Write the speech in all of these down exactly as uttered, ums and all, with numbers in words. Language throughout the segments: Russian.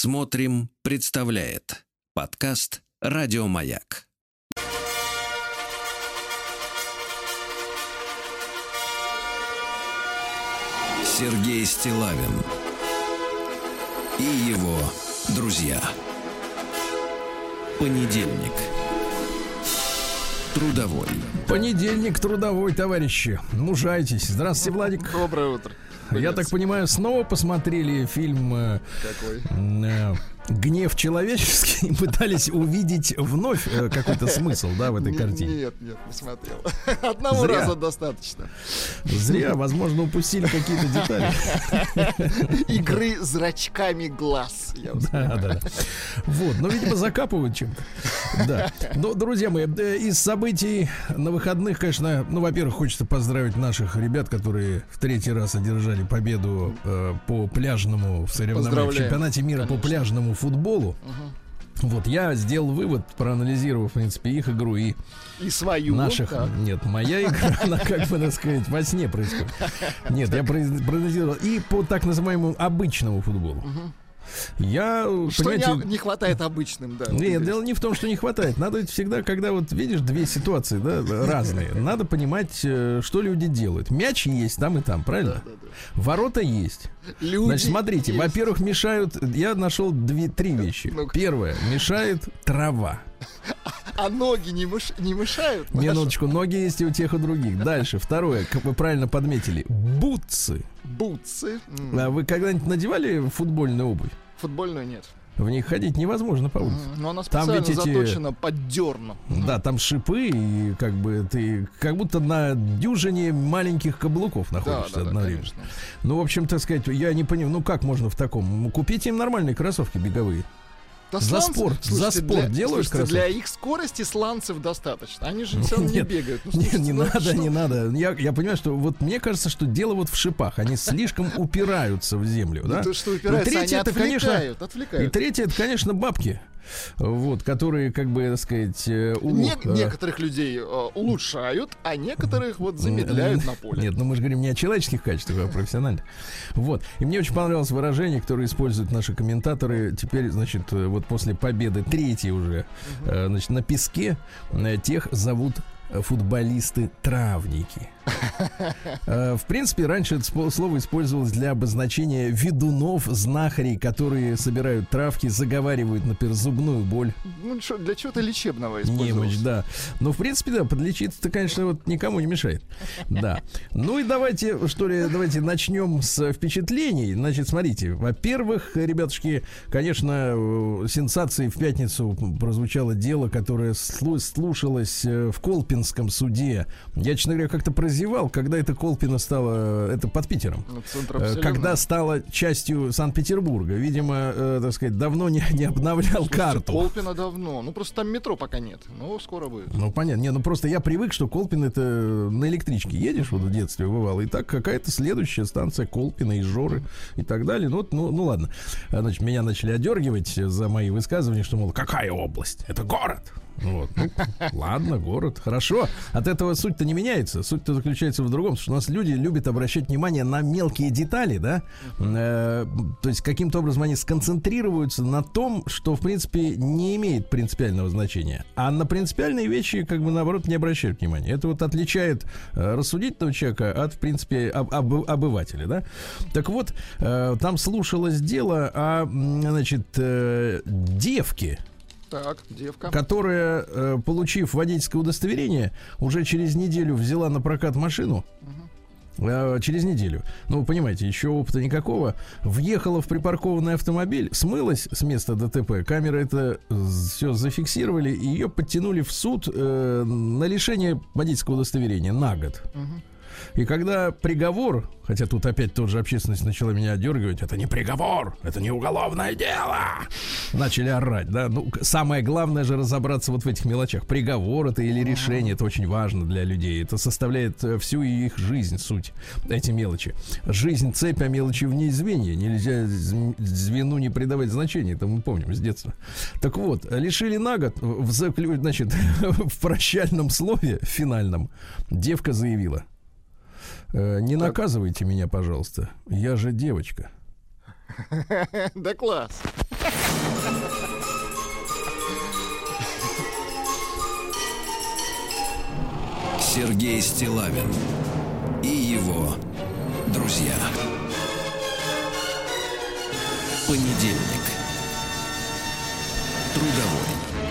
«Смотрим» представляет подкаст «Радио Маяк». Сергей Стиллавин и его друзья. Понедельник. Трудовой. Понедельник трудовой, товарищи. Мужайтесь. Здравствуйте, Владик. Доброе утро. Я так понимаю, снова посмотрели фильм «Гнев человеческий» и пытались увидеть вновь какой-то смысл, да, в этой картине? Нет, нет, не смотрел. Одного раза достаточно. Зря, возможно, упустили какие-то детали. Игры зрачками глаз. Да, да. Вот, ну, видимо, закапывают чем-то. Да. Но, друзья мои, из событий на выходных, конечно, ну, во-первых, хочется поздравить наших ребят, которые в третий раз одержали победу э, по пляжному в соревнованиях в чемпионате мира, конечно, по пляжному футболу. Угу. Вот я сделал вывод, проанализировав, в принципе, их игру и, и свою наших. Да. Нет, моя игра, она, как бы так сказать, во сне происходит. Нет, я проанализировал и по так называемому обычному футболу. Я, что не, не хватает обычным, да. Нет, дело не в том, что не хватает. Надо всегда, когда вот видишь две ситуации, да, разные, надо понимать, что люди делают. Мяч есть там и там, правильно? Да, да, да. Ворота есть. Люди, значит, смотрите, есть. Во-первых, мешают. Я нашел две, три вещи. Ну-ка. Первое, мешает трава. А ноги не, мыш... не мешают? Минуточку, ноги есть и у тех, и у других. Дальше, второе, как вы правильно подметили, бутсы. Бутсы. А вы когда-нибудь надевали футбольную обувь? Футбольную нет. В них ходить невозможно по улице. Но она специально там заточена эти... под дерном. Да, там шипы, и как бы ты как будто на дюжине маленьких каблуков находишься, да, да, одновременно. Да, ну, в общем, так сказать, я не понимаю, ну как можно в таком? Купить им нормальные кроссовки беговые. Да, за сланцев, спорт, слушайте, за спорт для, делаешь, слушайте, красоты. Для их скорости сланцев достаточно. Они же все равно не бегают. Ну, нет, не надо, что? не надо. Я, я понимаю, что вот мне кажется, что дело вот в шипах. Они слишком упираются в землю. Да? То, что упираются, и третье, они это, отвлекают, конечно, отвлекают. И третье, это, конечно, бабки. Вот, которые, как бы, так сказать, у... Не, некоторых людей э, улучшают, а некоторых вот замедляют на поле. Нет, ну мы же говорим не о человеческих качествах, а о профессиональных. Вот, и мне очень понравилось выражение, которое используют наши комментаторы. Теперь, значит, вот после победы третьей уже, э, значит, на песке э, тех зовут футболисты-травники. В принципе, раньше это слово использовалось для обозначения ведунов, знахарей, которые собирают травки, заговаривают, например, зубную боль. Ну, для чего-то лечебного использовалось. Немощь, да. Но, в принципе, да, подлечиться-то, конечно, вот никому не мешает. Да. Ну и давайте, что ли, давайте начнем с впечатлений. Значит, смотрите. Во-первых, ребятушки, конечно, сенсацией в пятницу прозвучало дело, которое слушалось в Колпинском суде. Я, честно говоря, как-то произвел когда это Колпино стало, это под Питером, когда стало частью Санкт-Петербурга. Видимо, э, так сказать, давно не, не обновлял, слушайте, карту. Колпино давно. Ну, просто там метро пока нет. Ну, скоро будет. Ну, понятно. Не, ну, просто я привык, что Колпино — это на электричке едешь, вот в детстве бывало, и так какая-то следующая станция Колпино и Жоры и так далее. Ну, ну, ну ладно. Значит, меня начали одергивать за мои высказывания, что, мол, какая область? Это город! Вот. Ну, ладно, город, хорошо. От этого суть-то не меняется. Суть-то заключается в другом, что у нас люди любят обращать внимание на мелкие детали, да? Э, то есть каким-то образом они сконцентрируются на том, что, в принципе, не имеет принципиального значения. А на принципиальные вещи, как бы, наоборот, не обращают внимания. Это вот отличает э, рассудительного человека от, в принципе, об, об, обывателя, да? Так вот, э, там слушалось дело о, значит, э, девке. Так, девка. Которая, получив водительское удостоверение, уже через неделю взяла на прокат машину. Угу. Через неделю. Ну, вы понимаете, еще опыта никакого. Въехала в припаркованный автомобиль, смылась с места ДТП. Камеры это все зафиксировали. И ее подтянули в суд э, на лишение водительского удостоверения на год. Угу. И когда приговор, хотя тут опять тоже общественность начала меня отдергивать, это не приговор, это не уголовное дело, начали орать, да, ну, самое главное же разобраться вот в этих мелочах, приговор это или решение, это очень важно для людей, это составляет всю их жизнь, суть, эти мелочи, жизнь цепь, а мелочи в ней звенья, нельзя звену не придавать значения, это мы помним с детства. Так вот, лишили на год, в, заклю... значит, в прощальном слове, в финальном, девка заявила: не наказывайте меня, пожалуйста. Я же девочка. Да класс. Сергей Стиллавин и его друзья. Понедельник. Трудовой.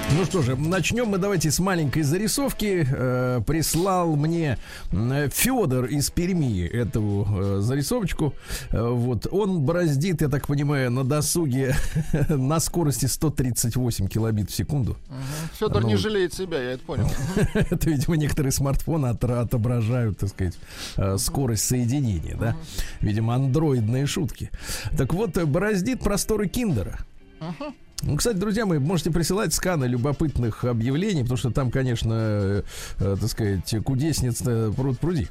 Ну что же, начнем мы давайте с маленькой зарисовки. Э, прислал мне Федор из Перми эту э, зарисовочку. Э, вот. Он бороздит, я так понимаю, на досуге на скорости сто тридцать восемь килобит в секунду. Угу. Федор ну, не жалеет себя, я это понял. Это, видимо, некоторые смартфоны от, отображают, так сказать, э, скорость соединения. Угу. Да? Видимо, андроидные шутки. Так вот, бороздит просторы Киндера. Угу. Ну, кстати, друзья мои, можете присылать сканы любопытных объявлений, потому что там, конечно, э, так сказать, кудесниц пруд-пруди.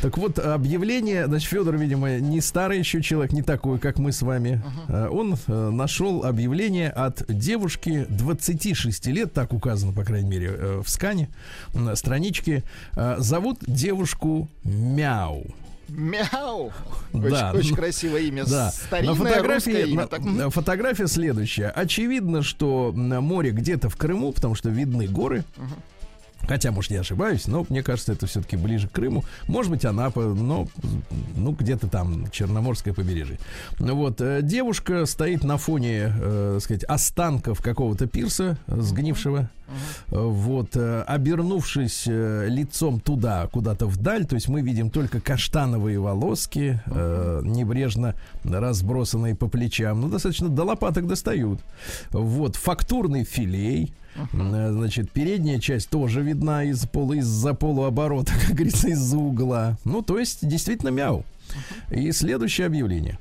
Так вот, объявление, значит, Федор, видимо, не старый еще человек, не такой, как мы с вами. Uh-huh. Он э, нашел объявление от девушки двадцати шести лет, так указано, по крайней мере, э, в скане, на страничке. Э, зовут девушку Мяу. Мяу! Очень, да, очень красивое имя. Да. Старинное фотография, имя. На, фотография следующая. Очевидно, что море где-то в Крыму, потому что видны горы. Угу. Хотя, может, я ошибаюсь, но мне кажется, это все-таки ближе к Крыму. Может быть, Анапа, но ну, где-то там Черноморское побережье. Вот. Девушка стоит на фоне, э, так сказать, останков какого-то пирса сгнившего. Uh-huh. Вот, обернувшись лицом туда, куда-то вдаль, то есть мы видим только каштановые волоски, uh-huh. э, небрежно разбросанные по плечам, ну, достаточно до лопаток достают. Вот, фактурный филей, uh-huh. э, значит, передняя часть тоже видна из пола, из-за полуоборота, как говорится, из-за угла. Ну, то есть, действительно, мяу. Uh-huh. И следующее объявление.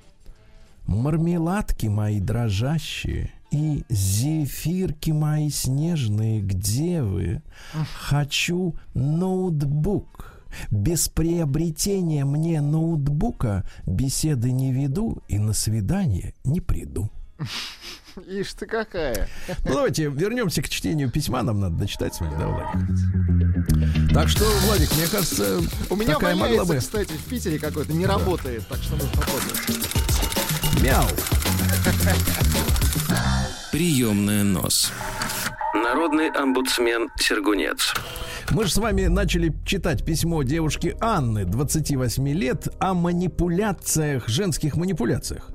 Мармеладки мои дрожащие и зефирки мои снежные, где вы? Хочу ноутбук. Без приобретения мне ноутбука беседы не веду и на свидание не приду. Ишь ты какая. Ну, давайте вернемся к чтению письма. Нам надо дочитать с вами, да, Владик? Так что, Владик, мне кажется, у меня валяется, бы... кстати, в Питере какой-то не да. работает, так что нужно попробовать. Мяу. Приемная нос. Народный омбудсмен Сергунец. Мы же с вами начали читать письмо девушки Анны, двадцати восьми лет, о манипуляциях, женских манипуляциях.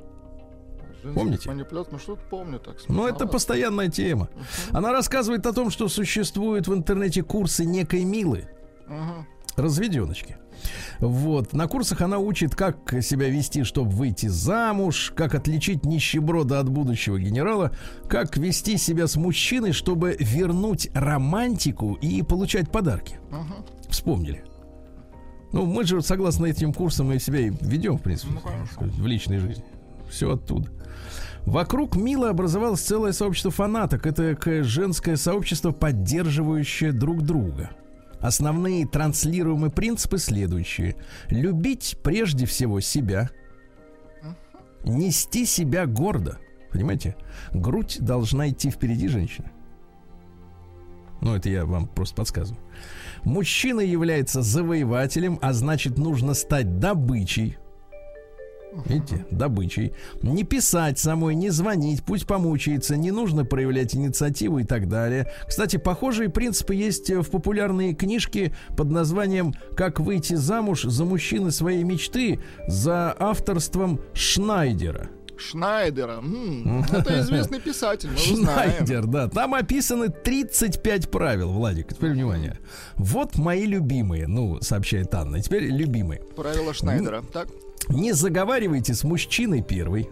Помните? Ну, что-то помню, так ну, это постоянная тема. Угу. Она рассказывает о том, что существуют в интернете курсы некой Милы. Угу. Разведёночки. Вот. На курсах она учит, как себя вести, чтобы выйти замуж, как отличить нищеброда от будущего генерала, как вести себя с мужчиной, чтобы вернуть романтику и получать подарки. Ага. Вспомнили. Ну, мы же, согласно этим курсам, мы себя и ведем, в принципе, ну, в личной жизни. Все оттуда. Вокруг Милы образовалось целое сообщество фанаток. Это женское сообщество, поддерживающее друг друга. Основные транслируемые принципы следующие. Любить прежде всего себя. Нести себя гордо. Понимаете? Грудь должна идти впереди женщины. Ну, это я вам просто подсказываю. Мужчина является завоевателем, а значит, нужно стать добычей. Видите? Добычей. Не писать самой, не звонить, пусть помучается, не нужно проявлять инициативу и так далее. Кстати, похожие принципы есть в популярной книжке под названием «Как выйти замуж за мужчины своей мечты» за авторством Шнайдера. Шнайдера. М-м, это известный писатель, мы узнаем. Шнайдер, да. Там описаны тридцать пять правил, Владик. Теперь внимание. Вот мои любимые, ну, сообщает Анна. Теперь любимые. Правила Шнайдера. Так. Не заговаривайте с мужчиной первый.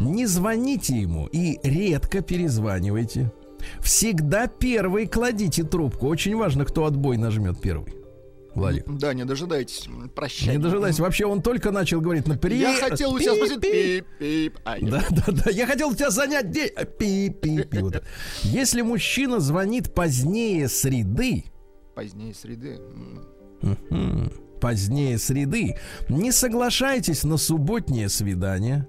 Не звоните ему и редко перезванивайте. Всегда первый кладите трубку. Очень важно, кто отбой нажмет первый. Владик. Да, не дожидайтесь. Прощайте. Не дожидайтесь. Вообще, он только начал говорить. Напри... Я хотел у тебя спросить. Пип-пип. Да, да, да. Я хотел у тебя занять день. Пип-пип. Вот. Если мужчина звонит позднее среды. Позднее среды. Позднее среды. Не соглашайтесь на субботнее свидание.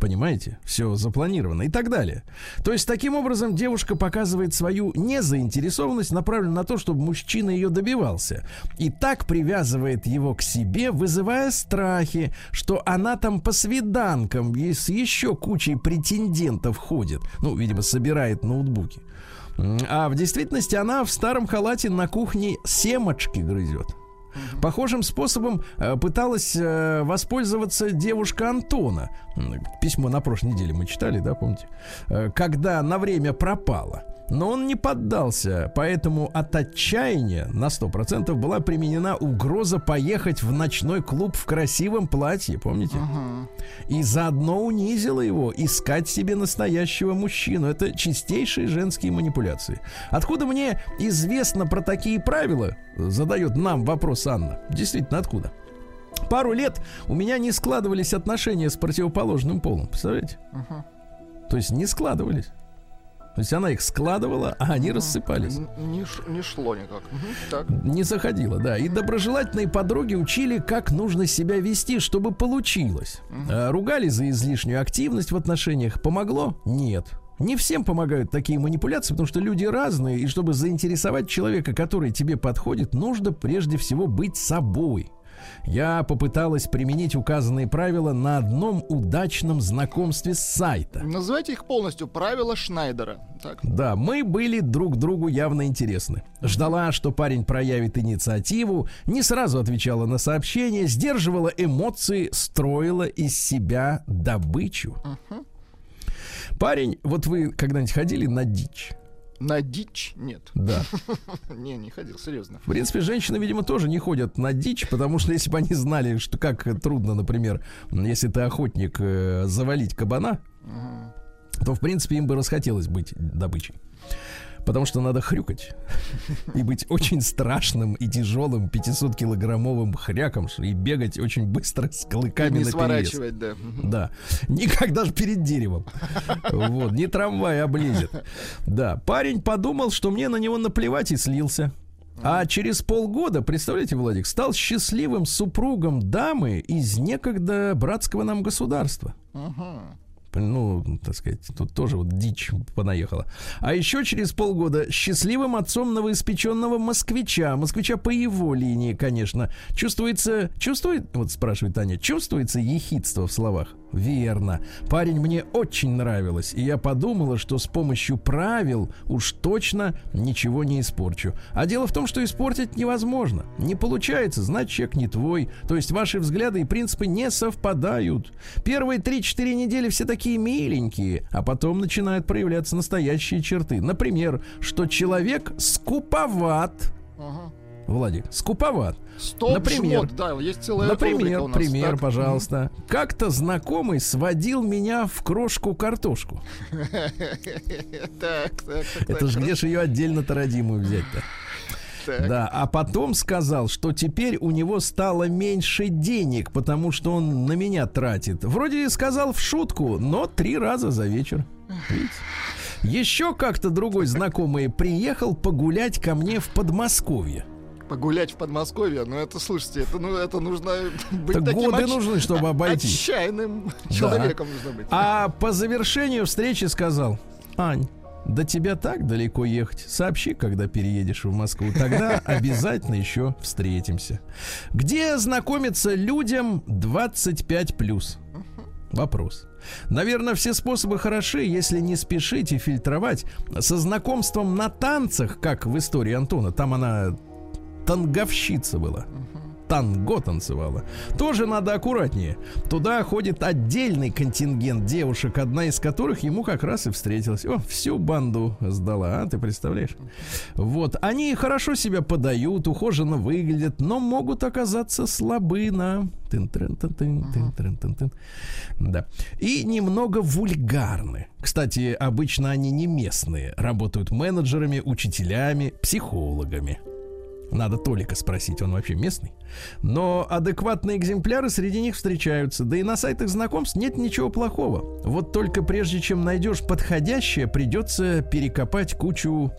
Понимаете? Все запланировано и так далее. То есть, таким образом, девушка показывает свою незаинтересованность, направленную на то, чтобы мужчина ее добивался. И так привязывает его к себе, вызывая страхи, что она там по свиданкам с еще кучей претендентов ходит. Ну, видимо, собирает ноутбуки. А в действительности она в старом халате на кухне семочки грызет. Похожим способом пыталась воспользоваться девушка Антона. Письмо на прошлой неделе мы читали, да, помните? Когда на время пропала. Но он не поддался, поэтому от отчаяния на сто процентов была применена угроза поехать в ночной клуб в красивом платье, помните? Uh-huh. И заодно унизила его искать себе настоящего мужчину. Это чистейшие женские манипуляции. Откуда мне известно про такие правила? Задает нам вопрос Анна. Действительно, откуда? Пару лет у меня не складывались отношения с противоположным полом, представляете? Uh-huh. То есть не складывались. То есть она их складывала, а они рассыпались. Не, не шло никак. Так. Не заходило, да. И доброжелательные подруги учили, как нужно себя вести, чтобы получилось. Угу. Ругали за излишнюю активность в отношениях. Помогло? Нет. Не всем помогают такие манипуляции, потому что люди разные. И чтобы заинтересовать человека, который тебе подходит, нужно прежде всего быть собой. Я попыталась применить указанные правила на одном удачном знакомстве с сайта. Называйте их полностью. Правила Шнайдера. Так. Да, мы были друг другу явно интересны. Ждала, что парень проявит инициативу, не сразу отвечала на сообщения, сдерживала эмоции, строила из себя добычу. Угу. Парень, вот вы когда-нибудь ходили на дичь? На дичь? Нет. Да. Не, не ходил, серьезно. В принципе, женщины, видимо, тоже не ходят на дичь, потому что если бы они знали, что как трудно, например, если ты охотник, завалить кабана, угу, то, в принципе, им бы расхотелось быть добычей. Потому что надо хрюкать и быть очень страшным и тяжелым пятисоткилограммовым хряком и бегать очень быстро с клыками наперевес. Не сворачивать, да. Да. Никогда же перед деревом. Вот. Не трамвай облезет. Да. Парень подумал, что мне на него наплевать, и слился. А через полгода, представляете, Владик, стал счастливым супругом дамы из некогда братского нам государства. Ага. Ну, так сказать, тут тоже вот дичь понаехала. А еще через полгода счастливым отцом новоиспеченного москвича. Москвича по его линии, конечно. Чувствуется, чувствует, вот спрашивает Таня, чувствуется ехидство в словах? Верно. Парень мне очень нравилась, и я подумала, что с помощью правил уж точно ничего не испорчу. А дело в том, что испортить невозможно. Не получается, значит, человек не твой. То есть ваши взгляды и принципы не совпадают. Первые три-четыре недели все такие миленькие, а потом начинают проявляться настоящие черты. Например, что человек скуповат. Ага. Владик, скуповат. Стоп, например, шмот, да, есть целая например, у нас, пример, так? Пожалуйста. Как-то знакомый сводил меня в крошку картошку. Это же где же ее отдельно-то родимую взять-то? Так. Да, а потом сказал, что теперь у него стало меньше денег, потому что он на меня тратит. Вроде сказал в шутку, но три раза за вечер. Видите? Еще как-то другой знакомый приехал погулять ко мне в Подмосковье. Погулять в Подмосковье, ну это, слушайте, это, ну, это нужно быть так таким годы отч... нужны, чтобы обойти. Отчаянным человеком, да, нужно быть. А по завершению встречи сказал: Ань, до тебя так далеко ехать. Сообщи, когда переедешь в Москву. Тогда обязательно еще встретимся. Где знакомиться людям двадцать пять плюс? Вопрос. Наверное, все способы хороши, если не спешите фильтровать. Со знакомством на танцах, как в истории Антона, там она танговщица была. Танго танцевала. Тоже надо аккуратнее. Туда ходит отдельный контингент девушек, одна из которых ему как раз и встретилась. О, всю банду сдала, а ты представляешь? Вот. Они хорошо себя подают, ухоженно выглядят, но могут оказаться слабы на... Да. И немного вульгарны. Кстати, обычно они не местные. Работают менеджерами, учителями, психологами. Надо Толика спросить, он вообще местный. Но адекватные экземпляры среди них встречаются. Да и на сайтах знакомств нет ничего плохого. Вот только прежде чем найдешь подходящее, придется перекопать кучу...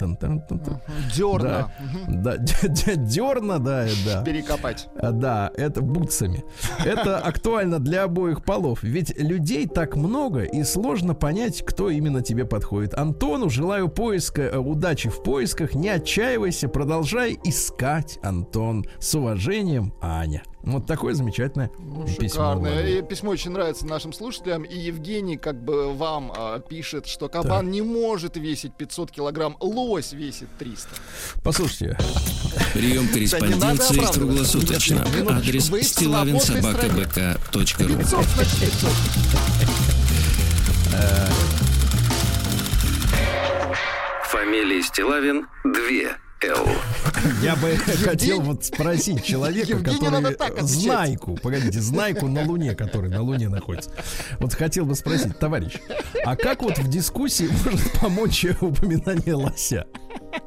Дерна. Да, дерна, да, да. Перекопать. Да, это бутсами. Это актуально для обоих полов. Ведь людей так много, и сложно понять, кто именно тебе подходит. Антону желаю поиска, удачи в поисках. Не отчаивайся, продолжай искать, Антон. С уважением, Аня. Вот такое замечательное ну, письмо. И письмо очень нравится нашим слушателям. И Евгений как бы вам а, пишет, что кабан так. не может весить пятьсот килограмм, лось весит триста. Послушайте. Прием корреспонденции да круглосуточно. Адрес стиллавин собака бэ ка точка ру. Фамилия Стиллавин два эл. Я бы Евгений... хотел вот спросить человека, Евгений, который Знайку, погодите, Знайку на Луне, который на Луне находится. Вот хотел бы спросить, товарищ, а как вот в дискуссии может помочь упоминание лося?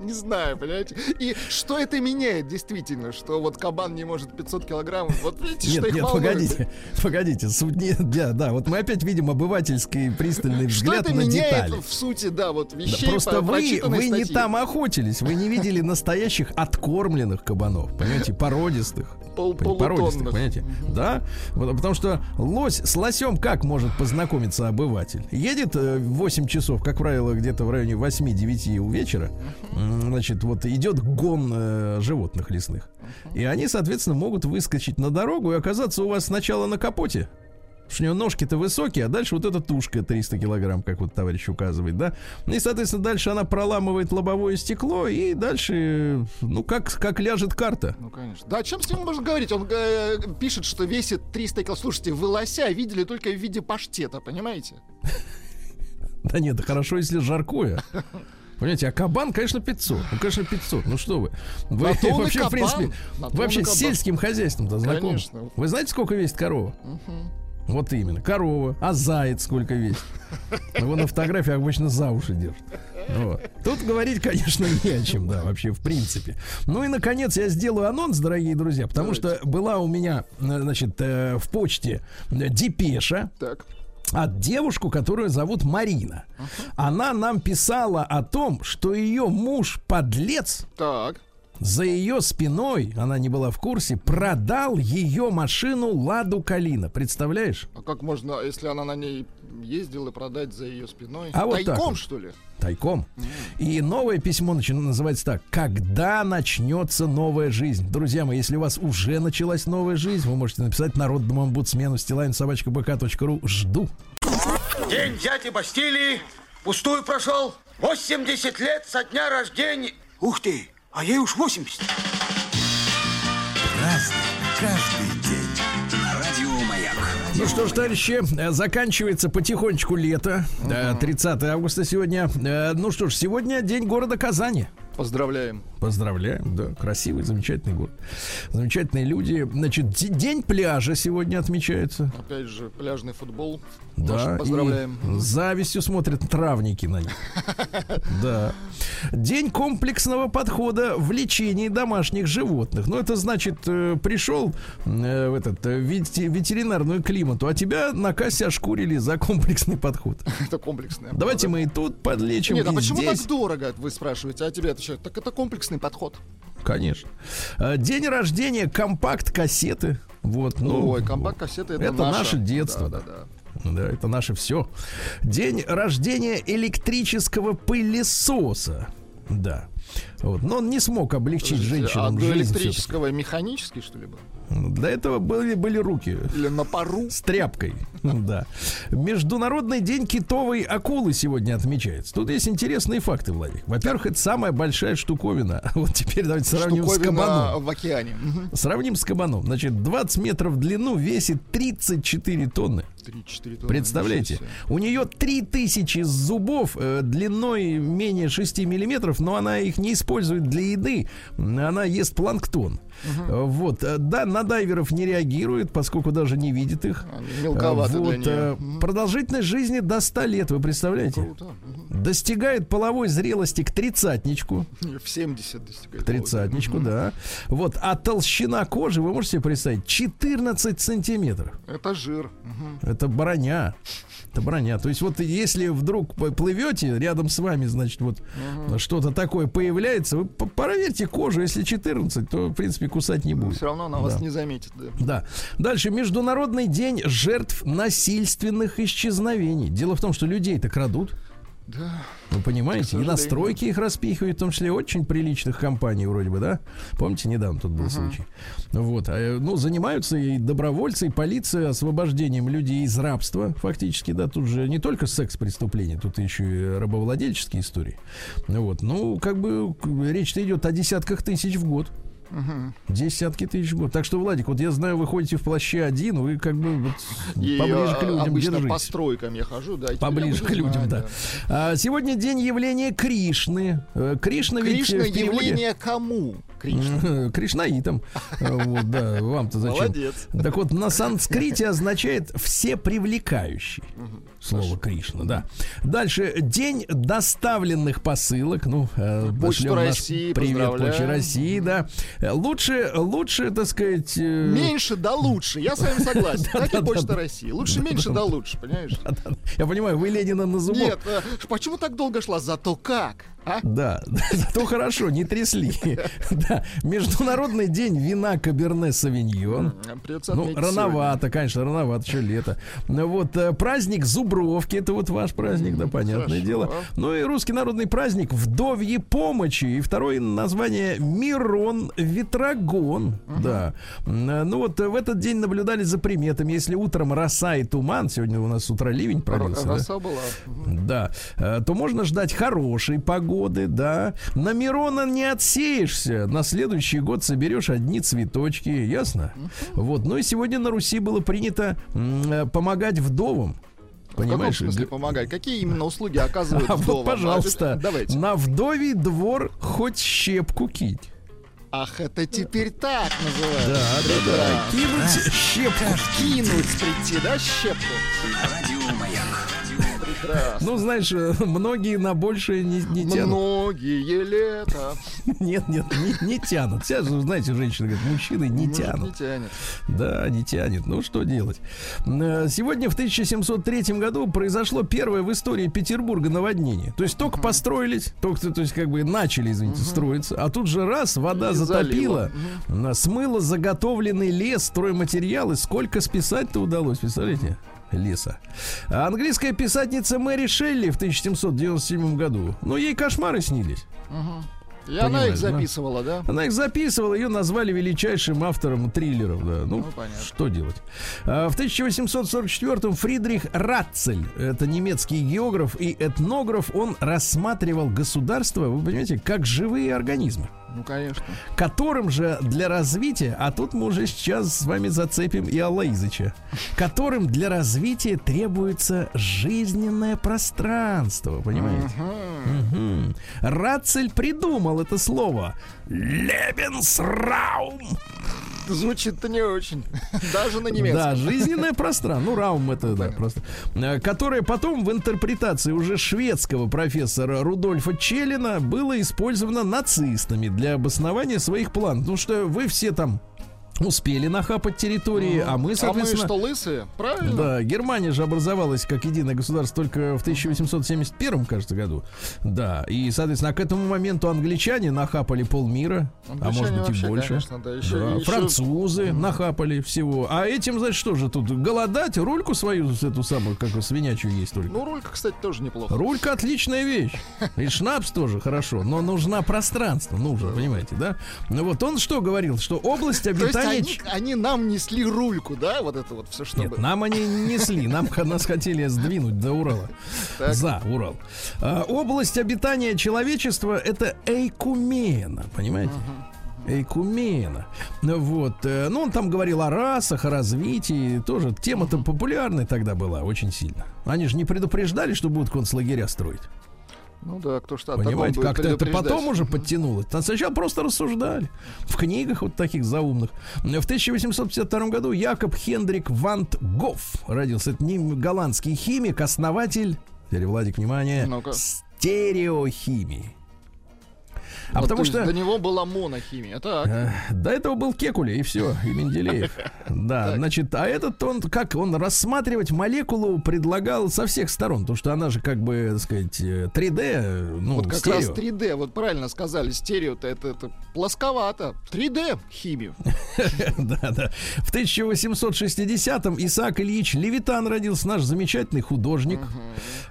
Не знаю, понимаете? И что это меняет действительно, что вот кабан не может пятьсот килограммов? Вот видите, нет, что их нет, волнует. Погодите, погодите, суть не, да, да, вот мы опять видим обывательский пристальный взгляд на детали. Что это меняет в сути, да, вот вещей, да, просто вы, вы не там охотились, вы не видели настоящих откормленных кабанов, понимаете, породистых. Породистых, понимаете, да? Потому что лось, с лосем как может познакомиться обыватель? Едет восемь часов, как правило, где-то в районе восьми-девяти у вечера. Значит, вот идет гон э, животных лесных. И они, соответственно, могут выскочить на дорогу и оказаться у вас сначала на капоте. Потому что у него ножки-то высокие, а дальше вот эта тушка триста килограмм, как вот товарищ указывает, да. И, соответственно, дальше она проламывает лобовое стекло, и дальше, ну, как, как ляжет карта. Ну, конечно. Да, о чем с ним можно говорить? Он э, пишет, что весит триста килограмм. Слушайте, вы лося видели только в виде паштета, понимаете? Да нет, хорошо, если жаркое. Понимаете, а кабан, конечно, пятьсот. Ну, конечно, пятьсот. Ну, что вы. Вы вообще, кабан, в принципе, вообще с сельским хозяйством-то знакомы. Конечно. Вы знаете, сколько весит корова? Угу. Вот именно. Корова. А заяц сколько весит? Его на фотографиях обычно за уши держат. Вот. Тут говорить, конечно, не о чем, да, вообще, в принципе. Ну и, наконец, я сделаю анонс, дорогие друзья, потому Давайте. что была у меня, значит, в почте депеша. Так. От девушку, которую зовут Марина. Uh-huh. Она нам писала о том, что ее муж подлец. Так. За ее спиной, она не была в курсе, продал ее машину «Ладу Калина». Представляешь? А как можно, если она на ней ездила, продать за ее спиной? А вот тайком, вот. что ли? Тайком. Mm. И новое письмо называется так. Когда начнется новая жизнь? Друзья мои, если у вас уже началась новая жизнь, вы можете написать народному омбудсмену стиллавин собака бэ ка точка ру. Жду. День дяди Бастилии пустую прошел. восемьдесят лет со дня рождения. Ух ты! А ей уж восемьдесят. Разный, каждый день. Радио Маяк. Ну что ж, товарищи, заканчивается потихонечку лето. тридцатое августа сегодня. Ну что ж, сегодня день города Казани. Поздравляем. Поздравляем, да. Красивый, замечательный город. Замечательные люди. Значит, день пляжа сегодня отмечается. Опять же, пляжный футбол. Да. Поздравляем. И завистью смотрят травники на них. Да. День комплексного подхода в лечении домашних животных. Ну, это значит, пришел в этот ветеринарную климату, а тебя на кассе ошкурили за комплексный подход. Это комплексный. Давайте мы и тут подлечим. Нет, а почему так дорого, вы спрашиваете, а тебе это что? Так это комплексный подход. Конечно. День рождения компакт-кассеты. Вот, ну, Ой, компакт-кассеты это, это наша. наше детство. Да, да, да. Да, это наше все. День рождения электрического пылесоса. Да. Вот. Но он не смог облегчить женщинам а жизнь. А до электрического механический, что ли, был? До этого были, были руки. Или на пару. С тряпкой. Да. Международный день китовой акулы сегодня отмечается. Тут есть интересные факты, Владик. Во-первых, это самая большая штуковина. Вот теперь давайте сравним штуковина с кабаном. В океане. Сравним с кабаном. Значит, двадцать метров в длину, весит тридцать четыре тонны. тридцать четыре тонны. Представляете? У нее три тысячи зубов, э, длиной менее шести миллиметров, но она их не использует для еды. Она ест планктон. Угу. Вот. Да, на дайверов не реагирует, поскольку даже не видит их. Мелковато вот. Для нее. Продолжительность жизни до ста лет, вы представляете? Круто. Угу. Достигает половой зрелости к тридцатничку. В семьдесят достигает. К тридцатничку, угу. да. Вот. А толщина кожи, вы можете себе представить, четырнадцать сантиметров. Это жир. Угу. Это броня. Это броня. То есть вот если вдруг плывете, рядом с вами, значит, вот угу. что-то такое появляется, вы проверьте кожу, если четырнадцать, то, в принципе, кусать не будет. Но все равно она да. вас не заметит. Да. да. Дальше. Международный день жертв насильственных исчезновений. Дело в том, что людей так крадут. Да. Вы понимаете? И на стройке их распихивают, в том числе очень приличных компаний вроде бы, да? Помните, недавно тут был uh-huh. случай. Вот. Ну, занимаются и добровольцы, и полиция освобождением людей из рабства, фактически, да. Тут же не только секс-преступления, тут еще и рабовладельческие истории. Вот. Ну, как бы речь-то идет о десятках тысяч в год. Uh-huh. Десятки тысяч в год. Так что, Владик, вот я знаю, вы ходите в плаще один, вы как бы вот поближе к людям держитесь. По стройкам я хожу, да. Поближе к людям, а, да. да. А, сегодня день явления Кришны. Кришна, Кришна ведь в переводе... явление кому? Кришна. Кришнаитам. Вот, да, вам-то зачем? Молодец. Так вот, на санскрите означает «все привлекающий». Угу. Слово «Кришна», да. Дальше. День доставленных посылок. Ну, Почту России, привет, Почте России, да. Лучше, лучше, так сказать... Меньше да лучше. Я с вами согласен. Так и Почта России. Лучше меньше да лучше, понимаешь? Я понимаю, вы Ленина на зубок. Нет, почему так долго шла? Зато как? А? Да, зато хорошо, не трясли. Да. Международный день вина Каберне Совиньон. Ну, рановато, конечно, рановато, еще лето. Вот праздник зубровки, это вот ваш праздник, да, понятное дело. Ну и русский народный праздник вдовьи помощи. И второе название Мирон Ветрогон. Да. Ну вот в этот день наблюдали за приметами. Если утром роса и туман, сегодня у нас с утра ливень пролился. Роса была. Да. То можно ждать хорошей погоды. Годы, да. На Мирона не отсеешься. На следующий год соберешь одни цветочки. Ясно? Вот. Ну и сегодня на Руси было принято м- помогать вдовам. Понимаешь? В каком смысле помогать? Какие именно услуги оказывают а вдовам? Вот, пожалуйста. Давайте. На вдовий двор хоть щепку кинь. Ах, это теперь так называется. Да, да, да. да. Кинуть а, щепку. Кинуть прийти, да, щепку? Радио Маяк. Прекрасно. Ну, знаешь, многие на большее не, не тянут. Многие лето. Нет, нет, не, не тянут. Сейчас, знаете, женщина говорит, мужчины не Может, тянут. Не тянет. Да, не тянет. Ну, что делать? Сегодня в тысяча семьсот третьем году произошло первое в истории Петербурга наводнение. То есть только uh-huh. построились, только, то есть как бы начали, извините, uh-huh. строиться, а тут же раз, вода и затопила, uh-huh. смыла заготовленный лес, стройматериалы. Сколько списать-то удалось, представляете? Леса. Английская писательница Мэри Шелли в тысяча семьсот девяносто седьмом году. Ну, ей кошмары снились. Угу. И Понимаешь, она их записывала, да? Она их записывала, ее назвали величайшим автором триллеров, да. Ну, ну что делать? В тысяча восемьсот сорок четвёртом Фридрих Ратцель, это немецкий географ и этнограф, он рассматривал государство, вы понимаете, как живые организмы. Ну, конечно. Которым же для развития, а тут мы уже сейчас с вами зацепим и Алла Изыча, которым для развития требуется жизненное пространство, понимаете? Uh-huh. Угу. Рацель придумал это слово. Лебенсраум. Звучит-то не очень. Даже на немецком. Да, жизненное пространство. Ну, раум это, да, просто. Которое потом в интерпретации уже шведского профессора Рудольфа Челлина было использовано нацистами для обоснования своих планов. Потому что вы все там успели нахапать территории, mm-hmm. а мы, соответственно... А мы что, лысые? Правильно? Да, Германия же образовалась как единое государство только в тысяча восемьсот семьдесят первом, кажется, году. Да, и, соответственно, к этому моменту англичане нахапали полмира, англичане, а может быть, вообще, и больше. Конечно, да, еще, да. Еще... Французы mm-hmm. нахапали всего. А этим, значит, что же тут? Голодать? Рульку свою, эту самую, как свинячью есть только. Ну, рулька, кстати, тоже неплохо. Рулька отличная вещь. И шнапс тоже хорошо, но нужна пространство, нужно, понимаете, да? Ну вот он что говорил, что область обитания... Они, они нам несли рульку, да? Вот это вот все, что Нет, было. Нам они не несли. Нам нас хотели сдвинуть до Урала. Так. За Урал. А, область обитания человечества — это эйкумена, понимаете? Uh-huh. Эйкумена. Вот. Ну, он там говорил о расах, о развитии. Тоже тема-то популярная тогда была очень сильно. Они же не предупреждали, что будут концлагеря строить. Ну да, кто что-то. Понимаете, как-то это потом уже подтянулось. А сначала просто рассуждали в книгах вот таких заумных. В тысяча восемьсот пятьдесят втором году Якоб Хендрик вант Гоф родился. Это голландский химик, основатель, теперь, Владик, внимание, ну-ка, стереохимии. А вот потому что до него была монохимия, так? Э, до этого был Кекули, и все, и Менделеев. Да, значит, а этот он, как он рассматривать молекулу предлагал со всех сторон, потому что она же как бы, так сказать, три дэ, ну, вот как стерео. Раз три дэ, вот правильно сказали, стерео-то это, это плосковато, три дэ химию. Да, да. В тысяча восемьсот шестидесятом Исаак Ильич Левитан родился, наш замечательный художник.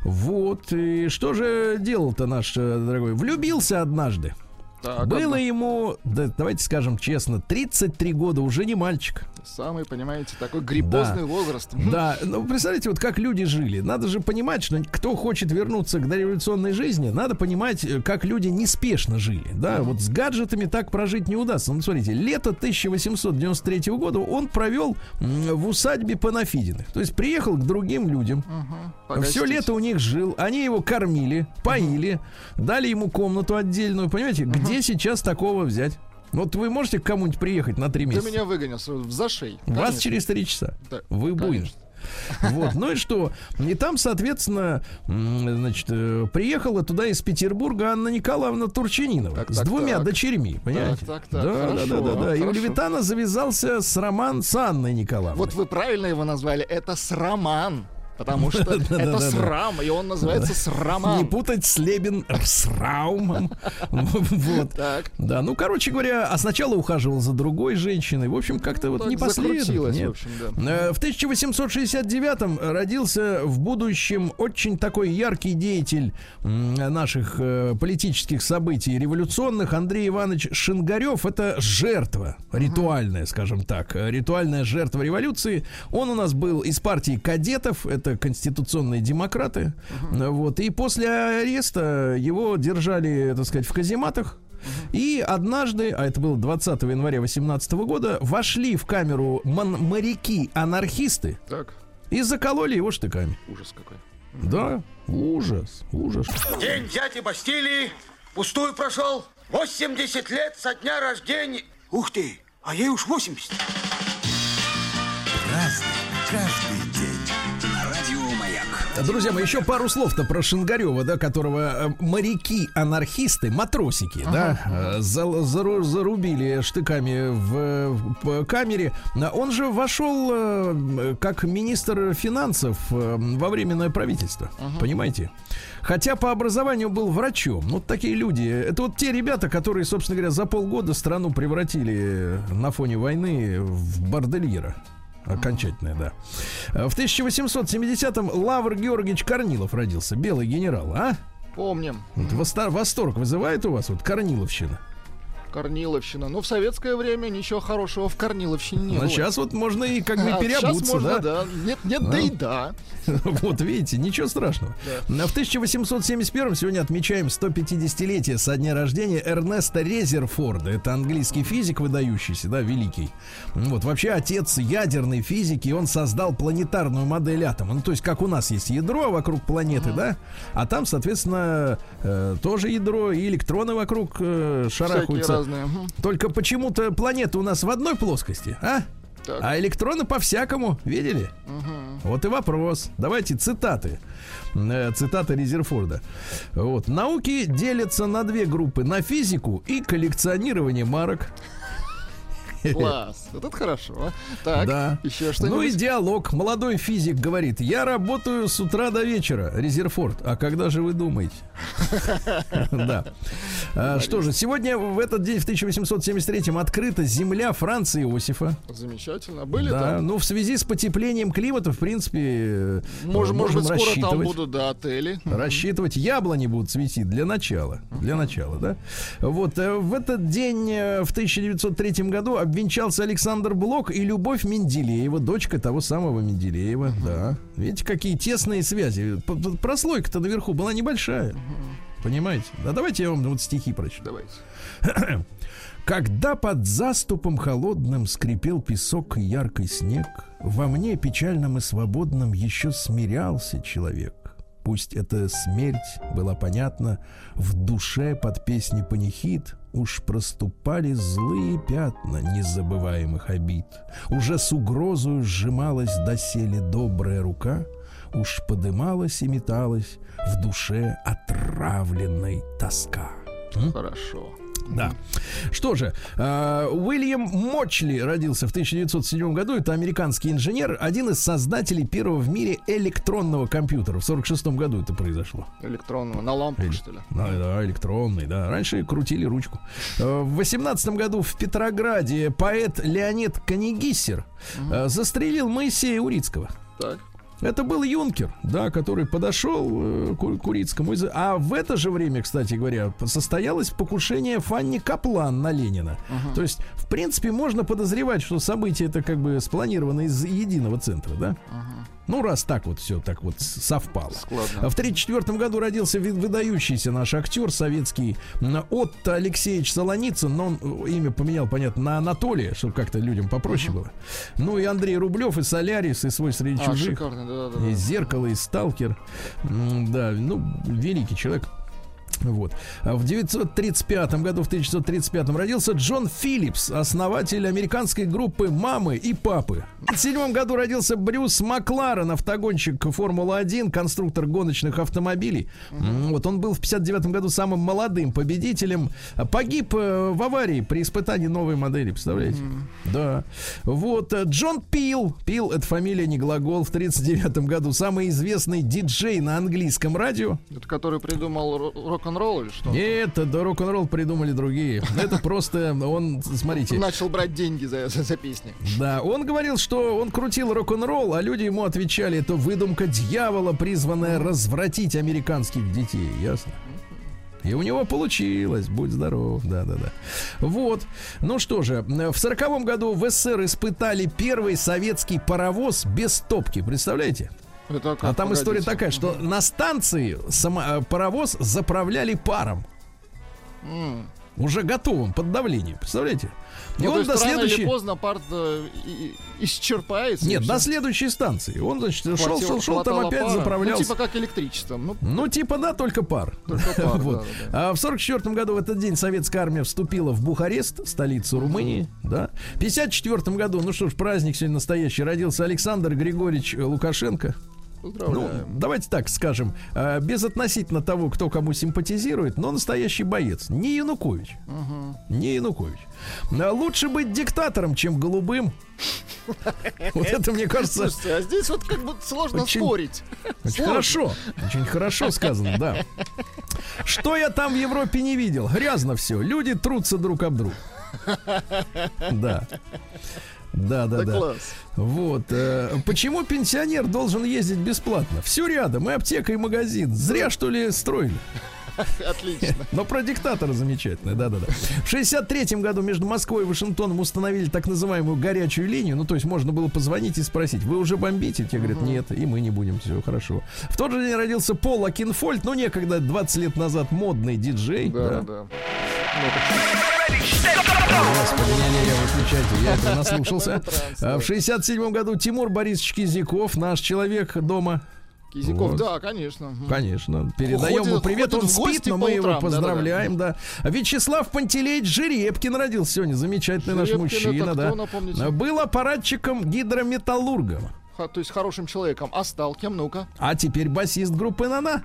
Вот, и что же делал-то наш дорогой? Влюбился однажды. Так, было ему, да, давайте скажем честно, тридцать три года, уже не мальчик. Самый, понимаете, такой грибозный, да, возраст. Да, ну представляете, вот как люди жили. Надо же понимать, что кто хочет вернуться к дореволюционной жизни, надо понимать, как люди неспешно жили. Да, mm-hmm. вот с гаджетами так прожить не удастся. Ну, смотрите, лето тысяча восемьсот девяносто третьего года он провел в усадьбе Панафидиных. То есть приехал к другим людям. Mm-hmm. Все лето у них жил. Они его кормили, поили, mm-hmm. дали ему комнату отдельную, понимаете, mm-hmm. где сейчас такого взять? Вот вы можете к кому-нибудь приехать на три месяца? Ты меня выгонят в зашей. Вас конечно. Через три часа. Да, вы будете. Вот. Ну и что? И там, соответственно, значит, приехала туда из Петербурга Анна Николаевна Турчининова так, с так, двумя так. дочерьми. Понимаете? Так, так, так, да, хорошо, да, да, да, да. И у Левитана завязался сроман с Анной Николаевной. Вот вы правильно его назвали. Это сроман. Потому что это срам, и он называется срамом. Не путать слебен с раумом. Вот. Да, ну, короче говоря, а сначала ухаживал за другой женщиной. В общем, как-то вот не последовательно. В тысяча восемьсот шестьдесят девятом родился в будущем очень такой яркий деятель наших политических событий революционных Андрей Иванович Шингарев. Это жертва ритуальная, скажем так. Ритуальная жертва революции. Он у нас был из партии кадетов. Это конституционные демократы. Uh-huh. Вот. И после ареста его держали, так сказать, в казематах. Uh-huh. И однажды, а это было двадцатого января восемнадцатого года, вошли в камеру ман- моряки-анархисты так. и закололи его штыками. Ужас какой. Uh-huh. Да, ужас, ужас. День дяди Бастилии пустую прошел. восемьдесят лет со дня рождения. Ух ты, а ей уж восемьдесят. Разный, каждый день. Друзья мои, еще пару слов-то про Шингарева, да, которого моряки-анархисты, матросики, ага. да, за, за, зарубили штыками в, в камере. Он же вошел как министр финансов во временное правительство, ага. понимаете? Хотя по образованию был врачом. Вот такие люди. Это вот те ребята, которые, собственно говоря, за полгода страну превратили на фоне войны в бордельера. Окончательная, да. В тысяча восемьсот семидесятом Лавр Георгиевич Корнилов родился. Белый генерал, а? Помним. Вот восторг вызывает у вас вот Корниловщина? Корниловщина. Но в советское время ничего хорошего в Корниловщине не было. А сейчас вот можно и как бы а, переобуться, сейчас можно, да? да? Нет, нет, а. да и да. Вот видите, ничего страшного. Да. В тысяча восемьсот семьдесят первом сегодня отмечаем сто пятидесятилетие со дня рождения Эрнеста Резерфорда. Это английский физик выдающийся, да, великий. Вот вообще отец ядерной физики. Он создал планетарную модель атома. Ну то есть как у нас есть ядро вокруг планеты, mm-hmm. да? А там, соответственно, э, тоже ядро и электроны вокруг э, шарахаются. Только почему-то планеты у нас в одной плоскости, а? Так. А электроны по-всякому, видели? Угу. Вот и вопрос. Давайте цитаты. Цитата Резерфорда. Вот. Науки делятся на две группы. На физику и коллекционирование марок. Класс, вот это хорошо. Так, да. еще что-нибудь. Ну и диалог. Молодой физик говорит: я работаю с утра до вечера, Резерфорд. А когда же вы думаете? Да. Что же, сегодня в этот день, в тысяча восемьсот семьдесят третьем, открыта земля Франца Иосифа. Замечательно. Были там? Ну, в связи с потеплением климата, в принципе, можем рассчитывать. Может, скоро там будут отели. Рассчитывать. Яблони будут цвести для начала. Для начала, да. Вот. В этот день, в тысяча девятьсот третьем году, венчался Александр Блок и Любовь Менделеева, дочка того самого Менделеева. Uh-huh. Да. Видите, какие тесные связи. Прослойка-то наверху была небольшая. Uh-huh. Понимаете? Да, давайте я вам вот стихи прочитаю. Давайте. Когда под заступом холодным скрипел песок и яркий снег, во мне печальном и свободном еще смирялся человек. пусть это смерть была понятна, в душе под песни панихид уж проступали злые пятна незабываемых обид. Уже с угрозою сжималась доселе добрая рука, уж подымалась и металась в душе отравленной тоска. Хорошо. Да. Что же, э, Уильям Мочли родился в тысяча девятьсот седьмом году. Это американский инженер, один из создателей первого в мире электронного компьютера. В сорок шестом году это произошло. Электронного, на лампу, Эль... что ли? Да, да, электронный, да. Раньше крутили ручку. В восемнадцатом году в Петрограде поэт Леонид Канигисер угу. застрелил Моисея Урицкого. Так. Это был юнкер, да, который подошел к Урицкому. А в это же время, кстати говоря, состоялось покушение Фанни Каплан на Ленина. Uh-huh. То есть, в принципе, можно подозревать, что событие это как бы спланировано из единого центра, да? Uh-huh. Ну, раз так вот все так вот совпало. Складно. В тридцать четвёртом году родился выдающийся наш актер советский Отто Алексеевич Солоницын. Но он имя поменял, понятно, на Анатолия, чтобы как-то людям попроще угу. было. Ну и Андрей Рублев, и Солярис, и Свой среди а, чужих, шикарно, да, да, да. и Зеркало, и Сталкер. Да, ну, великий человек. Вот. В девятьсот тридцать пятом году, в тысяча девятьсот тридцать пятом родился Джон Филлипс, основатель американской группы «Мамы и папы». В тысяча девятьсот тридцать седьмом году родился Брюс Макларен, автогонщик Формулы-один, конструктор гоночных автомобилей. Mm-hmm. Вот. Он был в пятьдесят девятом году самым молодым победителем. Погиб в аварии при испытании новой модели, представляете? Mm-hmm. Да. Вот. Джон Пил. Пил — это фамилия, не глагол. В тысяча девятьсот тридцать девятом году самый известный диджей на английском радио. Это который придумал рок-н-ролл? Рок-н-ролл или что? Нет, да, рок-н-ролл придумали другие. Это просто он, смотрите... Начал брать деньги за, за, за песни. Да, он говорил, что он крутил рок-н-ролл, а люди ему отвечали, это выдумка дьявола, призванная развратить американских детей. Ясно? И у него получилось, будь здоров. Да-да-да. Вот. Ну что же, в сороковом году в СССР испытали первый советский паровоз без топки. Представляете? Это как, а там погодите. История такая, что uh-huh. на станции само, паровоз заправляли паром. Mm. Уже готовым, под давлением, представляете? И ну, он до следующей... рано или поздно пар исчерпается. Нет, до следующей станции. Он, значит, шел, шел, шел, там опять пара. Заправлялся. Ну, типа как электричеством. Ну, ну типа, да, только пар. Только пар вот. Да, да. А в сорок четвёртом году в этот день советская армия вступила в Бухарест, столицу Румынии. Mm-hmm. Да. В пятьдесят четвёртом году, ну что ж, праздник сегодня настоящий, родился Александр Григорьевич Лукашенко. Ну, давайте так скажем, безотносительно того, кто кому симпатизирует, но настоящий боец. Не Янукович. Угу. Не Янукович. Лучше быть диктатором, чем голубым. Вот это, мне кажется... А здесь вот как бы сложно спорить. Очень хорошо. Очень хорошо сказано, да. Что я там в Европе не видел? Грязно все. Люди трутся друг об друга. Да. Да, да, да. Класс. Вот. Э, почему пенсионер должен ездить бесплатно? Все рядом, и аптека, и магазин. Зря, что ли, строили. Отлично. Но про диктатора замечательно, да-да-да. В шестьдесят третьем году между Москвой и Вашингтоном установили так называемую горячую линию. Ну, то есть можно было позвонить и спросить, вы уже бомбите? Те говорят, нет, и мы не будем, все хорошо. В тот же день родился Пол Акинфольд, ну, некогда двадцать лет назад модный диджей. Да, да, да. Господи, не-не, я выключайте, я это наслушался. В шестьдесят седьмом году Тимур Борисович Кизяков, наш человек дома. Кизяков, вот. Да, конечно. Конечно. Передаем уходит, ему привет. Он спит, но мы утрам, его поздравляем, да, да, да. да. Вячеслав Пантелеич Жеребкин родился сегодня. Замечательный Жеребкин наш мужчина, кто, да. Напомните? Был аппаратчиком гидрометталургом. Ха, то есть хорошим человеком. А стал кем, ну-ка? А теперь басист группы «Нана».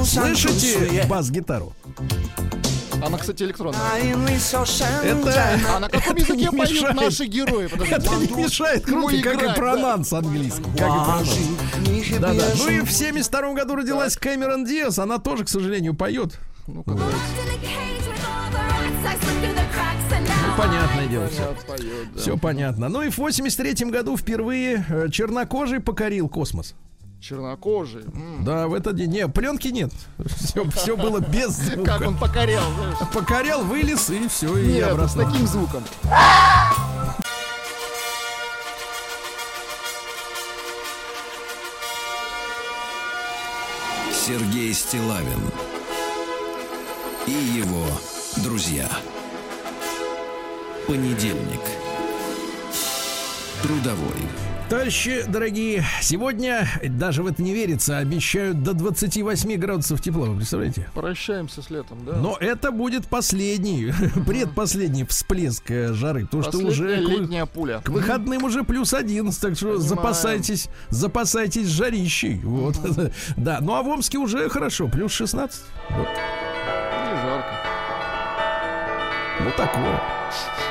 Слышите бас-гитару? Она, кстати, электронная. Это... А на каком это языке поют мешает. Наши герои? Подожди. Это не мешает круто, как играть, и пронанс да. английский. Как и пронанс. Да, да. Ну и в семьдесят втором году родилась так. Кэмерон Диаз. Она тоже, к сожалению, поет. Ну, ну понятное дело все. Поет, да. Все понятно. Ну и в восемьдесят третьем году впервые чернокожий покорил космос. Чернокожий. М-м. Да, в этот день. Не, пленки нет. Все, все было без звука. Как он покорял, знаешь? Покорял, вылез и все. И нет, обратно. С таким звуком. Сергей Стиллавин и его друзья. Понедельник. Трудовой. Товарищи дорогие, сегодня, даже в это не верится, обещают до двадцати восьми градусов тепла, вы представляете? Прощаемся с летом, да. Но это будет последний, uh-huh. предпоследний всплеск жары. Потому что уже летняя пуля. К выходным уже плюс одиннадцать, так что Понимаем. запасайтесь, запасайтесь жарищей. Uh-huh. Вот. Да, ну а в Омске уже хорошо, плюс шестнадцать. Вот. Не жарко. Вот так вот.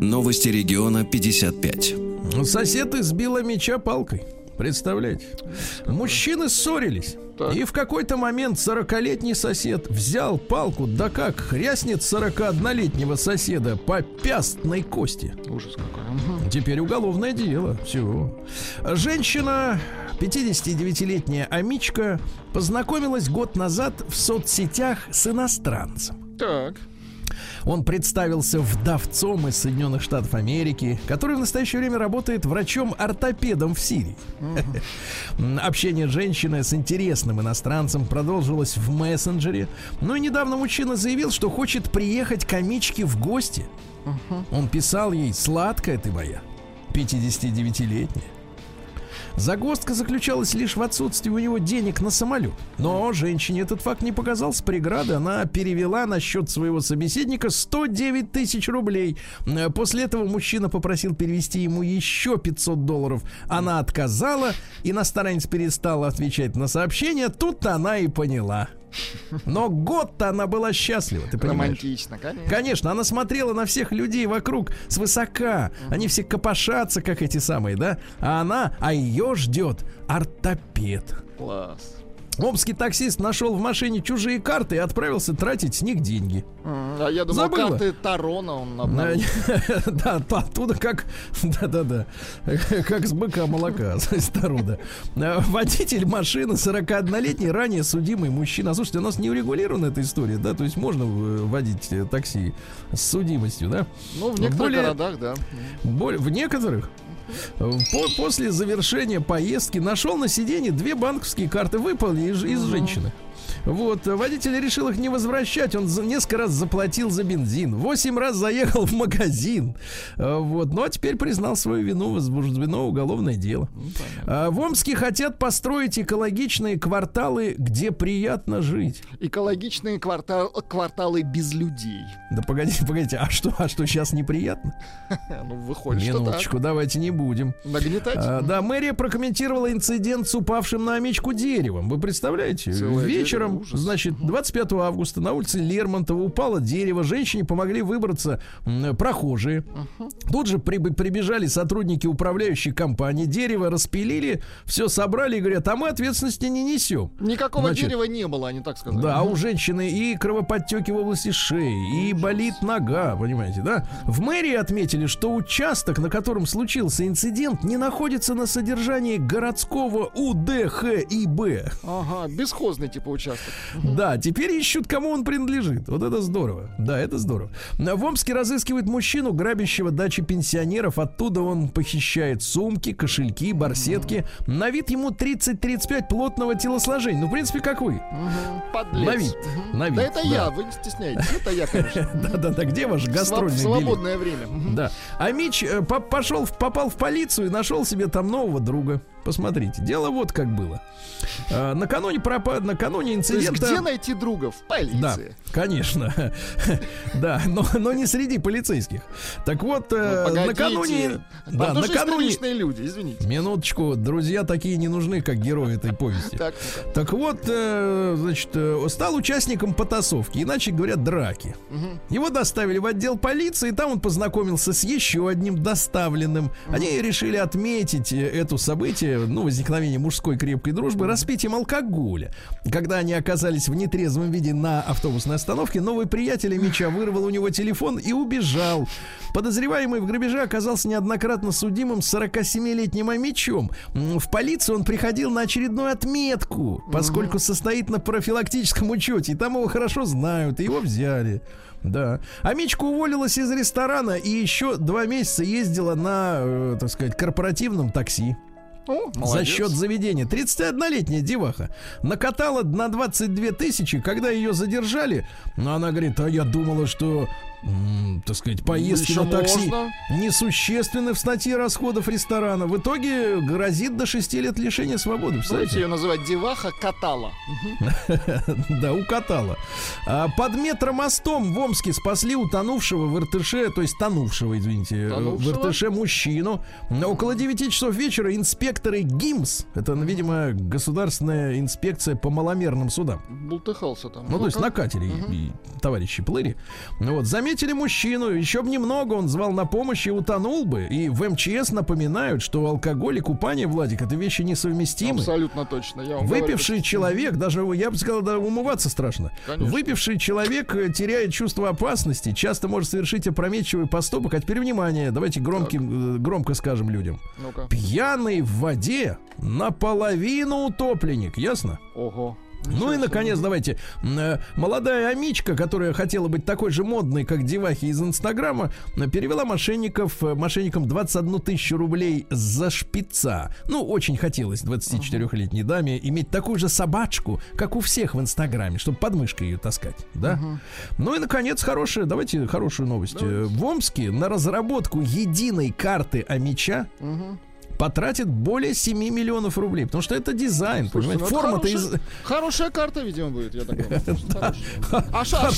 Новости региона пятьдесят пять. Сосед избила меча палкой. Представляете? Мужчины ссорились. Так. И в какой-то момент сорокалетний сосед взял палку, да как хряснет сорокаоднолетнего соседа по пястной кости. Ужас какой. Теперь уголовное дело. Все. Женщина, пятидесятидевятилетняя Амичка, познакомилась год назад в соцсетях с иностранцем. Так. Он представился вдовцом из Соединенных Штатов Америки, который в настоящее время работает врачом-ортопедом в Сирии. Uh-huh. Общение женщины с интересным иностранцем продолжилось в мессенджере. Ну и недавно мужчина заявил, что хочет приехать к Амичке в гости. Uh-huh. Он писал ей: «Сладкая ты моя, пятидесятидевятилетняя». Загвоздка заключалась лишь в отсутствии у него денег на самолет. Но женщине этот факт не показался преградой. Она перевела на счет своего собеседника сто девять тысяч рублей. После этого мужчина попросил перевести ему еще пятьсот долларов. Она отказала. Иностранец перестал отвечать на сообщения. Тут-то она и поняла. Но год-то она была счастлива, ты понимаешь? Романтично, конечно. Конечно, она смотрела на всех людей вокруг свысока. Uh-huh. Они все копошатся, как эти самые, да? А она, а ее ждет ортопед. Класс. Омский таксист нашел в машине чужие карты и отправился тратить с них деньги. А я думал, Забыла. карты Тарона он набрал. Да, оттуда как... Да-да-да. Как с быка молока, с Тарона. Водитель машины, сорокаоднолетний, ранее судимый мужчина. Слушайте, у нас не урегулирована эта история, да? То есть можно водить такси с судимостью, да? Ну, в некоторых городах, да. В некоторых? После завершения поездки нашел на сиденье две банковские карты, выпали из, из женщины. Вот, водитель решил их не возвращать. Он несколько раз заплатил за бензин, восемь раз заехал в магазин. Вот, ну а теперь признал свою вину, возбуждено уголовное дело. Ну, в Омске хотят построить экологичные кварталы, где приятно жить. Экологичные квартал, кварталы без людей. Да погодите, погодите, а что, а что сейчас неприятно? Ну, выходит, что так. Минуточку, давайте не будем. Нагнетать? Да, мэрия прокомментировала инцидент с упавшим на Амичку деревом. Вы представляете? Вечером, значит, двадцать пятого августа на улице Лермонтова упало дерево. Женщине помогли выбраться прохожие. Uh-huh. Тут же прибежали сотрудники управляющей компании. Дерево распилили, все собрали и говорят: а мы ответственности не несем. Никакого значит, дерева не было, они так сказали. Да, uh-huh. у женщины и кровоподтеки в области шеи, и болит нога, понимаете, да? В мэрии отметили, что участок, на котором случился инцидент, не находится на содержании городского УДХИБ. Ага, бесхозный типа участок. Да, теперь ищут, кому он принадлежит. Вот это здорово. Да, это здорово. В Омске разыскивают мужчину, грабящего дачи пенсионеров. Оттуда он похищает сумки, кошельки, барсетки. На вид ему тридцать-тридцать пять, плотного телосложения. Ну, в принципе, как вы. Подлец. На вид. На вид. Да это да. я, вы не стесняетесь. Это я, конечно. Да-да-да, где ваш гастрольный билет? В свободное время. Да. А Мич пошел, попал в полицию и нашел себе там нового друга. Посмотрите, дело вот как было. А, накануне пропад, накануне инцидента. То есть где найти друга? В полиции. Да, конечно. Да, но, но не среди полицейских. Так вот, ну, накануне. Да, там тоже накануне... есть приличные люди, извините. Минуточку, друзья такие не нужны, как герои этой повести. Так, так. так вот, значит, стал участником потасовки, иначе говорят, драки. Угу. Его доставили в отдел полиции, там он познакомился с еще одним доставленным. Угу. Они решили отметить это событие. Ну, возникновение мужской крепкой дружбы, распитием алкоголя. Когда они оказались в нетрезвом виде на автобусной остановке, новый приятель Мича вырвал у него телефон и убежал. Подозреваемый в грабеже оказался неоднократно судимым сорокасемилетним Амичом. В полицию он приходил на очередную отметку, поскольку состоит на профилактическом учете, и там его хорошо знают, и его взяли. Да. Амичка уволилась из ресторана и еще два месяца ездила на, так сказать, корпоративном такси. О, за счет заведения. тридцатиоднолетняя деваха накатала на двадцать две тысячи, когда ее задержали. Но она говорит: а я думала, что, м-м, так сказать, поездки на такси несущественны в статье расходов ресторана. В итоге грозит до шести лет лишения свободы. Знаете, ее называть деваха катала. Да, укатала. Под метромостом в Омске спасли утонувшего в РТШ, то есть тонувшего, извините, в РТШ мужчину. Около девяти часов вечера инспекторы ГИМС, это, видимо, государственная инспекция по маломерным судам. Бултыхался там. Ну, то есть на катере товарищи плыли. Вот, заметили мужчину, еще бы немного он звал на помощь и утонул бы. И в МЧС напоминают, что алкоголь и купание, Владик, это вещи несовместимы. Абсолютно точно. Я Выпивший говорю, человек, даже, я бы сказал, да, умываться страшно. Конечно. Выпивший человек теряет чувство опасности, часто может совершить опрометчивый поступок. А теперь, внимание, давайте громким, громко скажем людям. Ну-ка. Пьяный в воде наполовину утопленник, ясно? Ого. Ну и, наконец, давайте. Молодая амичка, которая хотела быть такой же модной, как девахи из Инстаграма, перевела мошенников, мошенникам двадцать одну тысячу рублей за шпица. Ну, очень хотелось двадцатичетырёхлетней даме иметь такую же собачку, как у всех в Инстаграме, чтобы под мышкой ее таскать, да? Угу. Ну и, наконец, хорошая, давайте хорошую новость. Давайте. В Омске на разработку единой карты амича угу. потратит более семи миллионов рублей, потому что это дизайн, слушайте, понимаете? Ну, форма-то хорошая, из... хорошая карта, видимо, будет, я так думаю. А что,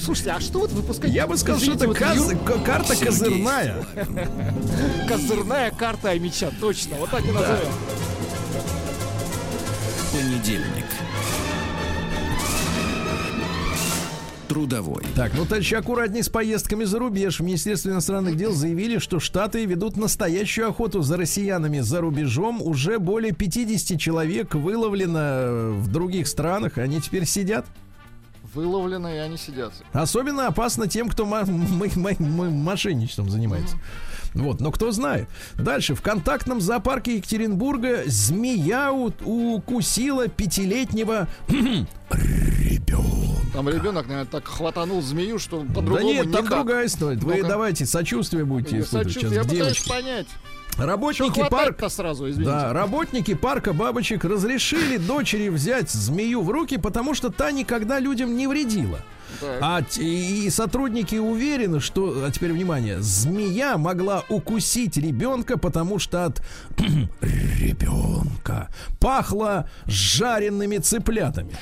слушайте, а что вот выпускать? Я бы сказал, что это карта козырная. Козырная карта амича, точно, вот так и назовем. Понедельник. Трудовой. Так, ну, товарищи, аккуратней с поездками за рубеж. В Министерстве иностранных дел заявили, что Штаты ведут настоящую охоту за россиянами за рубежом. Уже более пятидесяти человек выловлено в других странах. Они теперь сидят. Выловлено, и они сидят. Особенно опасно тем, кто м- м- м- мошенничеством занимается. Mm-hmm. Вот, но кто знает. Дальше. В контактном зоопарке Екатеринбурга змея у- укусила пятилетнего ребенка. Там ребенок, наверное, так хватанул змею, что по-другому. Да нет, там никак. Другая история. Вы ну-ка. Давайте сочувствие будете испытывать сейчас. Я пытаюсь понять. Работники, парк... сразу, да, работники парка бабочек разрешили дочери взять змею в руки, потому что та никогда людям не вредила. А, и, и сотрудники уверены, что, а теперь внимание, змея могла укусить ребенка, потому что от ребенка пахло жареными цыплятами.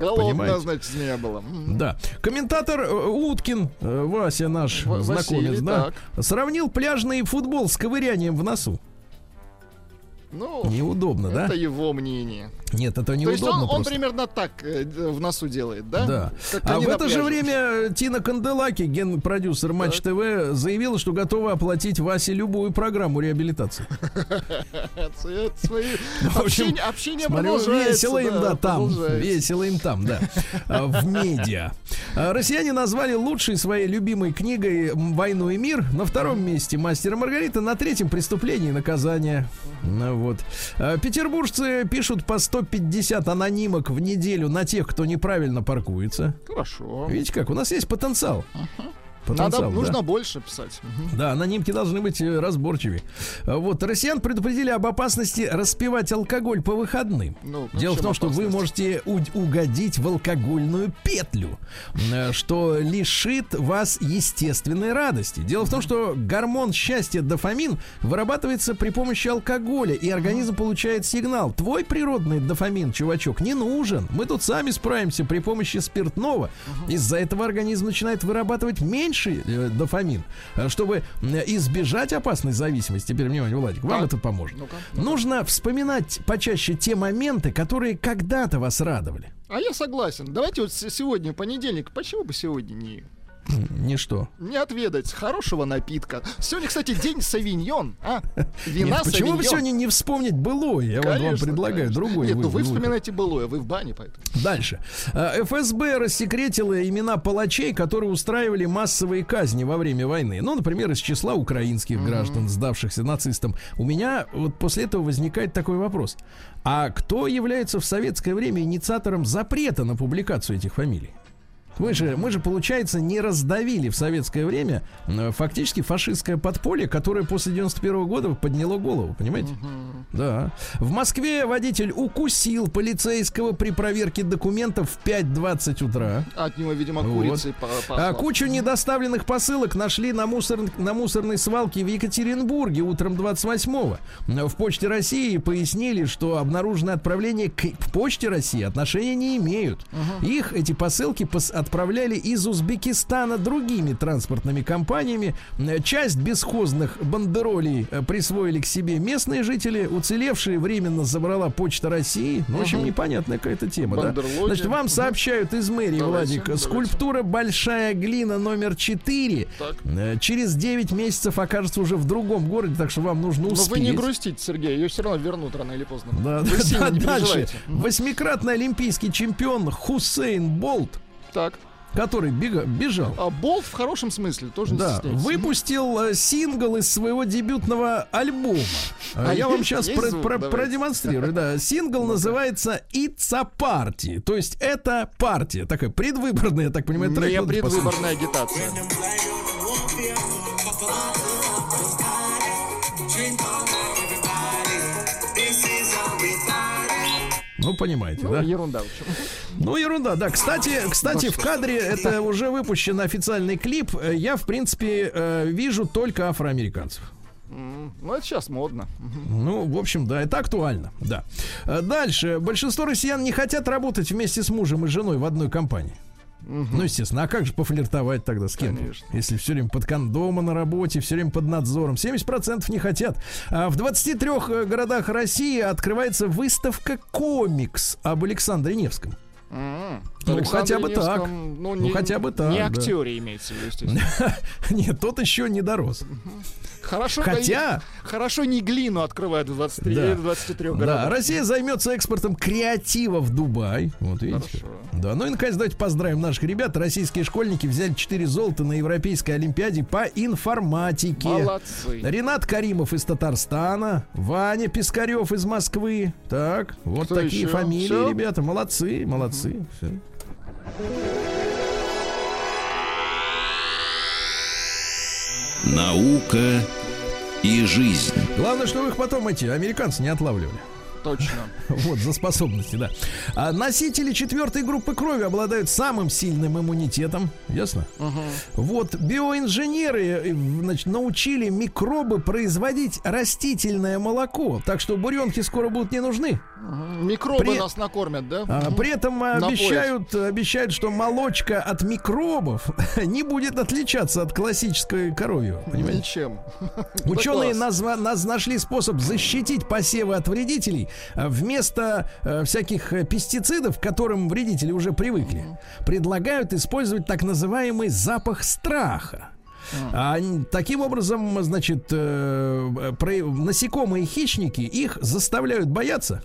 Голодная, значит, змея была. Да. Комментатор Уткин, Вася наш В- знакомец, Василий, да, так. сравнил пляжный футбол с ковырянием в носу. Ну, неудобно, это да? Это его мнение. Нет, это неудобно. То есть он, он примерно так э, в носу делает, да? Да. А в это же время Тина Канделаки, генпродюсер Матч ТВ, заявила, что готова оплатить Васе любую программу реабилитации. Общение продолжается. Весело им, да, там. Весело им там, да. В медиа. Россияне назвали лучшей своей любимой книгой «Войну и мир». На втором месте «Мастер и Маргарита», на третьем «Преступление и наказание». Вот. Петербуржцы пишут по сто пятьдесят анонимок в неделю на тех, кто неправильно паркуется. Хорошо. Видите как, у нас есть потенциал. Uh-huh. Потенциал, надо, да? Нужно больше писать. Да, анонимки должны быть разборчивее. Вот, россиян предупредили об опасности распивать алкоголь по выходным. Ну, дело в том, опасность? Что вы можете у- угодить в алкогольную петлю, что лишит вас естественной радости. Дело в том, что гормон счастья дофамин вырабатывается при помощи алкоголя, и организм получает сигнал: твой природный дофамин, чувачок, не нужен. Мы тут сами справимся при помощи спиртного. Из-за этого организм начинает вырабатывать меньше дофамин, чтобы избежать опасной зависимости. Теперь, внимание, Владик, вам да. это поможет. Ну-ка, ну-ка. Нужно вспоминать почаще те моменты, которые когда-то вас радовали. А я согласен. Давайте вот сегодня понедельник. Почему бы сегодня не... Не что? Не отведать хорошего напитка. Сегодня, кстати, день савиньон. А? Вина. Нет, почему савиньон? Вы сегодня не вспомнить былое? Я конечно, вам предлагаю конечно. Другое. Нет, вы, ну вы вспоминаете былое, вы в бане, поэтому. Дальше. ФСБ рассекретила имена палачей, которые устраивали массовые казни во время войны. Ну, например, из числа украинских mm-hmm. граждан, сдавшихся нацистам. У меня вот после этого возникает такой вопрос. А кто является в советское время инициатором запрета на публикацию этих фамилий? Мы же, мы же, получается, не раздавили в советское время фактически фашистское подполье, которое после девяносто первого года подняло голову, понимаете? Uh-huh. Да. В Москве водитель укусил полицейского при проверке документов в пять двадцать утра. От него, видимо, курицей вот. пошла. А кучу недоставленных посылок нашли на, мусор, на мусорной свалке в Екатеринбурге утром двадцать восьмого. В Почте России пояснили, что обнаруженные отправления к Почте России отношения не имеют. Uh-huh. Их, эти посылки, пос- отправляли из Узбекистана другими транспортными компаниями. Часть бесхозных бандеролей присвоили к себе местные жители. Уцелевшие временно забрала Почта России. Ну, в общем, непонятная какая-то тема. Да? Значит, вам сообщают из мэрии, давайте, Владик. Давайте. Скульптура «Большая глина» номер четыре. Так. Через девять месяцев окажется уже в другом городе, так что вам нужно успеть. Но вы не грустите, Сергей. Ее все равно вернут рано или поздно. Да, да, дальше. Восьмикратный олимпийский чемпион Хусейн Болт, так, который бега, бежал. А Болт в хорошем смысле тоже не да, выпустил э, сингл из своего дебютного альбома. А я вам сейчас про, звук, про, продемонстрирую. Да. Сингл ну, называется It's a Party. То есть это партия. Такая предвыборная, я так понимаю, трек. Не предвыборная агитация. Ну, понимаете, ну, да? Ерунда. Ну, ерунда, да. Кстати, кстати, в кадре это уже выпущен официальный клип. Я, в принципе, э, вижу только афроамериканцев. Ну, это сейчас модно. Ну, в общем, да, это актуально, да. Дальше. Большинство россиян не хотят работать вместе с мужем и женой в одной компании. Угу. Ну, естественно, а как же пофлиртовать тогда с кем? Конечно. Если все время под кондомом на работе, все время под надзором. семьдесят процентов не хотят. А в двадцати трёх городах России открывается выставка «Комикс» об Александре Невском. Mm-hmm. Ну, хотя бы так. Ну, не, ну, хотя бы так. Не актеры, да, имеется в виду, естественно. Нет, тот еще не дорос. Хорошо, хотя... не, хорошо не глину открывают в двадцати трёх городах. Да, Россия займется экспортом креатива в Дубай. Вот видите. Да. Ну и наконец, давайте поздравим наших ребят. Российские школьники взяли четыре золота на Европейской Олимпиаде по информатике. Молодцы. Ренат Каримов из Татарстана, Ваня Пискарев из Москвы. Так, вот кто такие еще? Фамилии, все? Ребята. Молодцы, молодцы. Mm-hmm. Наука и жизнь. Главное, что их потом эти американцы не отлавливали. Точно. Вот, за способности, да. А носители четвертой группы крови обладают самым сильным иммунитетом. Ясно? Угу. Вот, биоинженеры, значит, научили микробы производить растительное молоко. Так что буренки скоро будут не нужны. Угу. Микробы при... нас накормят, да? А, угу. При этом обещают, обещают, что молочка от микробов не будет отличаться от классической коровьего. Понимаете? Ничем. Ученые назва... нас нашли способ защитить посевы от вредителей. Вместо э, всяких пестицидов, к которым вредители уже привыкли, предлагают использовать так называемый запах страха. А, таким образом, значит, э, про, насекомые хищники их заставляют бояться.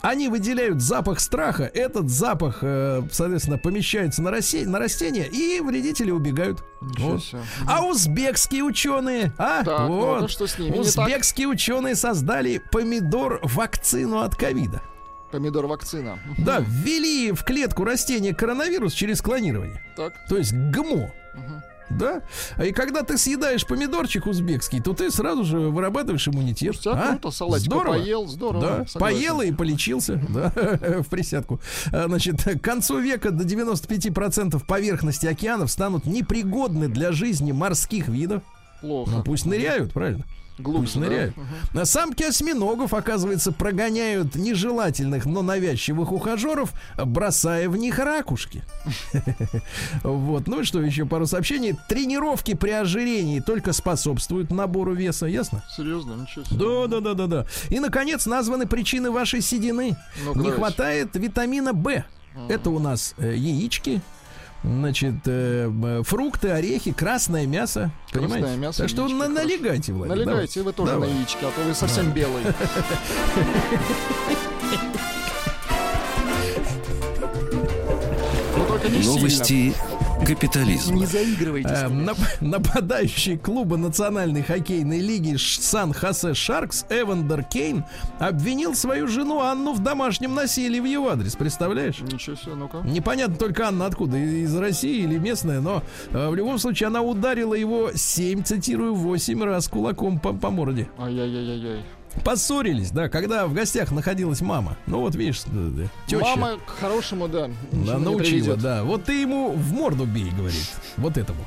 Они выделяют запах страха. Этот запах, э, соответственно, помещается на, росе, на растения, и вредители убегают. Вот. А узбекские ученые, а? Так, вот. ну, что с ними? Узбекские ученые создали помидор-вакцину от ковида. Помидор-вакцина. Да, ввели в клетку растения коронавирус через клонирование. Так. То есть ГМО. Угу. Да? И когда ты съедаешь помидорчик узбекский, то ты сразу же вырабатываешь иммунитет. А? Круто, салатик поел, здорово. Да. Поел и полечился, да, в присядку. Значит, к концу века до девяноста пяти процентов поверхности океанов станут непригодны для жизни морских видов. Плохо. Ну, пусть ныряют, правильно? Глубже, ныряют. Да? Угу. Самки осьминогов, оказывается, прогоняют нежелательных, но навязчивых ухажеров, бросая в них ракушки. Вот. Ну и что, еще пару сообщений. Тренировки при ожирении только способствуют набору веса, ясно? Серьезно? Ничего себе. Да, да, да, да. И, наконец, названы причины вашей седины. Не хватает витамина В. Это у нас яички. Значит, э, фрукты, орехи, красное мясо. Красное, понимаете? Мясо, так что яички, на, налегайте, Владик. Налегайте, давай. Вы тоже давай. На яички, а то вы совсем давай. Белый. Ну, только не сильно. Новости капитализма. Не заигрывайте. Э, нап- нападающий клуба Национальной хоккейной лиги Сан-Хосе Шаркс Эвандер Кейн обвинил свою жену Анну в домашнем насилии в ее адрес. Представляешь? Ничего себе, ну-ка. Непонятно только, Анна откуда, из России или местная, но э, в любом случае она ударила его семь, цитирую, восемь раз кулаком по, по морде. Ай-яй-яй-яй. Поссорились, да, когда в гостях находилась мама. Ну вот видишь, тёща. Мама к хорошему, да, да, научила, да. Вот ты ему в морду бей, говорит. Вот этому.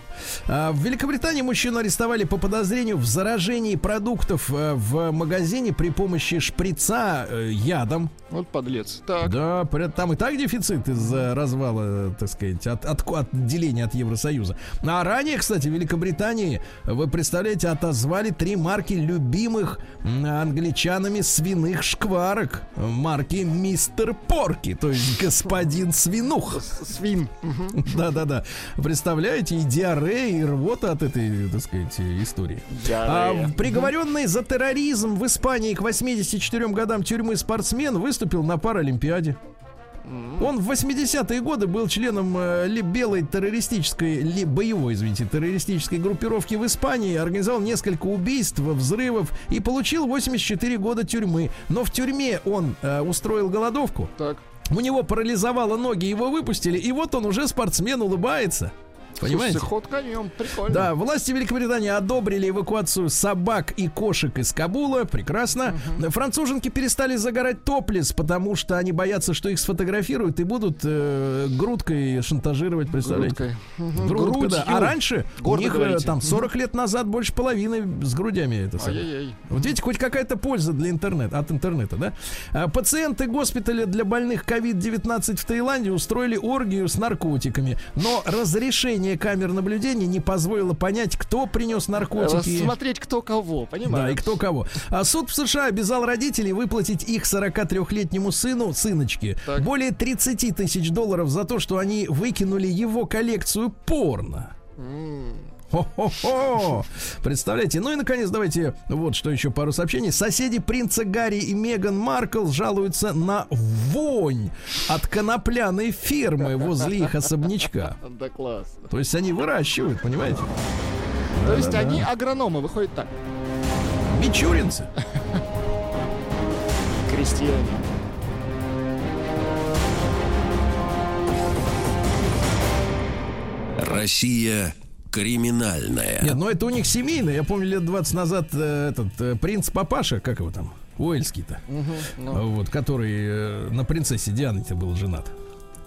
А, в Великобритании мужчину арестовали по подозрению в заражении продуктов а, в магазине при помощи шприца а, ядом. Вот подлец. Так. Да, там и так дефицит из-за развала, так сказать, от, от, отделения от Евросоюза. А ранее, кстати, в Великобритании, вы представляете, отозвали три марки любимых английских англичанами свиных шкварок марки Мистер Порки, то есть господин Свинух. Свин. Да-да-да. Представляете, и диарея, и рвота от этой, так сказать, истории. А, приговоренный за терроризм в Испании к восьмидесяти четырём годам тюрьмы спортсмен выступил на Паралимпиаде. Он в восьмидесятые годы был членом э, белой террористической, ли, боевой, извините, террористической группировки в Испании, организовал несколько убийств, взрывов и получил восемьдесят четыре года тюрьмы. Но в тюрьме он э, устроил голодовку, так. У него парализовало ноги, его выпустили, и вот он уже спортсмен, улыбается. Понимаете? Слушайте, ход конем, прикольно. Да, власти Великобритании одобрили эвакуацию собак и кошек из Кабула. Прекрасно. Угу. Француженки перестали загорать топлес, потому что они боятся, что их сфотографируют и будут э, грудкой шантажировать, представляете? Грудкой. Угу. Грудка, грудью. Да. А раньше у них говорите. Там сорок лет назад больше половины с грудями это самое. Вот видите, хоть какая-то польза для интернета, от интернета, да? А, пациенты госпиталя для больных ковид девятнадцать в Таиланде устроили оргию с наркотиками, но разрешение камер наблюдения не позволило понять, кто принес наркотики. Смотреть, кто кого, понимаешь? Да, и кто кого. А суд в США обязал родителей выплатить их сорокатрёхлетнему сыну, сыночке, так. более тридцать тысяч долларов за то, что они выкинули его коллекцию порно. Mm. Хо-хо-хо! Представляете? Ну и, наконец, давайте вот что еще, пару сообщений. Соседи принца Гарри и Меган Маркл жалуются на вонь от конопляной фермы возле их особнячка. Да класс. То есть они выращивают, понимаете? То есть они агрономы, выходит так. Мичуринцы. Крестьяне. Россия... криминальная. Нет, но это у них семейное. Я помню, лет двадцать назад э, этот э, принц Папаша, как его там, Уэльский-то, угу, ну. вот, который э, на принцессе Диане-то был женат.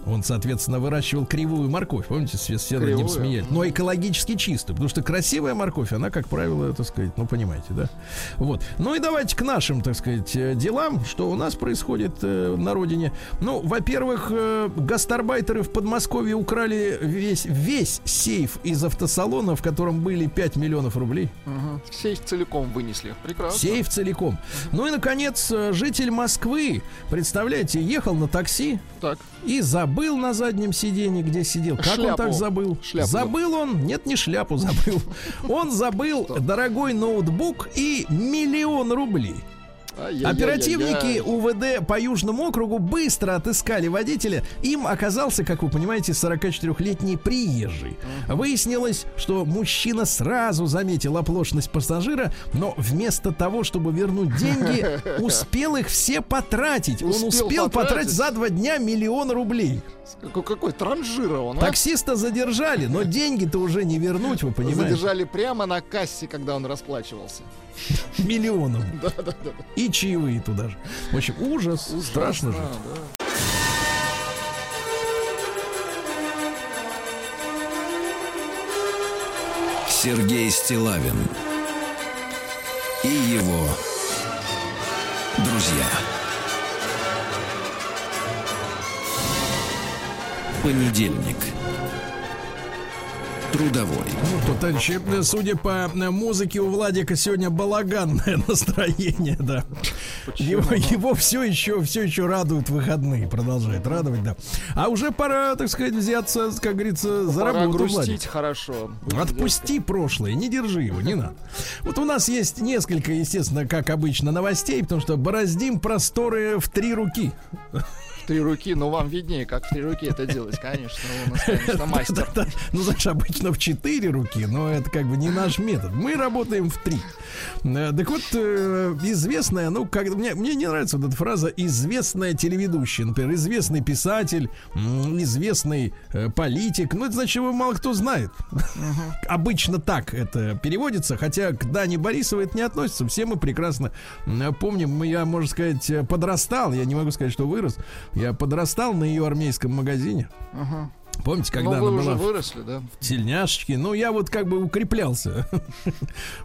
Он, соответственно, выращивал кривую морковь. Помните, все над ним смеялись. Но экологически чистую, потому что красивая морковь, она, как правило, так сказать, ну, понимаете, да? Вот. Ну и давайте к нашим, так сказать, делам, что у нас происходит э, на родине. Ну, во-первых, э, гастарбайтеры в Подмосковье украли весь, весь сейф из автосалона, в котором были пять миллионов рублей. Угу. Сейф целиком вынесли. Прекрасно. Сейф целиком. Угу. Ну и, наконец, житель Москвы, представляете, ехал на такси. Так. И забыл на заднем сиденье, где сидел. Как шляпу. Он так забыл? Шляпу. Забыл он? Нет, не шляпу забыл. Он забыл дорогой ноутбук и миллион рублей. Оперативники УВД по Южному округу быстро отыскали водителя. Им оказался, как вы понимаете, сорокачетырёхлетний приезжий. Выяснилось, что мужчина сразу заметил оплошность пассажира, но вместо того, чтобы вернуть деньги, успел их все потратить. Он успел потратить за два дня миллион рублей. Какой транжира он, а? Таксиста задержали, но деньги-то уже не вернуть, вы понимаете. Задержали прямо на кассе, когда он расплачивался. Миллионом. Да, да, да. И чаевые туда же. В общем, ужас. Ужасно, страшно же. Да. Сергей Стиллавин и его друзья. Понедельник. Трудовой. Ну, товарищи, судя по музыке, у Владика сегодня балаганное настроение, да. Его, его все еще, все еще радуют выходные, продолжает радовать, да. А уже пора, так сказать, взяться, как говорится, за пора работу. Грустить хорошо. Отпусти прошлое, не держи его, не надо. Вот у нас есть несколько, естественно, как обычно, новостей, потому что бороздим просторы в три руки. три руки, ну вам виднее, как в три руки это делать, конечно, у нас, конечно, мастер. Ну, знаешь, обычно в четыре руки, но это как бы не наш метод. Мы работаем в три. Так вот, известная, ну, как мне, мне не нравится вот эта фраза «известная телеведущая», например, известный писатель, известный политик, ну, это значит, его мало кто знает. Обычно так это переводится, хотя к Дане Борисовой это не относится, все мы прекрасно помним, я, можно сказать, подрастал, я не могу сказать, что вырос, я подрастал на ее армейском магазине. Ага. Помните, когда ну, она была выросли, да? В тельняшечке? Ну, я вот как бы укреплялся.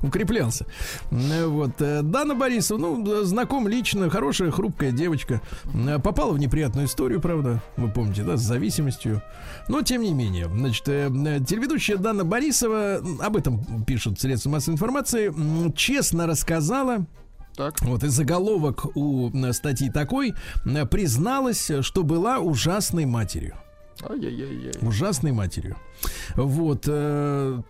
Укреплялся. Вот. Дана Борисовна, ну, знаком лично, хорошая, хрупкая девочка. Попала в неприятную историю, правда. Вы помните, да, с зависимостью. Но, тем не менее, значит, телеведущая Дана Борисова, об этом пишут средства массовой информации, честно рассказала. Так. Вот и заголовок у статьи такой: призналась, что была ужасной матерью. Ай-яй-яй-яй. Ужасной матерью. Вот. Э,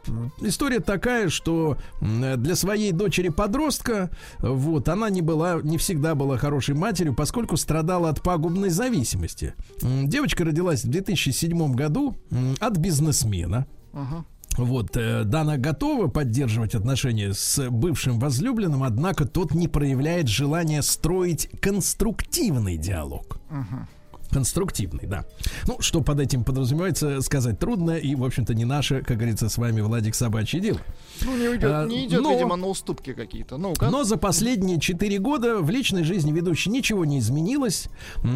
история такая, что для своей дочери-подростка вот, она не была, не всегда была хорошей матерью, поскольку страдала от пагубной зависимости. Девочка родилась в две тысячи седьмом году от бизнесмена. Ага. Вот, Дана готова поддерживать отношения с бывшим возлюбленным, однако тот не проявляет желания строить конструктивный диалог. Ага. Конструктивный, да. Ну, что под этим подразумевается, сказать трудно. И, в общем-то, не наше, как говорится, с вами, Владик, собачье дело. Ну, не идет, а, не идет но, видимо, на уступки какие-то. Ну-ка. Но за последние четыре года в личной жизни ведущей ничего не изменилось.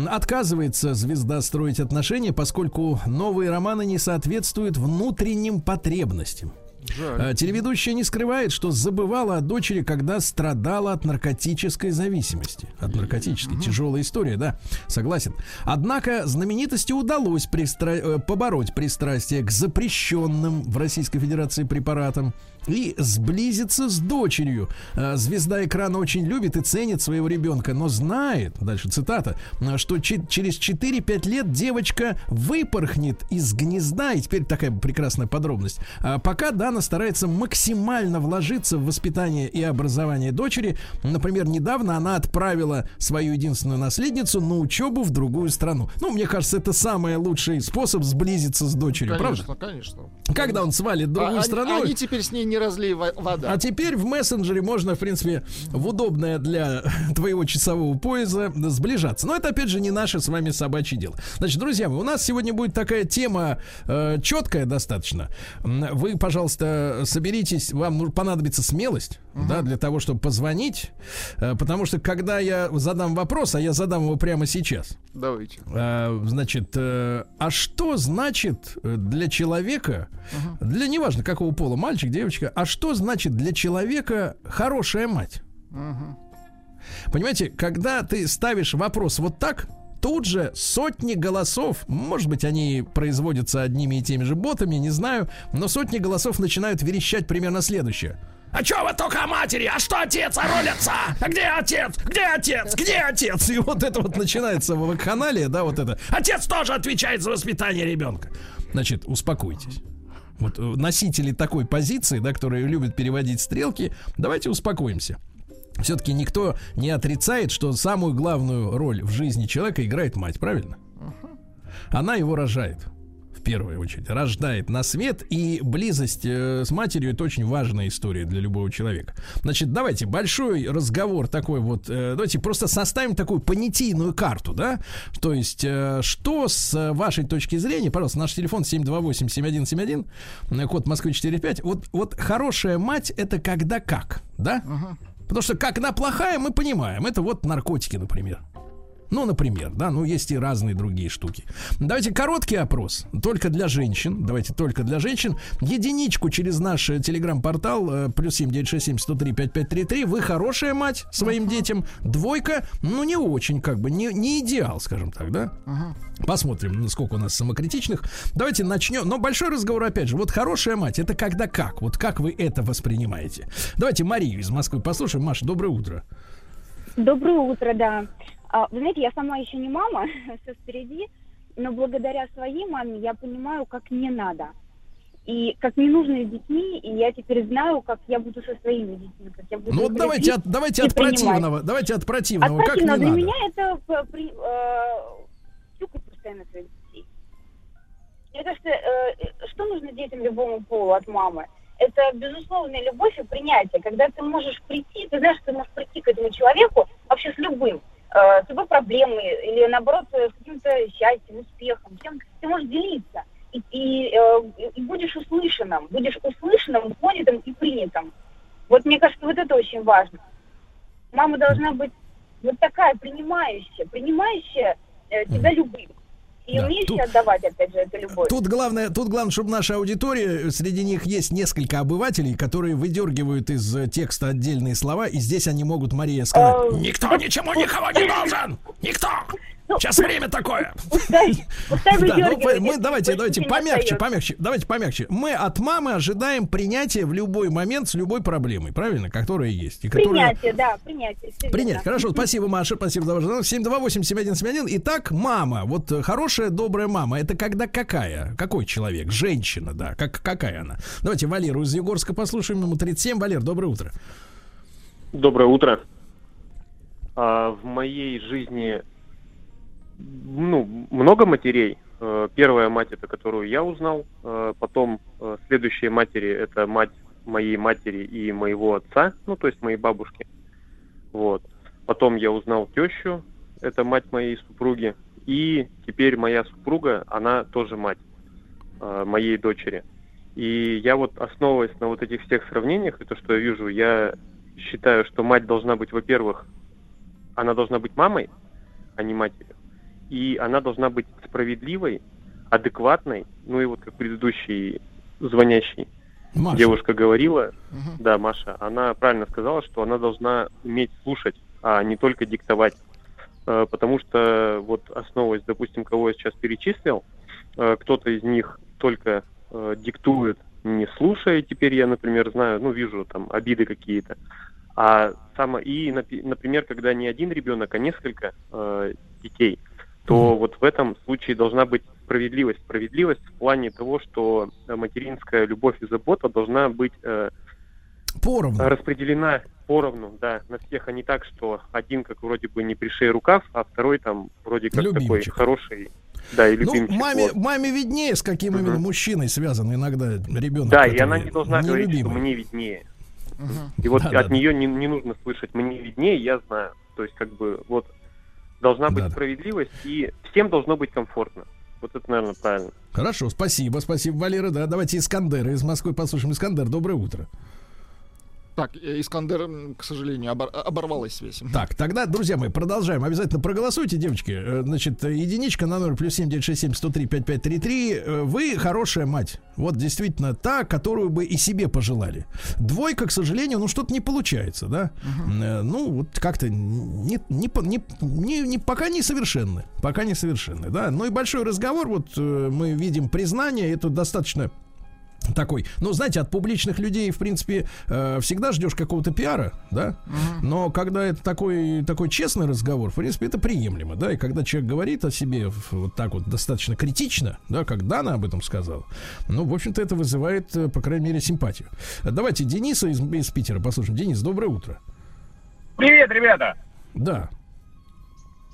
Отказывается звезда строить отношения, поскольку новые романы не соответствуют внутренним потребностям. Жаль. Телеведущая не скрывает, что забывала о дочери, когда страдала от наркотической зависимости. От наркотической. Тяжелая история, да, согласен. Однако знаменитости удалось пристра... побороть пристрастие к запрещенным в Российской Федерации препаратам и сблизиться с дочерью. Звезда экрана очень любит и ценит своего ребенка, но знает, дальше цитата, что ч- через четыре-пять лет девочка выпорхнет из гнезда. И теперь такая прекрасная подробность. Пока Дана старается максимально вложиться в воспитание и образование дочери. Например, недавно она отправила свою единственную наследницу на учебу в другую страну. Ну, мне кажется, это самый лучший способ сблизиться с дочерью, конечно, правда? Конечно, конечно. Когда он свалит в другую а, страну... Они, они теперь с ней не разлей вода. А теперь в мессенджере можно, в принципе, в удобное для твоего часового пояса сближаться. Но это, опять же, не наше с вами собачье дело. Значит, друзья мои, у нас сегодня будет такая тема э, четкая достаточно. Вы, пожалуйста, соберитесь. Вам понадобится смелость, uh-huh. да, для того, чтобы позвонить. Э, потому что, когда я задам вопрос, а я задам его прямо сейчас. Давайте. Э, значит, э, а что значит для человека, uh-huh. для неважно какого пола, мальчик, девушка, а что значит для человека хорошая мать? Ага. Понимаете, когда ты ставишь вопрос вот так, тут же сотни голосов, может быть, они производятся одними и теми же ботами, не знаю, но сотни голосов начинают верещать примерно следующее. А чё вы только о матери? А что отец? А роль отца? А где отец? Где отец? Где отец? И вот это вот начинается в канале, да, вот это. Отец тоже отвечает за воспитание ребенка. Значит, успокойтесь. Вот носители такой позиции, да, которые любят переводить стрелки, давайте успокоимся. Все-таки никто не отрицает, что самую главную роль в жизни человека играет мать, правильно? Она его рожает. В первую очередь, рождает на свет, и близость э, с матерью — это очень важная история для любого человека. Значит, давайте большой разговор такой вот, э, давайте просто составим такую понятийную карту, да, то есть, э, что с вашей точки зрения, пожалуйста, наш телефон семь два восемь семь один семь один, код Москвы четыре пять, вот, вот хорошая мать — это когда как, да? Ага. Потому что как она плохая, мы понимаем, это вот наркотики, например. Ну, например, да, ну, есть и разные другие штуки. Давайте короткий опрос, только для женщин, давайте только для женщин. Единичку через наш телеграм-портал, плюс семь девять шесть семь сто три пять пять три три, вы хорошая мать своим uh-huh. детям, двойка, ну, не очень, как бы, не, не идеал, скажем так, да? Uh-huh. Посмотрим, сколько у нас самокритичных. Давайте начнем, но большой разговор, опять же, вот хорошая мать, это когда как, вот как вы это воспринимаете? Давайте Марию из Москвы послушаем. Маша, доброе утро. Доброе утро, да. Вы знаете, я сама еще не мама, все впереди, но благодаря своей маме я понимаю, как не надо. И как не нужно с детьми, и я теперь знаю, как я буду со своими детьми. Как я буду ну вот давайте, от, давайте от противного, давайте от противного, от как противного. Не надо. Для меня это тюкают постоянно своих детей. Мне кажется, э, что нужно детям любому полу от мамы? Это безусловная любовь и принятие. Когда ты можешь прийти, ты знаешь, что ты можешь прийти к этому человеку вообще с любым, э, с любой проблемой или, наоборот, с каким-то счастьем, успехом, чем ты можешь делиться. И, и, э, и будешь услышанным, будешь услышанным, понятым и принятым. Вот мне кажется, вот это очень важно. Мама должна быть вот такая принимающая, принимающая э, тебя любым. И да, умеющие тут, отдавать, опять же, эту любовь. Тут главное, тут главное, чтобы наша аудитория, среди них есть несколько обывателей, которые выдергивают из текста отдельные слова, и здесь они могут Мария сказать: «Никто ничему никого не должен! Никто! Сейчас время такое!» Давайте, давайте помягче, помягче, давайте помягче. Мы от мамы ожидаем принятия в любой момент с любой проблемой, правильно? Которая есть. Принятие, да, принятие. Принятие, хорошо, спасибо, Маша, спасибо за ваш звонок. семь два восемь семь один семь один. Итак, мама, вот хорошая добрая мама — это когда какая? Какой человек? Женщина, да. Как, какая она? Давайте Валеру из Егорска послушаем. Ему тридцать семь. Валер, доброе утро. Доброе утро. А, в моей жизни ну, много матерей. Первая мать — это которую я узнал. Потом следующие матери — это мать моей матери и моего отца, ну, то есть моей бабушки. Вот. Потом я узнал тещу. Это мать моей супруги. И теперь моя супруга, она тоже мать э, моей дочери. И я вот, основываясь на вот этих всех сравнениях, и то, что я вижу, я считаю, что мать должна быть, во-первых, она должна быть мамой, а не матерью. И она должна быть справедливой, адекватной, ну и вот как предыдущий звонящий Маша. Девушка говорила, угу. Да, Маша, она правильно сказала, что она должна уметь слушать, а не только диктовать. Потому что, вот основываясь, допустим, кого я сейчас перечислил, кто-то из них только диктует, не слушая, теперь я, например, знаю, ну, вижу там обиды какие-то. А само... И, например, когда не один ребенок, а несколько детей, то вот в этом случае должна быть справедливость. Справедливость в плане того, что материнская любовь и забота должна быть поровну. Распределена поровну, да, на всех, а не так, что один как вроде бы не пришей рукав, а второй там вроде как любимчик. Такой хороший, да, и любимчик. Ну, маме, вот. Маме виднее, с каким именно uh-huh. мужчиной связан иногда ребенок. Да, и она не должна не говорить, любимый. Что мне виднее. Uh-huh. И вот да, от да, нее да. Не, не нужно слышать, мне виднее, я знаю. То есть как бы вот должна быть да, справедливость, да. И всем должно быть комфортно. Вот это, наверное, правильно. Хорошо, спасибо, спасибо, Валера. Да, давайте Искандера из Москвы послушаем. Искандер, доброе утро. Так, Искандер, к сожалению, оборвалась связь. Так, тогда, друзья мои, продолжаем. Обязательно проголосуйте, девочки. Значит, единичка на номер плюс семь девять шесть семь сто три пять пять три три. Вы хорошая мать. Вот действительно та, которую бы и себе пожелали. Двойка, к сожалению, ну что-то не получается, да? Uh-huh. Ну, вот как-то не, не, не, не, не, пока не совершенны. Пока не совершенны, да? Ну и большой разговор. Вот мы видим признание. Это достаточно... Такой, ну, знаете, от публичных людей, в принципе, э, всегда ждешь какого-то пиара, да, угу. Но когда это такой, такой честный разговор, в принципе, это приемлемо, да, и когда человек говорит о себе вот так вот достаточно критично, да, как Дана об этом сказала, ну, в общем-то, это вызывает, по крайней мере, симпатию. Давайте Дениса из, из Питера послушаем. Денис, доброе утро. Привет, ребята. Да.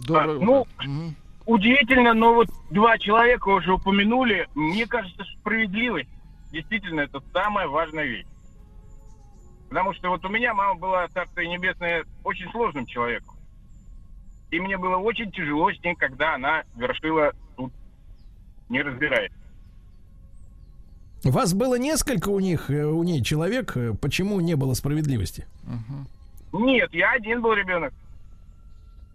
Доброе а, утро. Ну... Угу. Удивительно, но вот два человека уже упомянули, мне кажется, справедливость. Действительно, это самая важная вещь. Потому что вот у меня мама была, Царство Небесное, очень сложным человеком. И мне было очень тяжело с ней, когда она вершила суд, не разбираясь. Вас было несколько у них, у ней человек. Почему не было справедливости? Угу. Нет, я один был ребенок.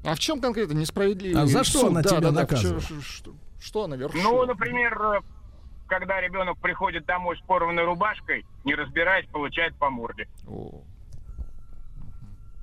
А в чем конкретно несправедливость? А за что суд? Она да, тебя да, наказывала? Что, что, что она вершила? Ну, например... Когда ребенок приходит домой с порванной рубашкой, не разбираясь, получает по морде. О.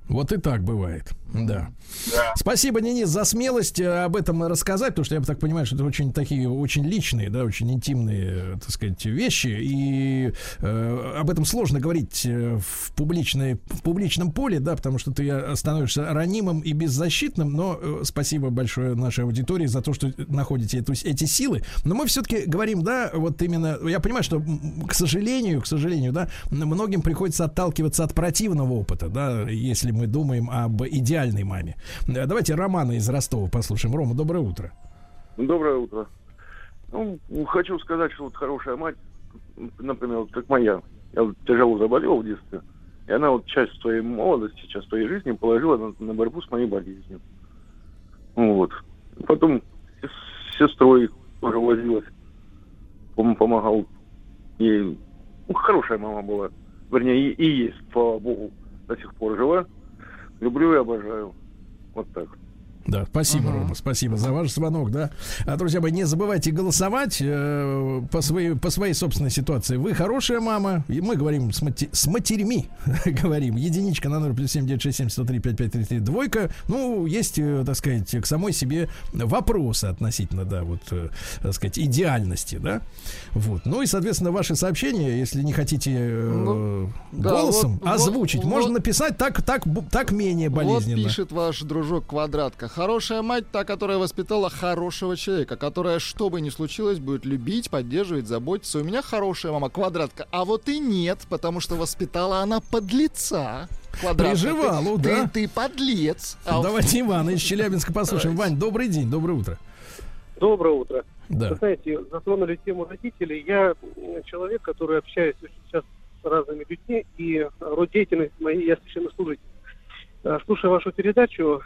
Вот и так бывает, да. да. Спасибо, Денис, за смелость об этом рассказать, потому что я так понимаю, что это очень такие, очень личные, да, очень интимные, так сказать, вещи, и э, об этом сложно говорить в, публичной, в публичном поле, да, потому что ты становишься ранимым и беззащитным, но э, спасибо большое нашей аудитории за то, что находите эту, эти силы, но мы все-таки говорим, да, вот именно, я понимаю, что, к сожалению, к сожалению, да, многим приходится отталкиваться от противного опыта, да, если мы думаем об идеальной маме. Давайте Романа из Ростова послушаем. Рома, доброе утро. Доброе утро. Ну, хочу сказать, что вот хорошая мать, например, вот как моя. Я вот тяжело заболел в детстве. И она вот часть своей молодости, часть своей жизни положила на, на борьбу с моей болезнью. Вот. Потом с сестрой тоже возилась. Помогал ей. Ну, хорошая мама была. Вернее, и, и есть, слава богу, до сих пор жива. Люблю и обожаю. Вот так. Да, спасибо, ага. Рома, спасибо за ваш звонок, да. А, друзья мои, не забывайте голосовать э, по, своей, по своей собственной ситуации. Вы хорошая мама, и мы говорим с, мати- с матерьми, говорим. Единичка на ноль плюс семь девятьсот шестьдесят семь сто три пятьдесят пять тридцать три, двойка. Ну, есть, так сказать, к самой себе вопросы относительно, да, вот, так сказать, идеальности, да. Вот. Ну и, соответственно, ваши сообщения, если не хотите э, ну, голосом да, вот, озвучить, вот, можно вот, написать так, так, так менее болезненно. Вот пишет ваш дружок Квадратка. Хорошая мать, та, которая воспитала хорошего человека, которая, что бы ни случилось, будет любить, поддерживать, заботиться. У меня хорошая мама, Квадратка. А вот и нет, потому что воспитала она подлеца. Квадратка. Приживалу, ты, да? Ты, ты подлец. Давайте Ивана из Челябинска послушаем. Вань, добрый день, доброе утро. Доброе утро. Да. Вы знаете, затронули тему родителей. Я человек, который общаюсь сейчас с разными людьми, и род деятельности моей я священнослужитель. Слушая вашу передачу,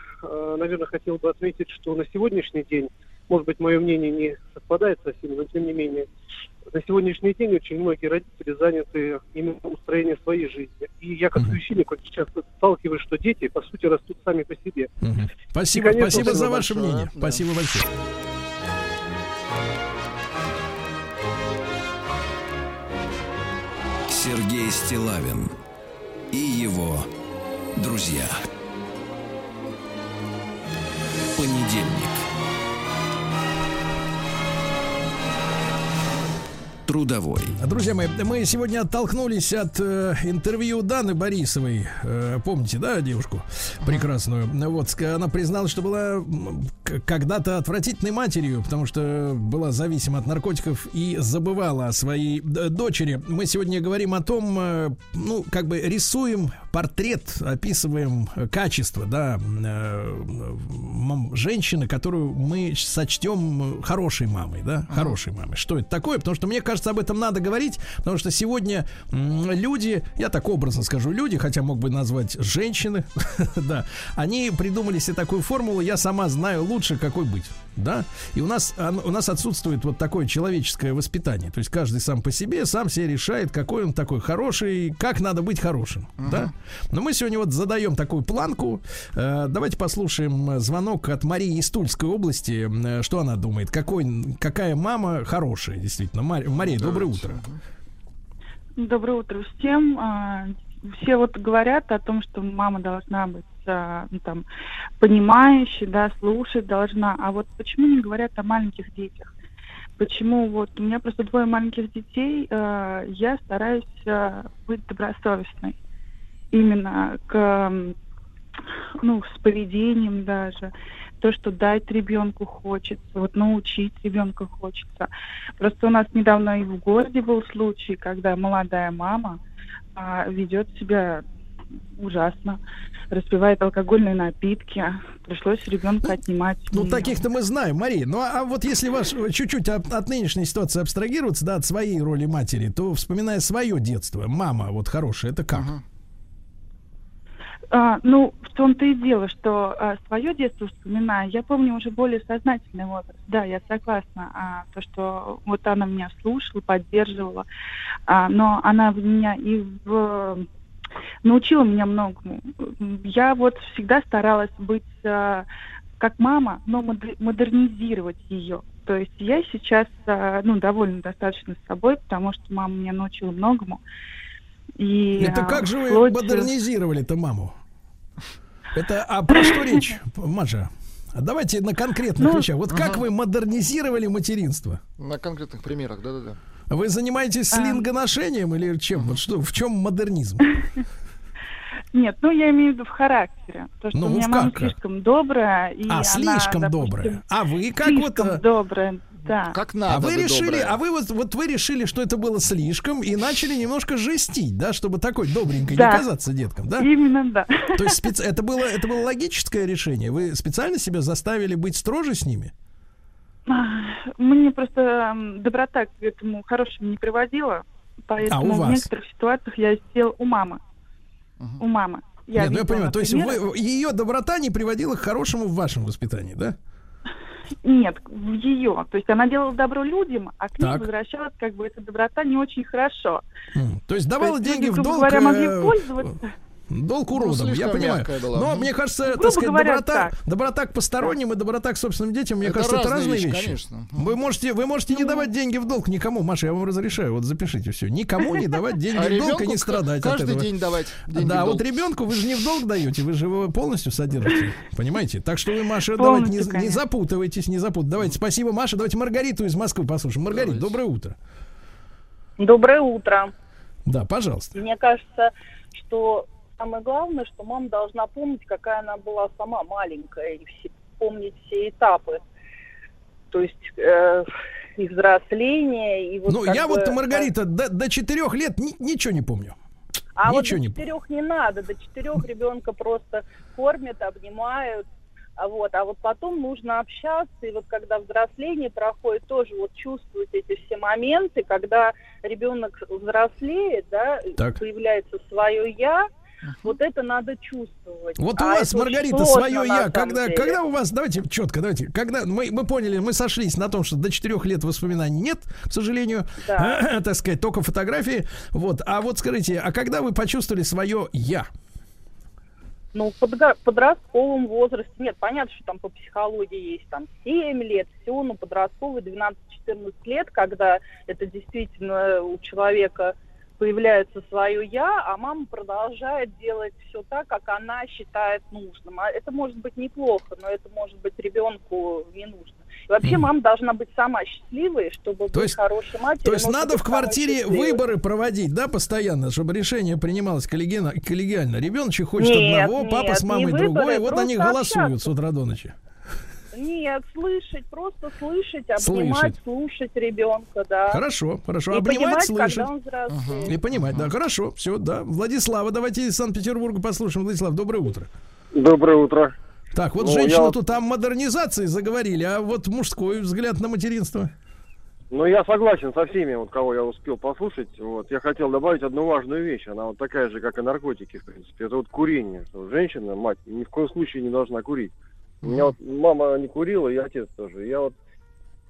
наверное, хотел бы отметить, что на сегодняшний день, может быть, мое мнение не совпадает совсем, но тем не менее, на сегодняшний день очень многие родители заняты именно устроением своей жизни. И я как священник очень часто сталкиваюсь, что дети, по сути, растут сами по себе. Угу. Спасибо, и, конечно, спасибо за ваше большое мнение. Да. Спасибо большое. Сергей Стиллавин и его... друзья. Понедельник. Трудовой. Друзья мои, мы сегодня оттолкнулись от э, интервью Даны Борисовой. Э, помните, да, девушку прекрасную? Вот, она призналась, что была когда-то отвратительной матерью, потому что была зависима от наркотиков и забывала о своей дочери. Мы сегодня говорим о том, э, ну, как бы рисуем портрет, описываем качество, да, э, женщины, которую мы сочтем хорошей мамой, да, хорошей мамой. Что это такое? Потому что мне кажется, об этом надо говорить, потому что сегодня люди, я так образно скажу, люди, хотя мог бы назвать женщины, да, они придумали себе такую формулу: я сама знаю лучше, какой быть, да, и у нас, у нас отсутствует вот такое человеческое воспитание, то есть каждый сам по себе, сам себе решает, какой он такой хороший, как надо быть хорошим, uh-huh. да, но мы сегодня вот задаем такую планку. Давайте послушаем звонок от Марии из Тульской области, что она думает, какой, какая мама хорошая, действительно, мама. Мария, доброе утро. Доброе утро всем. Все вот говорят о том, что мама должна быть ну, там, понимающей, да, слушать должна. А вот почему не говорят о маленьких детях? Почему вот у меня просто двое маленьких детей, я стараюсь быть добросовестной именно к, ну, с поведением даже. То, что дать ребенку хочется, вот научить ребенка хочется. Просто у нас недавно и в городе был случай, когда молодая мама а, ведет себя ужасно, распивает алкогольные напитки, пришлось ребенка отнимать. Ну, ну таких-то мы знаем, Мария. Ну а, а вот если ваш чуть-чуть от, от нынешней ситуации абстрагироваться, да, от своей роли матери, то вспоминая свое детство, мама вот хорошая, это как? Uh-huh. А, ну, в том-то и дело, что а, свое детство вспоминаю, я помню уже более сознательный возраст. Да, я согласна, а, то, что вот она меня слушала, поддерживала, а, но она меня и в... научила меня многому. Я вот всегда старалась быть а, как мама, но модернизировать ее. То есть я сейчас а, ну, довольна достаточно с собой, потому что мама меня научила многому. И, это как а, же вы вплоть... модернизировали-то маму? Это, а про что речь, Маша? Давайте на конкретных ну, вещах. Вот ага. как вы модернизировали материнство? На конкретных примерах, да-да-да. Вы занимаетесь слингоношением а... или чем? Ага. Вот что, в чем модернизм? Нет, ну я имею в виду в характере. То, что ну, у меня мама слишком добрая. И а, слишком она, допустим, добрая. А вы как слишком вот... Слишком добрая. Да. Как надо. А вы решили, доброе. а вы вот, вот вы решили, что это было слишком, и начали немножко жестить, да, чтобы такой добренькой да. не казаться деткам, да? Именно, да. То есть специ... это было, это было логическое решение. Вы специально себя заставили быть строже с ними? Мне просто доброта к этому хорошему не приводила, поэтому а в некоторых ситуациях я сидела у мамы. Угу. У мамы. Я Нет, видела, ну я понимаю, например, то есть вы, ее доброта не приводила к хорошему в вашем воспитании, да? Нет, в ее. То есть она делала добро людям, а к ним так. возвращалась, как бы, эта доброта не очень хорошо. Mm. То есть давала то есть, деньги люди, в долг... Говоря, могли пользоваться... Долг уродом, ну, я понимаю. Но мне кажется, ну, так сказать, говоря, доброта, так. доброта к посторонним и доброта к собственным детям, мне это кажется, разные это разные вещи. Конечно. Вы можете, вы можете ну, не давать деньги в долг никому, Маша, я вам разрешаю, вот запишите все. Никому не давать деньги а в долг и не страдать от этого. Каждый день давать деньги да, в долг. Вот ребенку вы же не в долг даете, вы же его полностью содержите, понимаете? Так что вы, Маша, давайте не, не запутывайтесь, не запутывайтесь. Давайте, спасибо, Маша, давайте Маргариту из Москвы послушаем. Маргарита, доброе утро. Доброе утро. Да, пожалуйста. Мне кажется, что самое главное, что мама должна помнить, какая она была сама маленькая, и все, помнить все этапы, то есть э, и взросление, и вот. Ну, я бы, вот, Маргарита, как... до, до четырех лет ни, ничего не помню. А ничего вот до четырех не, не надо, до четырех ребенка просто кормят, обнимают, а вот, а вот потом нужно общаться, и вот когда взросление проходит, тоже вот чувствовать эти все моменты, когда ребенок взрослеет, да, так. появляется свое «я», вот это надо чувствовать. Вот у а вас, Маргарита, свое я, когда, когда у вас, давайте четко, давайте, когда мы, мы поняли, мы сошлись на том, что до четырех лет воспоминаний нет, к сожалению, да. так сказать, только фотографии. Вот. А вот скажите, а когда вы почувствовали свое я? Ну, в подростковом возрасте, нет, понятно, что там по психологии есть там семь лет, все, но подростковый двенадцать-четырнадцать лет, когда это действительно у человека... появляется свое «я», а мама продолжает делать все так, как она считает нужным. А это может быть неплохо, но это может быть ребенку не нужно. И вообще mm. мама должна быть сама счастливой, чтобы то быть хорошей матерью. То есть надо в квартире счастливой. Выборы проводить, да, постоянно, чтобы решение принималось коллегиально. коллегиально. Ребеночек хочет нет, одного, нет, папа с мамой другой, вот они голосуют общаться. С утра до ночи. Нет, слышать, просто слышать, обнимать, слышать. слушать ребенка, да. Хорошо, хорошо. И обнимать, понимать, слышать. Угу. И понимать, угу. да, хорошо, все, да. Владислава, давайте из Санкт-Петербурга послушаем. Владислав, доброе утро. Доброе утро. Так, вот ну, женщину-то я... там модернизации заговорили, а вот мужской взгляд на материнство. Ну, я согласен со всеми, вот кого я успел послушать. Вот я хотел добавить одну важную вещь. Она вот такая же, как и наркотики, в принципе. Это вот курение. Что женщина, мать, ни в коем случае не должна курить. У меня вот мама не курила, и отец тоже. Я вот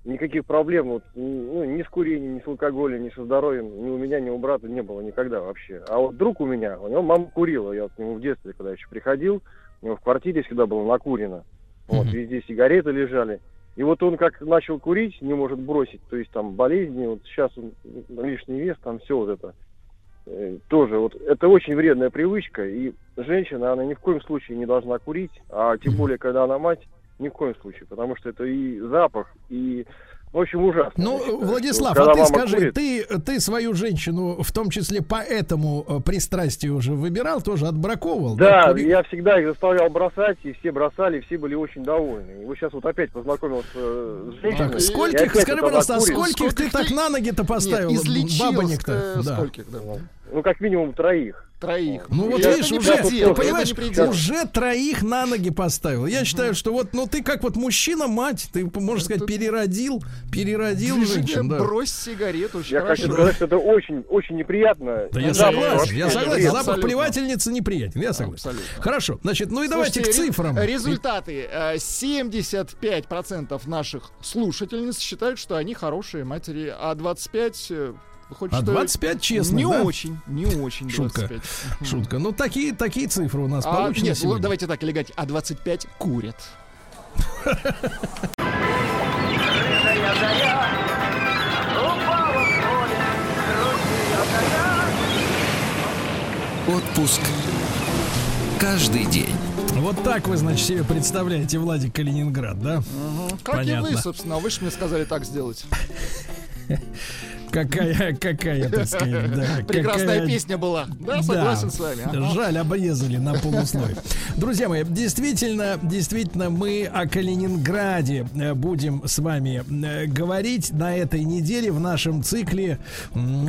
никаких проблем вот, ну, ни с курением, ни с алкоголем, ни со здоровьем ни у меня, ни у брата не было никогда вообще. А вот друг у меня, у него мама курила. Я вот к нему в детстве, когда еще приходил, у него в квартире всегда было накурено. Вот, везде сигареты лежали. И вот он как начал курить, не может бросить, то есть там болезни, вот сейчас он, лишний вес, там все вот это. Тоже вот это очень вредная привычка, и женщина, она ни в коем случае не должна курить, а тем более, когда она мать, ни в коем случае, потому что это и запах, и, в общем, ужасно. Ну, Владислав, а ты скажи, ты, ты свою женщину, в том числе по этому пристрастию уже выбирал, тоже отбраковывал? Да, да? Я всегда их заставлял бросать, и все бросали, все были очень довольны. И вот сейчас вот опять познакомился с женщиной. Так, скольких, скажи, пожалуйста, скольких ты так на ноги-то поставил? Нет, излечил бабонек-то? Да. Скольких, да. Ну, как минимум, троих. Троих. Ну, вот я видишь, уже, ты понимаешь, уже троих на ноги поставил. Я считаю, что вот, ну, ты как вот мужчина-мать, ты, можно сказать, переродил, переродил женщин. Да. Брось сигарету, очень я хорошо. Хочу сказать, что это очень, очень неприятно. Да, я согласен, я согласен. Запах плевательницы неприятен, я согласен. Абсолютно. Хорошо, значит, ну и давайте слушайте, к цифрам. Результаты. семьдесят пять процентов наших слушательниц считают, что они хорошие матери, а двадцать пять процентов... Хоть а двадцать пять, честно, не да? очень, не очень двадцать пять. Шутка, шутка. Ну, такие, такие цифры у нас а, получены нет, сегодня. Давайте так, легать, а двадцать пять курят. Отпуск каждый день. Вот так вы, значит, себе представляете, Владик, Калининград, да? Угу. Как понятно. И вы, собственно, вы же мне сказали так сделать. Какая, какая, так сказать, да. Прекрасная какая... песня была. Да, согласен да. с вами. Ага. Жаль, обрезали на полуслой. Друзья мои, действительно, действительно, мы о Калининграде будем с вами говорить на этой неделе в нашем цикле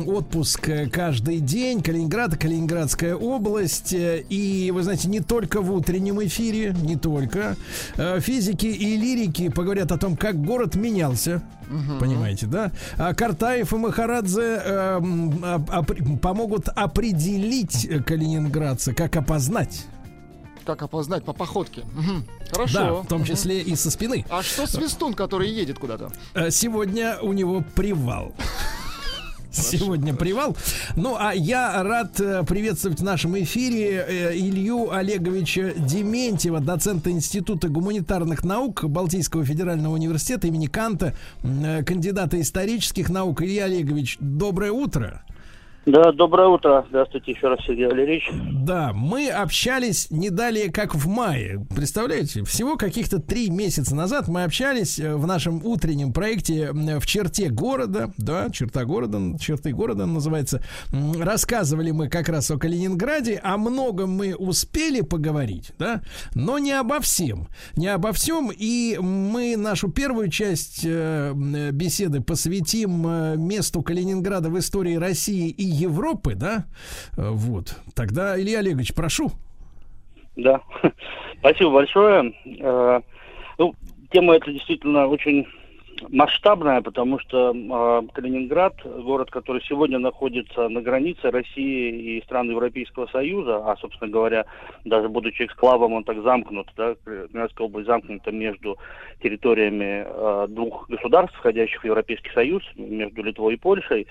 «Отпуск каждый день». Калининград, Калининградская область. И, вы знаете, не только в утреннем эфире, не только. Физики и лирики поговорят о том, как город менялся. Угу. Понимаете, да? А Картаев и Махарадзе э, опри- помогут определить калининградца, как опознать. Как опознать по походке. Угу. Хорошо. Да, в том числе угу. и со спины. А что свистун, который едет куда-то? Сегодня у него привал. Сегодня хорошо, привал. Хорошо. Ну, а я рад приветствовать в нашем эфире Илью Олеговича Дементьева, доцента Института гуманитарных наук Балтийского федерального университета имени Канта, кандидата исторических наук. Илья Олегович, доброе утро. Да, доброе утро. Здравствуйте еще раз, Сергей Валерьевич. Да, мы общались не далее, как в мае. Представляете, всего каких-то три месяца назад мы общались в нашем утреннем проекте «В черте города». Да, «Черта города», «Черты города» называется. Рассказывали мы как раз о Калининграде. О многом мы успели поговорить, да, но не обо всем. Не обо всем. И мы нашу первую часть беседы посвятим месту Калининграда в истории России и Европы, да? Вот. Тогда, Илья Олегович, прошу. Да. Спасибо большое. Ну, тема эта действительно очень масштабная, потому что Калининград, город, который сегодня находится на границе России и стран Европейского Союза, а, собственно говоря, даже будучи эксклавом, он так замкнут, да, Калининградская область замкнута между территориями двух государств, входящих в Европейский Союз, между Литвой и Польшей.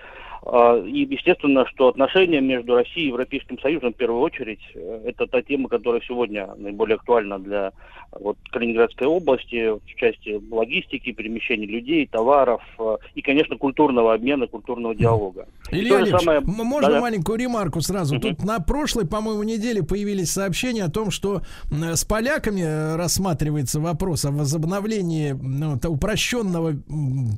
И, естественно, что отношения между Россией и Европейским Союзом, в первую очередь, это та тема, которая сегодня наиболее актуальна для вот, Калининградской области в части логистики, перемещения людей, товаров и, конечно, культурного обмена, культурного диалога. Илья Ильич, самое... можно да, маленькую ремарку сразу? Угу. Тут на прошлой, по-моему, неделе появились сообщения о том, что с поляками рассматривается вопрос о возобновлении ну, упрощенного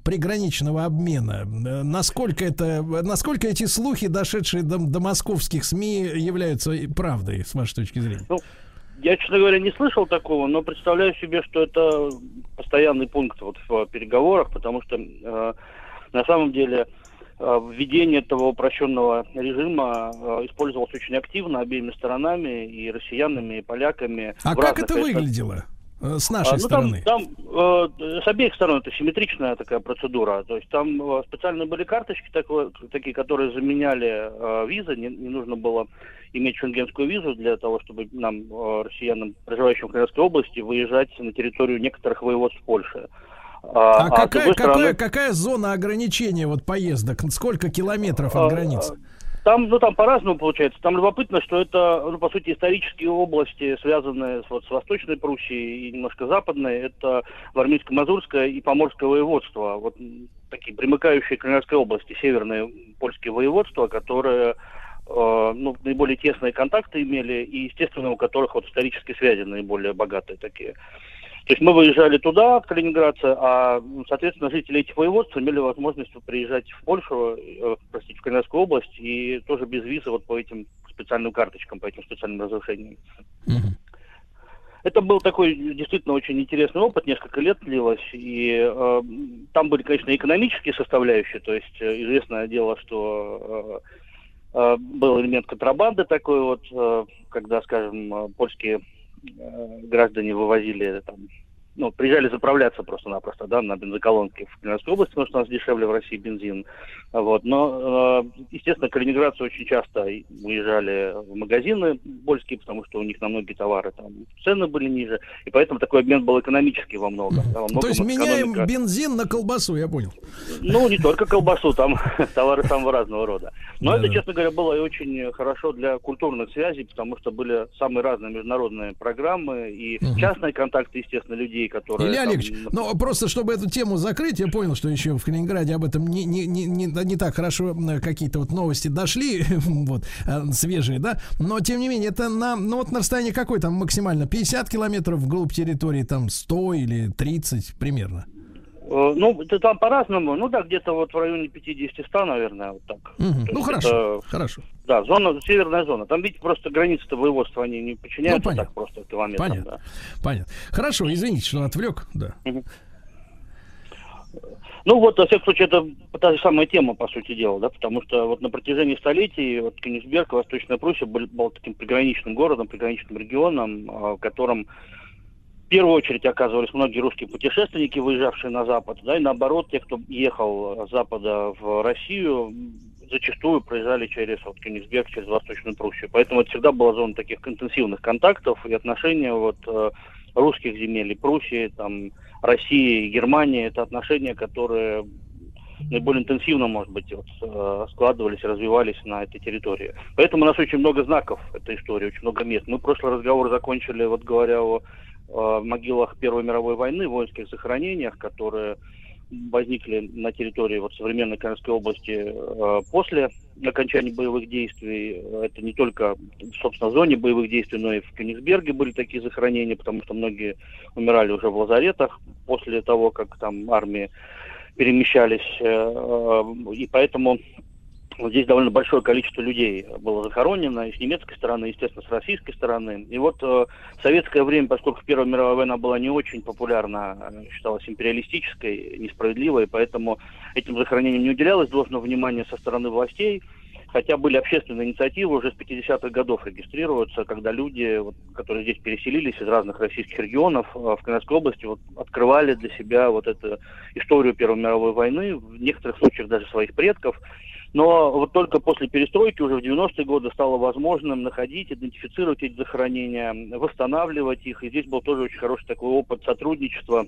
приграничного обмена. Насколько это... Насколько эти слухи, дошедшие до, до московских СМИ, являются правдой, с вашей точки зрения? Ну, я, честно говоря, не слышал такого, но представляю себе, что это постоянный пункт вот в переговорах, потому что э, на самом деле э, введение этого упрощенного режима э, использовалось очень активно обеими сторонами, и россиянами, и поляками. А как это выглядело? С нашей а, ну, стороны. Там, там э, с обеих сторон это симметричная такая процедура. То есть там э, специально были карточки такой, такие, которые заменяли э, визы. Не, не нужно было иметь шенгенскую визу для того, чтобы нам, э, россиянам, проживающим в Калининградской области, выезжать на территорию некоторых воеводств Польши. А, а, а какая, стороны... какая, какая зона ограничения вот, поездок? Сколько километров от а, границы? Там, ну, там по-разному получается. Там любопытно, что это, ну, по сути, исторические области, связанные вот, с Восточной Пруссией и немножко Западной. Это Армянско-Мазурское и Поморское воеводство. Вот такие примыкающие к Калининградской области, северные польские воеводства, которые э, ну, наиболее тесные контакты имели и, естественно, у которых вот, исторические связи наиболее богатые такие. То есть мы выезжали туда, от калининградца, а, соответственно, жители этих воеводств имели возможность приезжать в Польшу, э, простите, в Калининградскую область, и тоже без визы вот по этим специальным карточкам, по этим специальным разрешениям. Mm-hmm. Это был такой действительно очень интересный опыт, несколько лет длилось, и э, там были, конечно, экономические составляющие, то есть э, известное дело, что... Э, э, был элемент контрабанды такой вот, э, когда, скажем, э, польские... граждане вывозили, там, ну, приезжали заправляться просто-напросто, да, на бензоколонке в Калининградской области, потому что у нас дешевле в России бензин, вот, но, естественно, калининградцы очень часто уезжали в магазины польские, потому что у них на многие товары там цены были ниже, и поэтому такой обмен был экономический во многом. Да, во многом. То есть меняем экономика... бензин на колбасу, я понял. Ну, не только колбасу, там товары самого разного рода. Но это, честно говоря, было и очень хорошо для культурных связей, потому что были самые разные международные программы и частные контакты, естественно, людей. Которые Илья там... Олегович, ну просто чтобы эту тему закрыть, я понял, что еще в Калининграде об этом не, не, не, не так хорошо какие-то вот новости дошли, вот, свежие, да, но тем не менее, это на, ну, вот на расстоянии какой там максимально пятьдесят километров вглубь территории, там сто или тридцать примерно. Ну, это там по-разному. Ну, да, где-то вот в районе пятьдесят-сто, наверное, вот так. Угу. Ну, хорошо, это, хорошо. Да, зона, северная зона. Там, видите, просто границы-то воеводства, они не подчиняются, ну, так просто километрам. Понятно. Да. Понятно. Хорошо, извините, что отвлек. Да. Угу. Ну, вот, во всяком случае, это та же самая тема, по сути дела, да, потому что вот на протяжении столетий вот Кёнигсберг, Восточная Пруссия был, был таким приграничным городом, приграничным регионом, в котором в первую очередь оказывались многие русские путешественники, выезжавшие на Запад, да, и наоборот, те, кто ехал с Запада в Россию, зачастую проезжали через вот, Кёнигсберг, через Восточную Пруссию. Поэтому это всегда была зона таких интенсивных контактов и отношения вот, русских земель, Пруссии, там, России, Германии. Это отношения, которые наиболее интенсивно, может быть, вот, складывались, развивались на этой территории. Поэтому у нас очень много знаков этой истории, очень много мест. Мы прошлый разговор закончили, вот говоря о в могилах Первой мировой войны, воинских захоронениях, которые возникли на территории вот, современной Калининградской области э, после окончания боевых действий. Это не только, собственно, в зоне боевых действий, но и в Кёнигсберге были такие захоронения, потому что многие умирали уже в лазаретах после того, как там армии перемещались. Э, э, и поэтому здесь довольно большое количество людей было захоронено, и с немецкой стороны, естественно, с российской стороны. И вот э, в советское время, поскольку Первая мировая война была не очень популярна, считалась империалистической, несправедливой, поэтому этим захоронениям не уделялось должного внимания со стороны властей, хотя были общественные инициативы, уже с пятидесятых годов регистрируются, когда люди, вот, которые здесь переселились из разных российских регионов, в Калининградской области вот, открывали для себя вот эту историю Первой мировой войны, в некоторых случаях даже своих предков. Но вот только после перестройки, уже в девяностые годы, стало возможным находить, идентифицировать эти захоронения, восстанавливать их. И здесь был тоже очень хороший такой опыт сотрудничества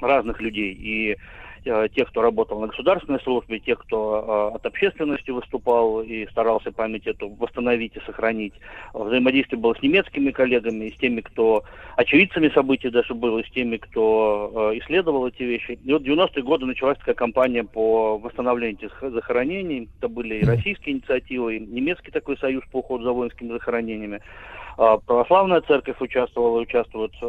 разных людей. И э, тех, кто работал на государственной службе, тех, кто э, от общественности выступал и старался память эту восстановить и сохранить. Взаимодействие было с немецкими коллегами, и с теми, кто очевидцами событий даже был, и с теми, кто э, исследовал эти вещи. И вот в девяностые годы началась такая кампания по восстановлению этих захоронений. Это были и российские инициативы, и немецкий такой союз по уходу за воинскими захоронениями. Православная церковь участвовала и участвует э,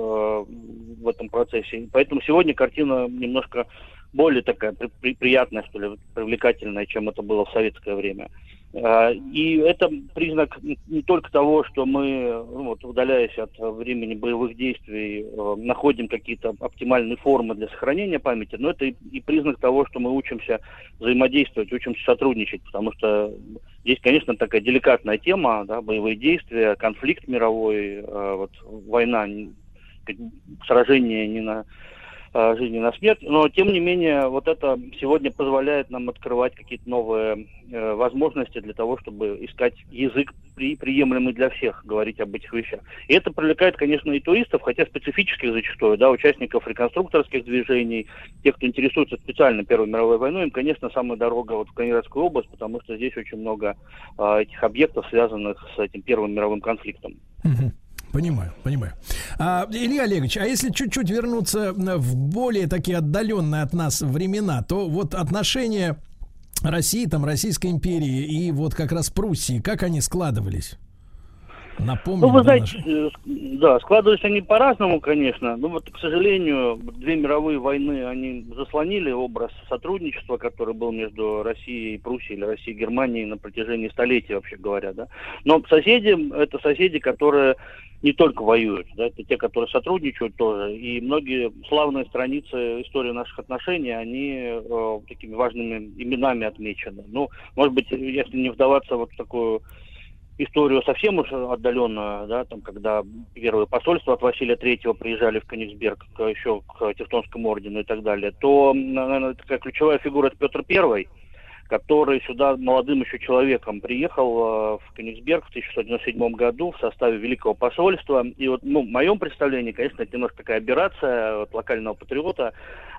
в этом процессе. Поэтому сегодня картина немножко более такая при, приятная, что ли, привлекательная, чем это было в советское время. Э, и это признак не только того, что мы, ну, вот, удаляясь от времени боевых действий, э, находим какие-то оптимальные формы для сохранения памяти, но это и, и признак того, что мы учимся взаимодействовать, учимся сотрудничать, потому что здесь, конечно, такая деликатная тема, да, боевые действия, конфликт мировой, э, вот, война, сражение не на э, жизнь, не на смерть. Но, тем не менее, вот это сегодня позволяет нам открывать какие-то новые э, возможности для того, чтобы искать язык, при, приемлемый для всех, говорить об этих вещах. И это привлекает, конечно, и туристов, хотя специфических зачастую, да, участников реконструкторских движений, тех, кто интересуется специально Первой мировой войной, им, конечно, самая дорога вот в Калининградскую область, потому что здесь очень много э, этих объектов, связанных с этим Первым мировым конфликтом. Понимаю, понимаю. А, Илья Олегович, а если чуть-чуть вернуться в более такие отдаленные от нас времена, то вот отношения России, там, Российской империи и вот как раз Пруссии, как они складывались? Напомню, ну, вы знаете, наши... да, складывались они по-разному, конечно. Но вот, к сожалению, две мировые войны, они заслонили образ сотрудничества, который был между Россией и Пруссией, или Россией и Германией на протяжении столетий, вообще говоря, да. Но соседи, это соседи, которые не только воюют, да, это те, которые сотрудничают тоже. И многие славные страницы истории наших отношений, они э, такими важными именами отмечены. Ну, может быть, если не вдаваться вот в такую историю совсем уж отдаленную, да, там, когда первое посольство от Василия Третьего приезжали в Кёнигсберг, к, еще к Тевтонскому ордену и так далее, то, наверное, такая ключевая фигура — это Петр Первый, который сюда молодым еще человеком приехал э, в Кёнигсберг в тысяча девятьсот девяносто седьмом году в составе Великого посольства. И вот, ну, в моем представлении, конечно, это немножко такая аберрация вот, локального патриота,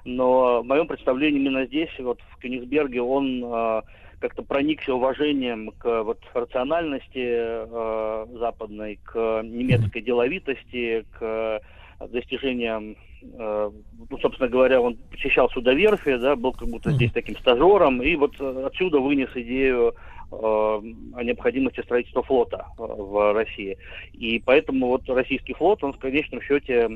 но в моем представлении именно здесь, вот в Кёнигсберге, он э, как-то проникся уважением к вот, рациональности э, западной, к немецкой деловитости, к достижениям, э, ну, собственно говоря, он посещал судоверфи, да, был как будто здесь таким стажером, и вот отсюда вынес идею э, о необходимости строительства флота в России. И поэтому вот российский флот, он в конечном счете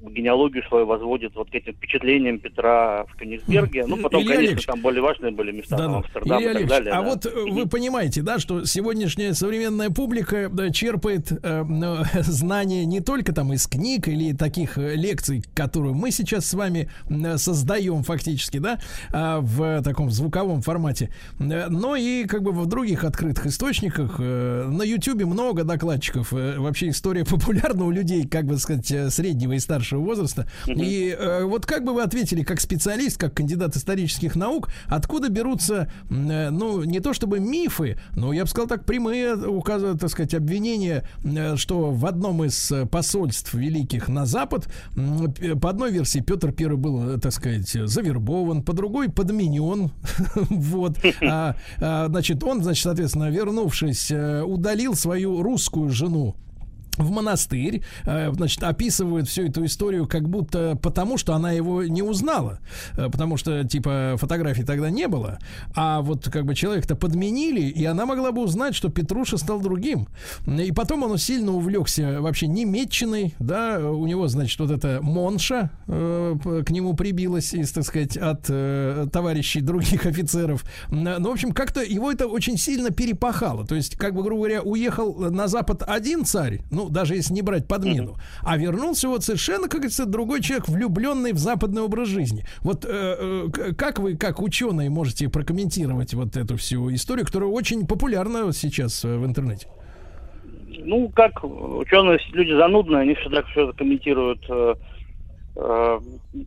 генеалогию свою возводит вот к этим впечатлениям Петра в Кёнигсберге. Ну, потом, Илья конечно, Олегович, там более важные были места, да, Амстердам Илья и так далее. А да. вот вы понимаете, да, что сегодняшняя современная публика да, черпает э, знания не только там из книг или таких лекций, которые мы сейчас с вами создаем фактически, да, в таком звуковом формате, но и как бы в других открытых источниках. На Ютьюбе много докладчиков. Вообще история популярна у людей, как бы сказать, среднего и старшего возраста. Mm-hmm. И э, вот как бы вы ответили, как специалист, как кандидат исторических наук, откуда берутся, э, ну, не то чтобы мифы, но, я бы сказал так, прямые указывают, так сказать, обвинения, э, что в одном из посольств великих на Запад, э, по одной версии, Петр Первый был, так сказать, завербован, по другой подменен. Вот. А, а, значит, он, значит, соответственно, вернувшись, э, удалил свою русскую жену в монастырь, значит, описывают всю эту историю как будто потому, что она его не узнала, потому что, типа, фотографий тогда не было, а вот, как бы, человека-то подменили, и она могла бы узнать, что Петруша стал другим. И потом он сильно увлекся вообще немеччиной, да, у него, значит, вот эта монша к нему прибилась, из, так сказать, от товарищей других офицеров. Ну, в общем, как-то его это очень сильно перепахало, то есть, как бы, грубо говоря, уехал на Запад один царь, ну, даже если не брать подмену, mm-hmm. а вернулся вот совершенно, как говорится, другой человек, влюбленный в западный образ жизни. Вот э, э, как вы, как ученые, можете прокомментировать вот эту всю историю, которая очень популярна сейчас в интернете? Ну, как ученые, люди занудные, они всегда все комментируют. Э, э,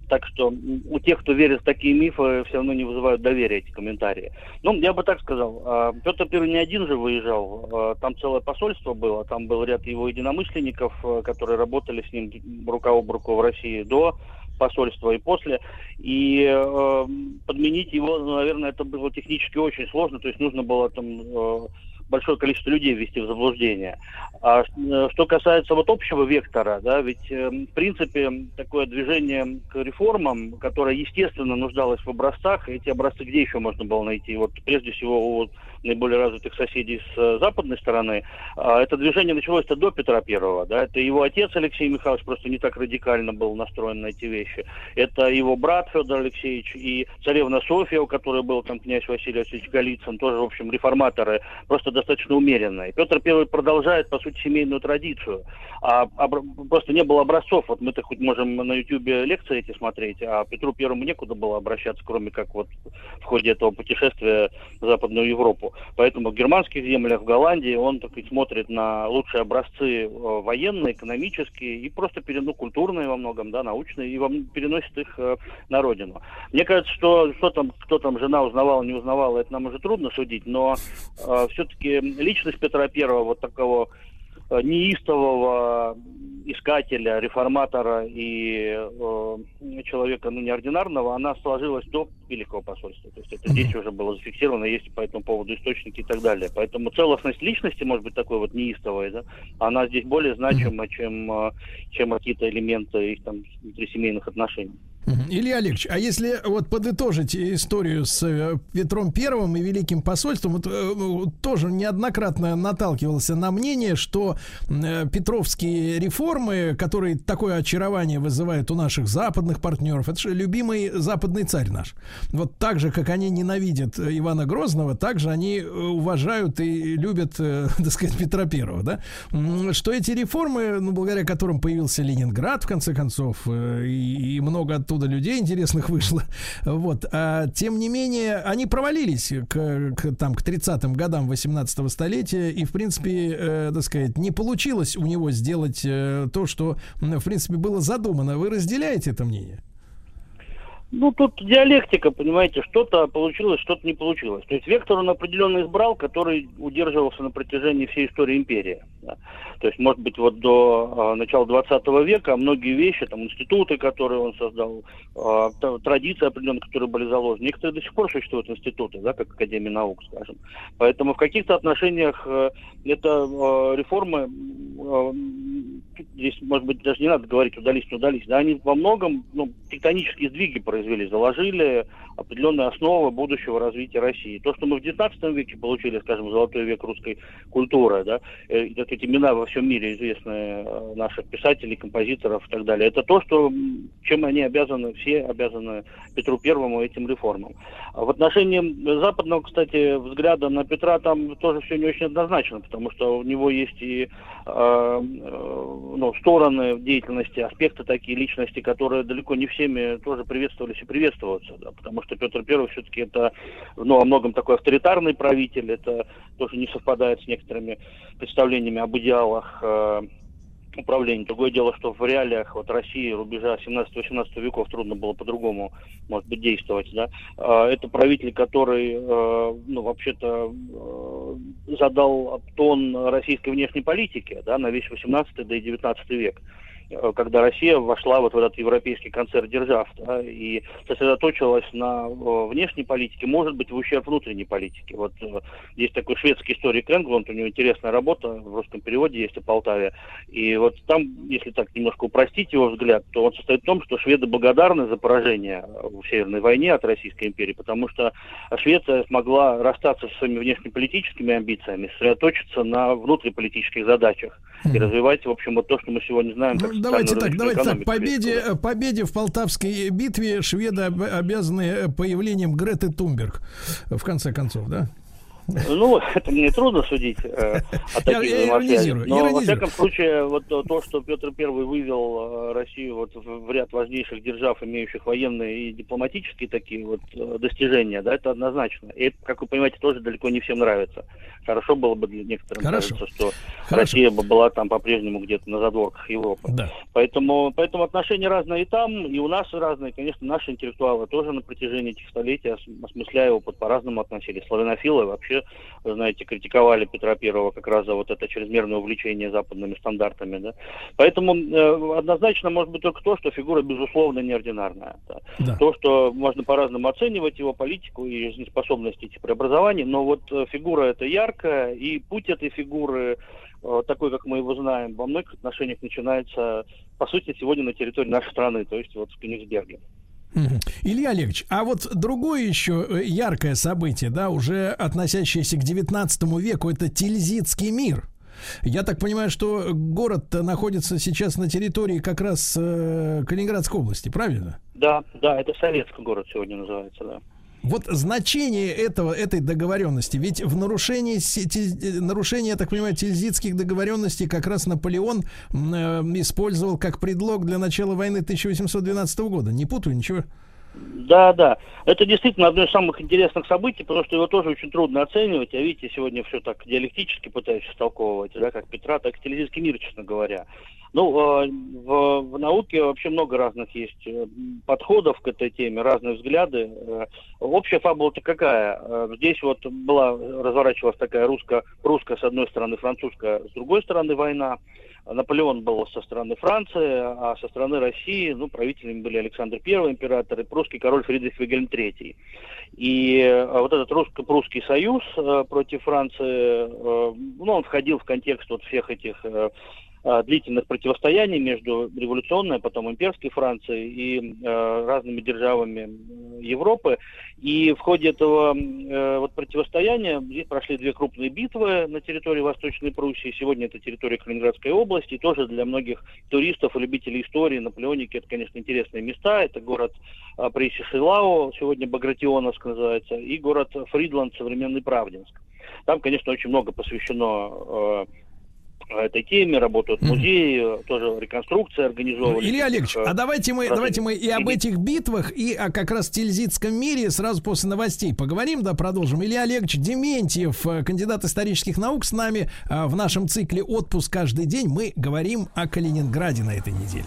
так что у тех, кто верит в такие мифы, все равно не вызывают доверия эти комментарии. Ну, я бы так сказал, э, Петр Первый не один же выезжал, э, там целое посольство было, там был ряд его единомышленников, э, которые работали с ним рука об руку в России до посольства и после, и э, подменить его, наверное, это было технически очень сложно, то есть нужно было там... Э, большое количество людей ввести в заблуждение. А что касается вот общего вектора, да, ведь в принципе такое движение к реформам, которое естественно нуждалось в образцах, эти образцы где еще можно было найти? Вот прежде всего у наиболее развитых соседей с западной стороны. Это движение началось-то до Петра Первого, да, это его отец Алексей Михайлович просто не так радикально был настроен на эти вещи. Это его брат Федор Алексеевич и царевна Софья, у которой был там князь Василий Васильевич Голицын, тоже, в общем, реформаторы, просто достаточно умеренные. Петр Первый продолжает, по сути, семейную традицию. А, а, просто не было образцов. Вот мы-то хоть можем на Ютьюбе лекции эти смотреть, а Петру Первому некуда было обращаться, кроме как вот в ходе этого путешествия в Западную Европу. Поэтому в германских землях, в Голландии он так и смотрит на лучшие образцы военные, экономические и просто ну, культурные во многом, да, научные, и вам переносит их на родину. Мне кажется, что, что там, кто там жена узнавала, не узнавала, это нам уже трудно судить, но э, все-таки личность Петра Первого, вот такого неистового искателя, реформатора и э, человека, ну, неординарного, она сложилась до Великого посольства. То есть это здесь уже было зафиксировано, есть по этому поводу источники и так далее. Поэтому целостность личности, может быть, такой вот неистовой, да, она здесь более значима, чем, чем какие-то элементы их там внутрисемейных отношений. Илья Олегович, а если вот подытожить историю с Петром Первым и Великим посольством, вот, тоже неоднократно наталкивался на мнение, что петровские реформы, которые такое очарование вызывают у наших западных партнеров, это же любимый западный царь наш. Вот так же, как они ненавидят Ивана Грозного, так же они уважают и любят, так сказать, Петра Первого, да? Что эти реформы, ну, благодаря которым появился Ленинград, в конце концов, и, и много оттуда людей интересных вышло. Вот. А, тем не менее, они провалились к, к, там, к тридцатым годам восемнадцатого столетия, и, в принципе, э, так сказать, не получилось у него сделать э, то, что, в принципе, было задумано. Вы разделяете это мнение? Ну, тут диалектика, понимаете, что-то получилось, что-то не получилось. То есть вектор он определенно избрал, который удерживался на протяжении всей истории империи. Да. То есть, может быть, вот до э, начала двадцатого века многие вещи, там, институты, которые он создал, э, традиции определенные, которые были заложены, некоторые до сих пор существуют институты, да, как Академия наук, скажем. Поэтому в каких-то отношениях э, это э, реформы... Э, здесь, может быть, даже не надо говорить удались, не удались, да, они во многом, ну, тектонические сдвиги произвели, заложили определенные основы будущего развития России. То, что мы в девятнадцатом веке получили, скажем, золотой век русской культуры, да, эти имена во всем мире известные наших писателей, композиторов и так далее, это то, что, чем они обязаны, все обязаны Петру Первому этим реформам. В отношении западного, кстати, взгляда на Петра там тоже все не очень однозначно, потому что у него есть и э, ну, стороны деятельности, аспекты такие личности, которые далеко не всеми тоже приветствовались и приветствуются, да, потому что Петр Первый все-таки это, ну, во многом такой авторитарный правитель, это тоже не совпадает с некоторыми представлениями об идеалах э, управления. Другое дело, что в реалиях вот России рубежа семнадцатого-восемнадцатого веков трудно было по-другому, может быть, действовать, да. Это правитель, который, ну, вообще-то задал тон российской внешней политики, да, на весь восемнадцатый, да и девятнадцатый век, когда Россия вошла вот в этот европейский концерт держав, да, и сосредоточилась на внешней политике, может быть, в ущерб внутренней политике. Вот есть такой шведский историк Энглунд, у него интересная работа, в русском переводе есть, о Полтаве. И вот там, если так немножко упростить его взгляд, то он состоит в том, что шведы благодарны за поражение в Северной войне от Российской империи, потому что Швеция смогла расстаться со своими внешнеполитическими амбициями, сосредоточиться на внутриполитических задачах и развивать, в общем, вот то, что мы сегодня знаем, как Давайте так, давайте так. Победе, победе в Полтавской битве шведы обязаны появлением Греты Тунберг, в конце концов, да? Ну, это мне трудно судить э, о таких взаимосвязях, но, во всяком случае, вот то, что Петр Первый вывел Россию вот в ряд важнейших держав, имеющих военные и дипломатические такие вот достижения, да, это однозначно. И это, как вы понимаете, тоже далеко не всем нравится. Хорошо было бы для некоторых, кажется, что Хорошо. Россия бы была там по-прежнему где-то на задворках Европы. Да. Поэтому, поэтому отношения разные и там, и у нас разные. Конечно, наши интеллектуалы тоже на протяжении этих столетий, осмысляя опыт, по-разному относились. Славянофилы вообще, вы знаете, критиковали Петра Первого как раз за вот это чрезмерное увлечение западными стандартами, да. Поэтому э, однозначно может быть только то, что фигура безусловно неординарная. Да. Да. То, что можно по-разному оценивать его политику и жизнеспособность эти преобразования, но вот фигура эта яркая, и путь этой фигуры, такой, как мы его знаем, во многих отношениях начинается, по сути, сегодня на территории нашей страны, то есть вот в Кёнигсберге. Илья Олегович, а вот другое еще яркое событие, да, уже относящееся к девятнадцатому веку, это Тильзитский мир. Я так понимаю, что город находится сейчас на территории как раз э, Калининградской области, правильно? Да, да, это советский город сегодня называется, да. Вот значение этого, этой договоренности, ведь в нарушении, нарушение, я так понимаю, тильзитских договоренностей как раз Наполеон э, использовал как предлог для начала войны тысяча восемьсот двенадцатого года. Не путаю ничего. Да, да. Это действительно одно из самых интересных событий, потому что его тоже очень трудно оценивать. Я, видите, сегодня все так диалектически пытаюсь истолковывать, да, как Петра, так и Тильзитский мир, честно говоря. Ну, в, в науке вообще много разных есть подходов к этой теме, разные взгляды. Общая фабула-то какая? Здесь вот была, разворачивалась такая русско-прусская с одной стороны, французская с другой стороны война. Наполеон был со стороны Франции, а со стороны России, ну, правителями были Александр Первый, император, и прусский король Фридрих Вильгельм Третий. И вот этот русско-прусский союз против Франции, ну, он входил в контекст вот всех этих длительных противостояний между революционной, потом имперской Францией и э, разными державами Европы. И в ходе этого э, вот противостояния здесь прошли две крупные битвы на территории Восточной Пруссии. Сегодня это территория Калининградской области. И тоже для многих туристов и любителей истории Наполеоники это, конечно, интересные места. Это город э, Прейсиш-Эйлау, сегодня Багратионовск называется, и город Фридланд, современный Правдинск. Там, конечно, очень много посвящено э, этой теме, работают музеи, тоже реконструкция организована. Илья Олегович, а давайте мы, давайте мы и об этих битвах, и о как раз Тильзитском мире сразу после новостей поговорим, да, продолжим. Илья Олегович Дементьев, кандидат исторических наук, с нами в нашем цикле «Отпуск каждый день». Мы говорим о Калининграде на этой неделе.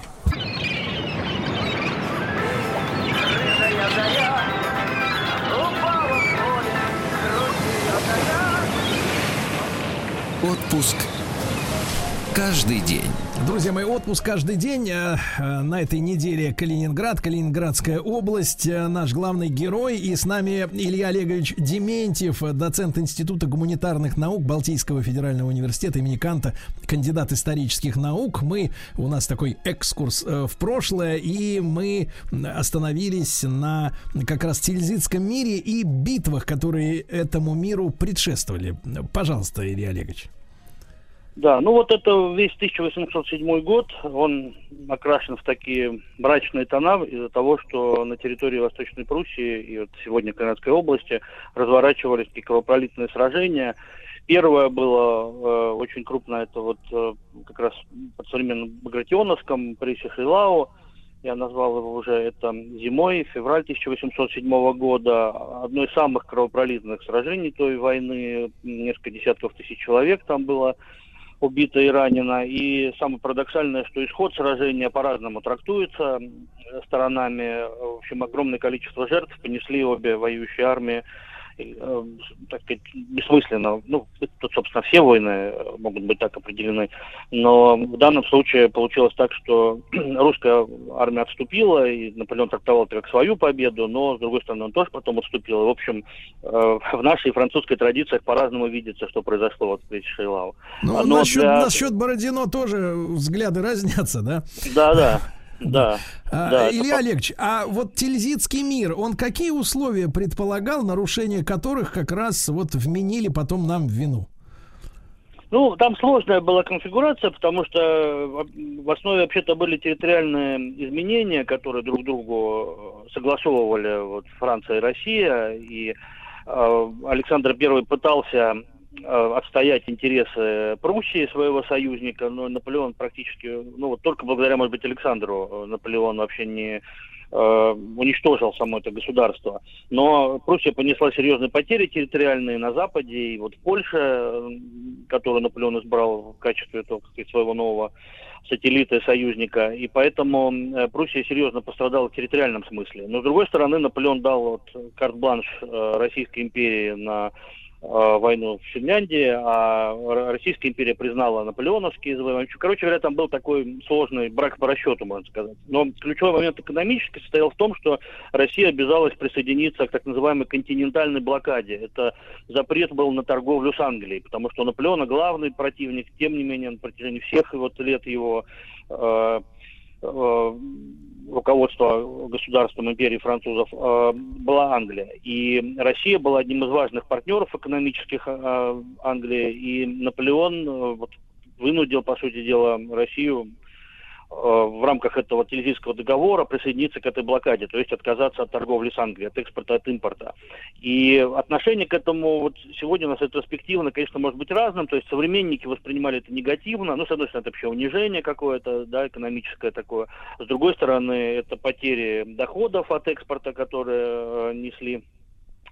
«Отпуск Каждый день. Друзья мои, отпуск каждый день. На этой неделе Калининград, Калининградская область, наш главный герой. И с нами Илья Олегович Дементьев, доцент Института гуманитарных наук Балтийского федерального университета имени Канта, кандидат исторических наук. Мы, у нас такой экскурс в прошлое, и мы остановились на как раз Тильзитском мире и битвах, которые этому миру предшествовали. Пожалуйста, Илья Олегович. Да, ну вот это весь тысяча восемьсот седьмой год, он окрашен в такие мрачные тона из-за того, что на территории Восточной Пруссии и вот сегодня Калининградской области разворачивались такие кровопролитные сражения. Первое было э, очень крупное, это вот э, как раз под современным Багратионовском, Прейсиш-Эйлау, я назвал его уже, это зимой, февраль тысяча восемьсот седьмого года, одно из самых кровопролитных сражений той войны, несколько десятков тысяч человек там было убита и ранена. И самое парадоксальное, что исход сражения по-разному трактуется сторонами. В общем, огромное количество жертв понесли обе воюющие армии, э, так сказать, бессмысленно. Ну, тут, собственно, все войны могут быть так определены. Но в данном случае получилось так, что русская армия отступила, и Наполеон трактовал это как свою победу, но, с другой стороны, он тоже потом отступил. И, в общем, э, в нашей французской традициях по-разному видится, что произошло вот в Прейсиш-Эйлау. Ну, насчет, для... насчет Бородино тоже взгляды разнятся, да? Да-да. Да, а, да, Илья это... Олегович, а вот Тильзитский мир, он какие условия предполагал, нарушение которых как раз вот вменили потом нам в вину? Ну, там сложная была конфигурация, потому что в основе вообще-то были территориальные изменения, которые друг другу согласовывали вот Франция и Россия, и э, Александр Первый пытался отстоять интересы Пруссии, своего союзника, но Наполеон практически, ну вот только благодаря, может быть, Александру, Наполеон вообще не э, уничтожил само это государство. Но Пруссия понесла серьезные потери территориальные на Западе, и вот Польша, которую Наполеон избрал в качестве этого, как сказать, своего нового сателлита, союзника, и поэтому Пруссия серьезно пострадала в территориальном смысле. Но, с другой стороны, Наполеон дал вот карт-бланш э, Российской империи на войну в Финляндии, а Российская империя признала наполеоновские завоевания. Короче говоря, там был такой сложный брак по расчету, можно сказать. Но ключевой момент экономически состоял в том, что Россия обязалась присоединиться к так называемой континентальной блокаде. Это запрет был на торговлю с Англией, потому что Наполеона главный противник, тем не менее, на протяжении всех вот лет его э- э- руководство государством империи французов э, была Англия. И Россия была одним из важных партнеров экономических э, Англии. И Наполеон э, вот, вынудил, по сути дела, Россию э, в рамках этого Тильзитского договора присоединиться к этой блокаде, то есть отказаться от торговли с Англией, от экспорта, от импорта. И отношение к этому вот сегодня у нас ретроспективно, конечно, может быть разным. То есть современники воспринимали это негативно. Ну, с одной стороны, это вообще унижение какое-то, да, экономическое такое. С другой стороны, это потери доходов от экспорта, которые э, несли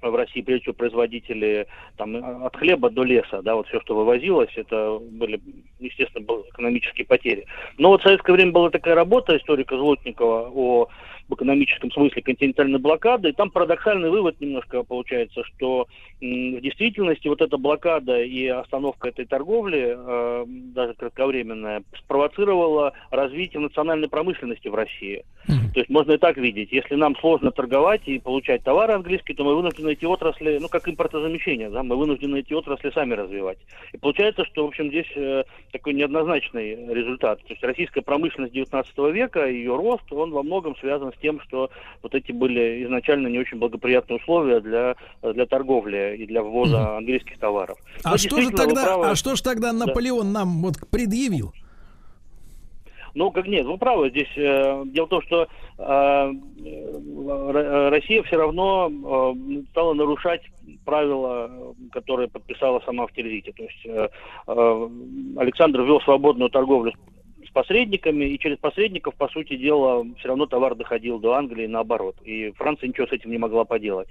в России, прежде всего, производители там, от хлеба до леса, да, вот все, что вывозилось, это были, естественно, были экономические потери. Но вот в советское время была такая работа историка Злотникова о, в экономическом смысле континентальной блокады, и там парадоксальный вывод немножко получается, что м, в действительности вот эта блокада и остановка этой торговли, э, даже кратковременная, спровоцировала развитие национальной промышленности в России. То есть можно и так видеть, если нам сложно торговать и получать товары английские, то мы вынуждены эти отрасли, ну как импортозамещение, да, мы вынуждены эти отрасли сами развивать. И получается, что в общем здесь э, такой неоднозначный результат. То есть российская промышленность девятнадцатого века, ее рост, он во многом связан с тем, что вот эти были изначально не очень благоприятные условия для, для торговли и для ввоза mm-hmm. английских товаров. А, ну, что же тогда, правы... а что же тогда Наполеон да. нам вот предъявил? Ну, как нет, вы правы. Здесь э, дело в том, что э, Россия все равно э, стала нарушать правила, которые подписала сама в Тильзите. То есть э, э, Александр ввел свободную торговлю посредниками, и через посредников, по сути дела, все равно товар доходил до Англии, наоборот. И Франция ничего с этим не могла поделать.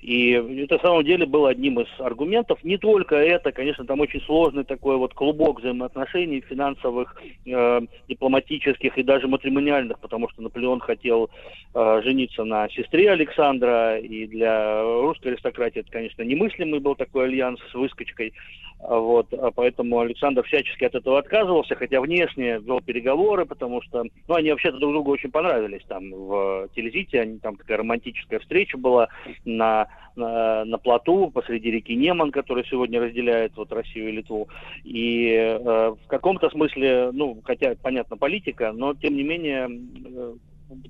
И это, на самом деле, было одним из аргументов. Не только это, конечно, там очень сложный такой вот клубок взаимоотношений финансовых, э, дипломатических и даже матримониальных, потому что Наполеон хотел э, жениться на сестре Александра, и для русской аристократии это, конечно, немыслимый был такой альянс с выскочкой. Вот, поэтому Александр всячески от этого отказывался, хотя внешне вел переговоры, потому что, ну, они вообще-то друг другу очень понравились там в Тильзите, они там такая романтическая встреча была на, на, на плоту посреди реки Неман, которая сегодня разделяет вот Россию и Литву, и э, в каком-то смысле, ну, хотя, понятно, политика, но, тем не менее, э,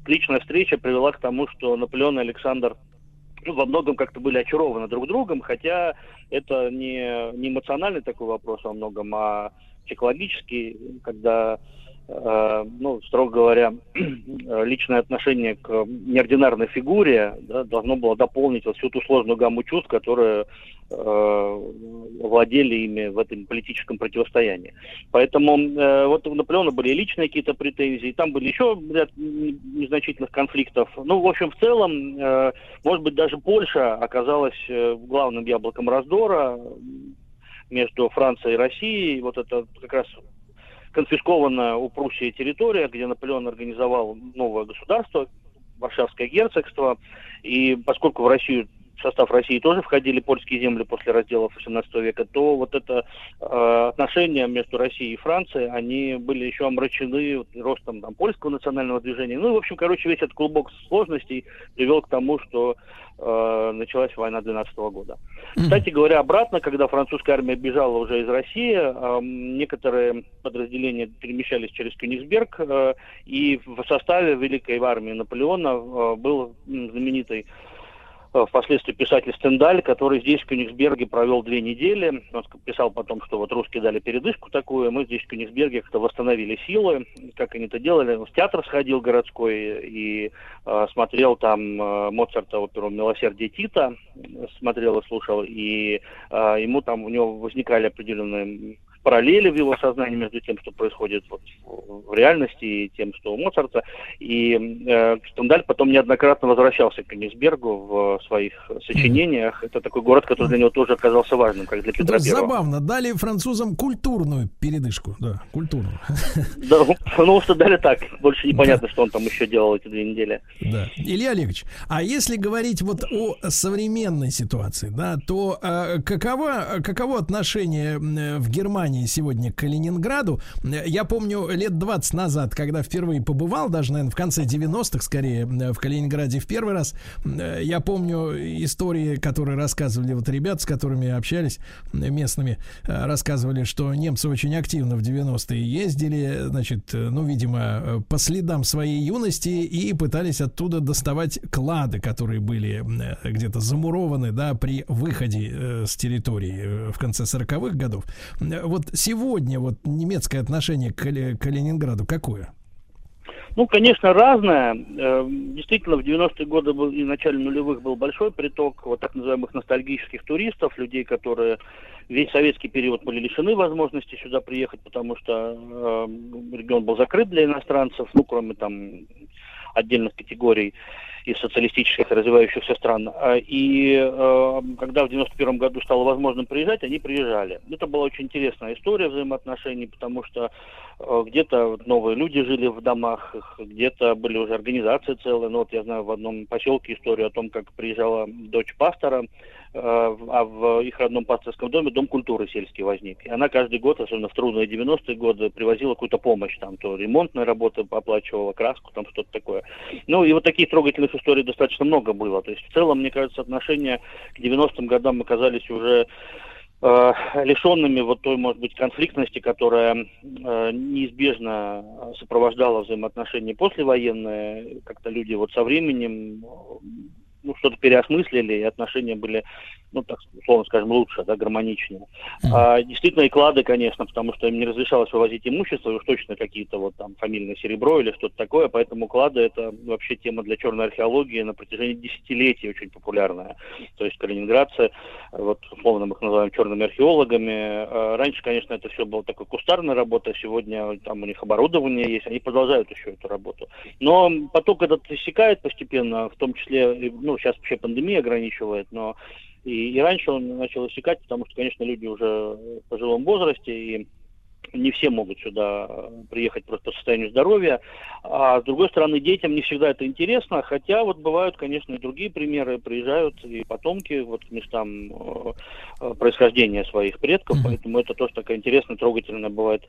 личная встреча привела к тому, что Наполеон и Александр, ну, во многом как-то были очарованы друг другом, хотя это не, не эмоциональный такой вопрос во многом, а психологический, когда, э, ну, строго говоря, личное отношение к неординарной фигуре, да, должно было дополнить вот всю ту сложную гамму чувств, которые э, владели ими в этом политическом противостоянии. Поэтому э, вот у Наполеона были личные какие-то претензии, там были еще ряд незначительных конфликтов. Ну, в общем, в целом, э, может быть, даже Польша оказалась главным яблоком раздора между Францией и Россией. Вот это как раз конфискованная у Пруссии территория, где Наполеон организовал новое государство, Варшавское герцогство, и поскольку в Россию, в состав России тоже входили польские земли после разделов восемнадцатого века, то вот это э, отношения между Россией и Францией, они были еще омрачены вот ростом там польского национального движения. Ну и, в общем, короче, весь этот клубок сложностей привел к тому, что э, началась война двенадцатого года. Mm-hmm. Кстати говоря, обратно, когда французская армия бежала уже из России, э, некоторые подразделения перемещались через Кёнигсберг, э, и в составе Великой армии Наполеона э, был знаменитый впоследствии писатель Стендаль, который здесь в Кёнигсберге провел две недели. Он писал потом, что вот русские дали передышку такую, мы здесь в Кёнигсберге как-то восстановили силы, как они это делали. Он в театр сходил городской и э, смотрел там э, Моцарта, оперу «Милосердие Тита», смотрел и слушал, и э, ему там, у него возникали определенные параллели в его сознании между тем, что происходит вот в реальности, и тем, что у Моцарта. И э, Штандаль потом неоднократно возвращался к Кёнигсбергу в своих сочинениях. Это такой город, который для него тоже оказался важным, как для Петра Первого. Забавно, дали французам культурную передышку. Да, культурную. Да, потому что дали так. Больше непонятно, да, что он там еще делал эти две недели. Да. Илья Олегович, а если говорить вот о современной ситуации, да, то э, каково, каково отношение в Германии сегодня к Калининграду? Я помню, лет двадцать назад, когда впервые побывал, даже, наверное, в конце девяностых, скорее, в Калининграде в первый раз, я помню истории, которые рассказывали вот ребят, с которыми общались, местными, рассказывали, что немцы очень активно в девяностые ездили, значит, ну, видимо, по следам своей юности, и пытались оттуда доставать клады, которые были где-то замурованы, да, при выходе с территории в конце сороковых годов. Вот сегодня вот немецкое отношение к Калининграду какое? Ну, конечно, разное. Действительно, в девяностые годы был, и в начале нулевых был большой приток вот так называемых ностальгических туристов, людей, которые весь советский период были лишены возможности сюда приехать, потому что э, регион был закрыт для иностранцев, ну, кроме там отдельных категорий из социалистических развивающихся стран. И э, когда в девяносто первом году стало возможным приезжать, они приезжали. Это была очень интересная история взаимоотношений, потому что э, где-то новые люди жили в домах, где-то были уже организации целые. Ну вот я знаю в одном поселке историю о том, как приезжала дочь пастора, э, а в их родном пасторском доме дом культуры сельский возник. И она каждый год, особенно в трудные девяностые годы, привозила какую-то помощь, там то ремонтные работы оплачивала, краску, там что-то такое. Ну и вот таких трогательных историй достаточно много было. То есть в целом, мне кажется, отношения к девяностым годам оказались уже э, лишенными вот той, может быть, конфликтности, которая э, неизбежно сопровождала взаимоотношения послевоенные. Как-то люди вот со временем ну, что-то переосмыслили, и отношения были, ну, так условно скажем, лучше, да, гармоничнее. А, действительно, и клады, конечно, потому что им не разрешалось вывозить имущество, и уж точно какие-то вот там фамильное серебро или что-то такое, поэтому клады — это вообще тема для черной археологии на протяжении десятилетий очень популярная. То есть калининградцы, вот условно мы их называем черными археологами. Раньше, конечно, это все было такой кустарная работа, сегодня там у них оборудование есть, они продолжают еще эту работу. Но поток этот иссякает постепенно, в том числе, ну, сейчас вообще пандемия ограничивает, но и, и раньше он начал иссякать, потому что, конечно, люди уже в пожилом возрасте, и не все могут сюда приехать просто по состоянию здоровья. А с другой стороны, детям не всегда это интересно, хотя вот бывают, конечно, и другие примеры. Приезжают и потомки вот к местам происхождения своих предков, mm-hmm. поэтому это тоже такая интересная, трогательная бывает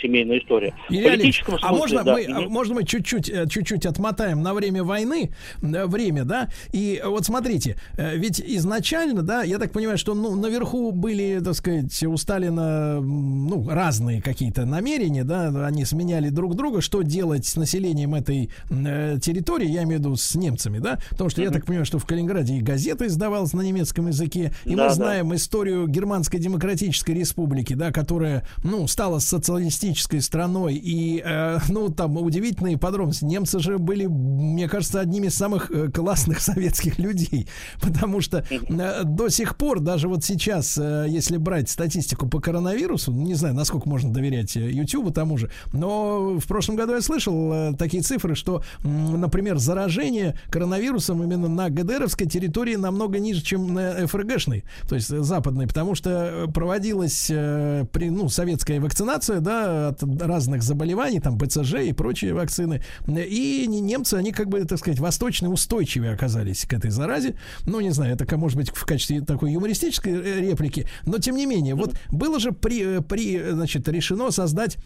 семейная история. В политическом смысле, а можно, да, мы, mm-hmm. можно мы чуть-чуть, чуть-чуть отмотаем на время войны, время, да? И вот смотрите, ведь изначально, да, я так понимаю, что ну, наверху были, так сказать, у Сталина ну, разные какие-то намерения, да, они сменяли друг друга, что делать с населением этой э, территории, я имею в виду с немцами, да, потому что mm-hmm. я так понимаю, что в Калининграде и газета издавалась на немецком языке, и да, мы знаем да. историю Германской Демократической Республики, да, которая, ну, стала социалистической страной, и, э, ну, там удивительные подробности, немцы же были, мне кажется, одними из самых классных советских людей, потому что э, до сих пор, даже вот сейчас, э, если брать статистику по коронавирусу, не знаю, насколько можно доверять Ютубу тому же. Но в прошлом году я слышал э, такие цифры, что, м, например, заражение коронавирусом именно на ГДРовской территории намного ниже, чем на ФРГшной, то есть западной, потому что проводилась э, при, ну, советская вакцинация, да, от разных заболеваний, там БЦЖ и прочие вакцины. И немцы, они как бы, так сказать, восточные устойчивее оказались к этой заразе. Ну, не знаю, это, может быть, в качестве такой юмористической реплики, но тем не менее, вот было же при, при значит, решении решено создать,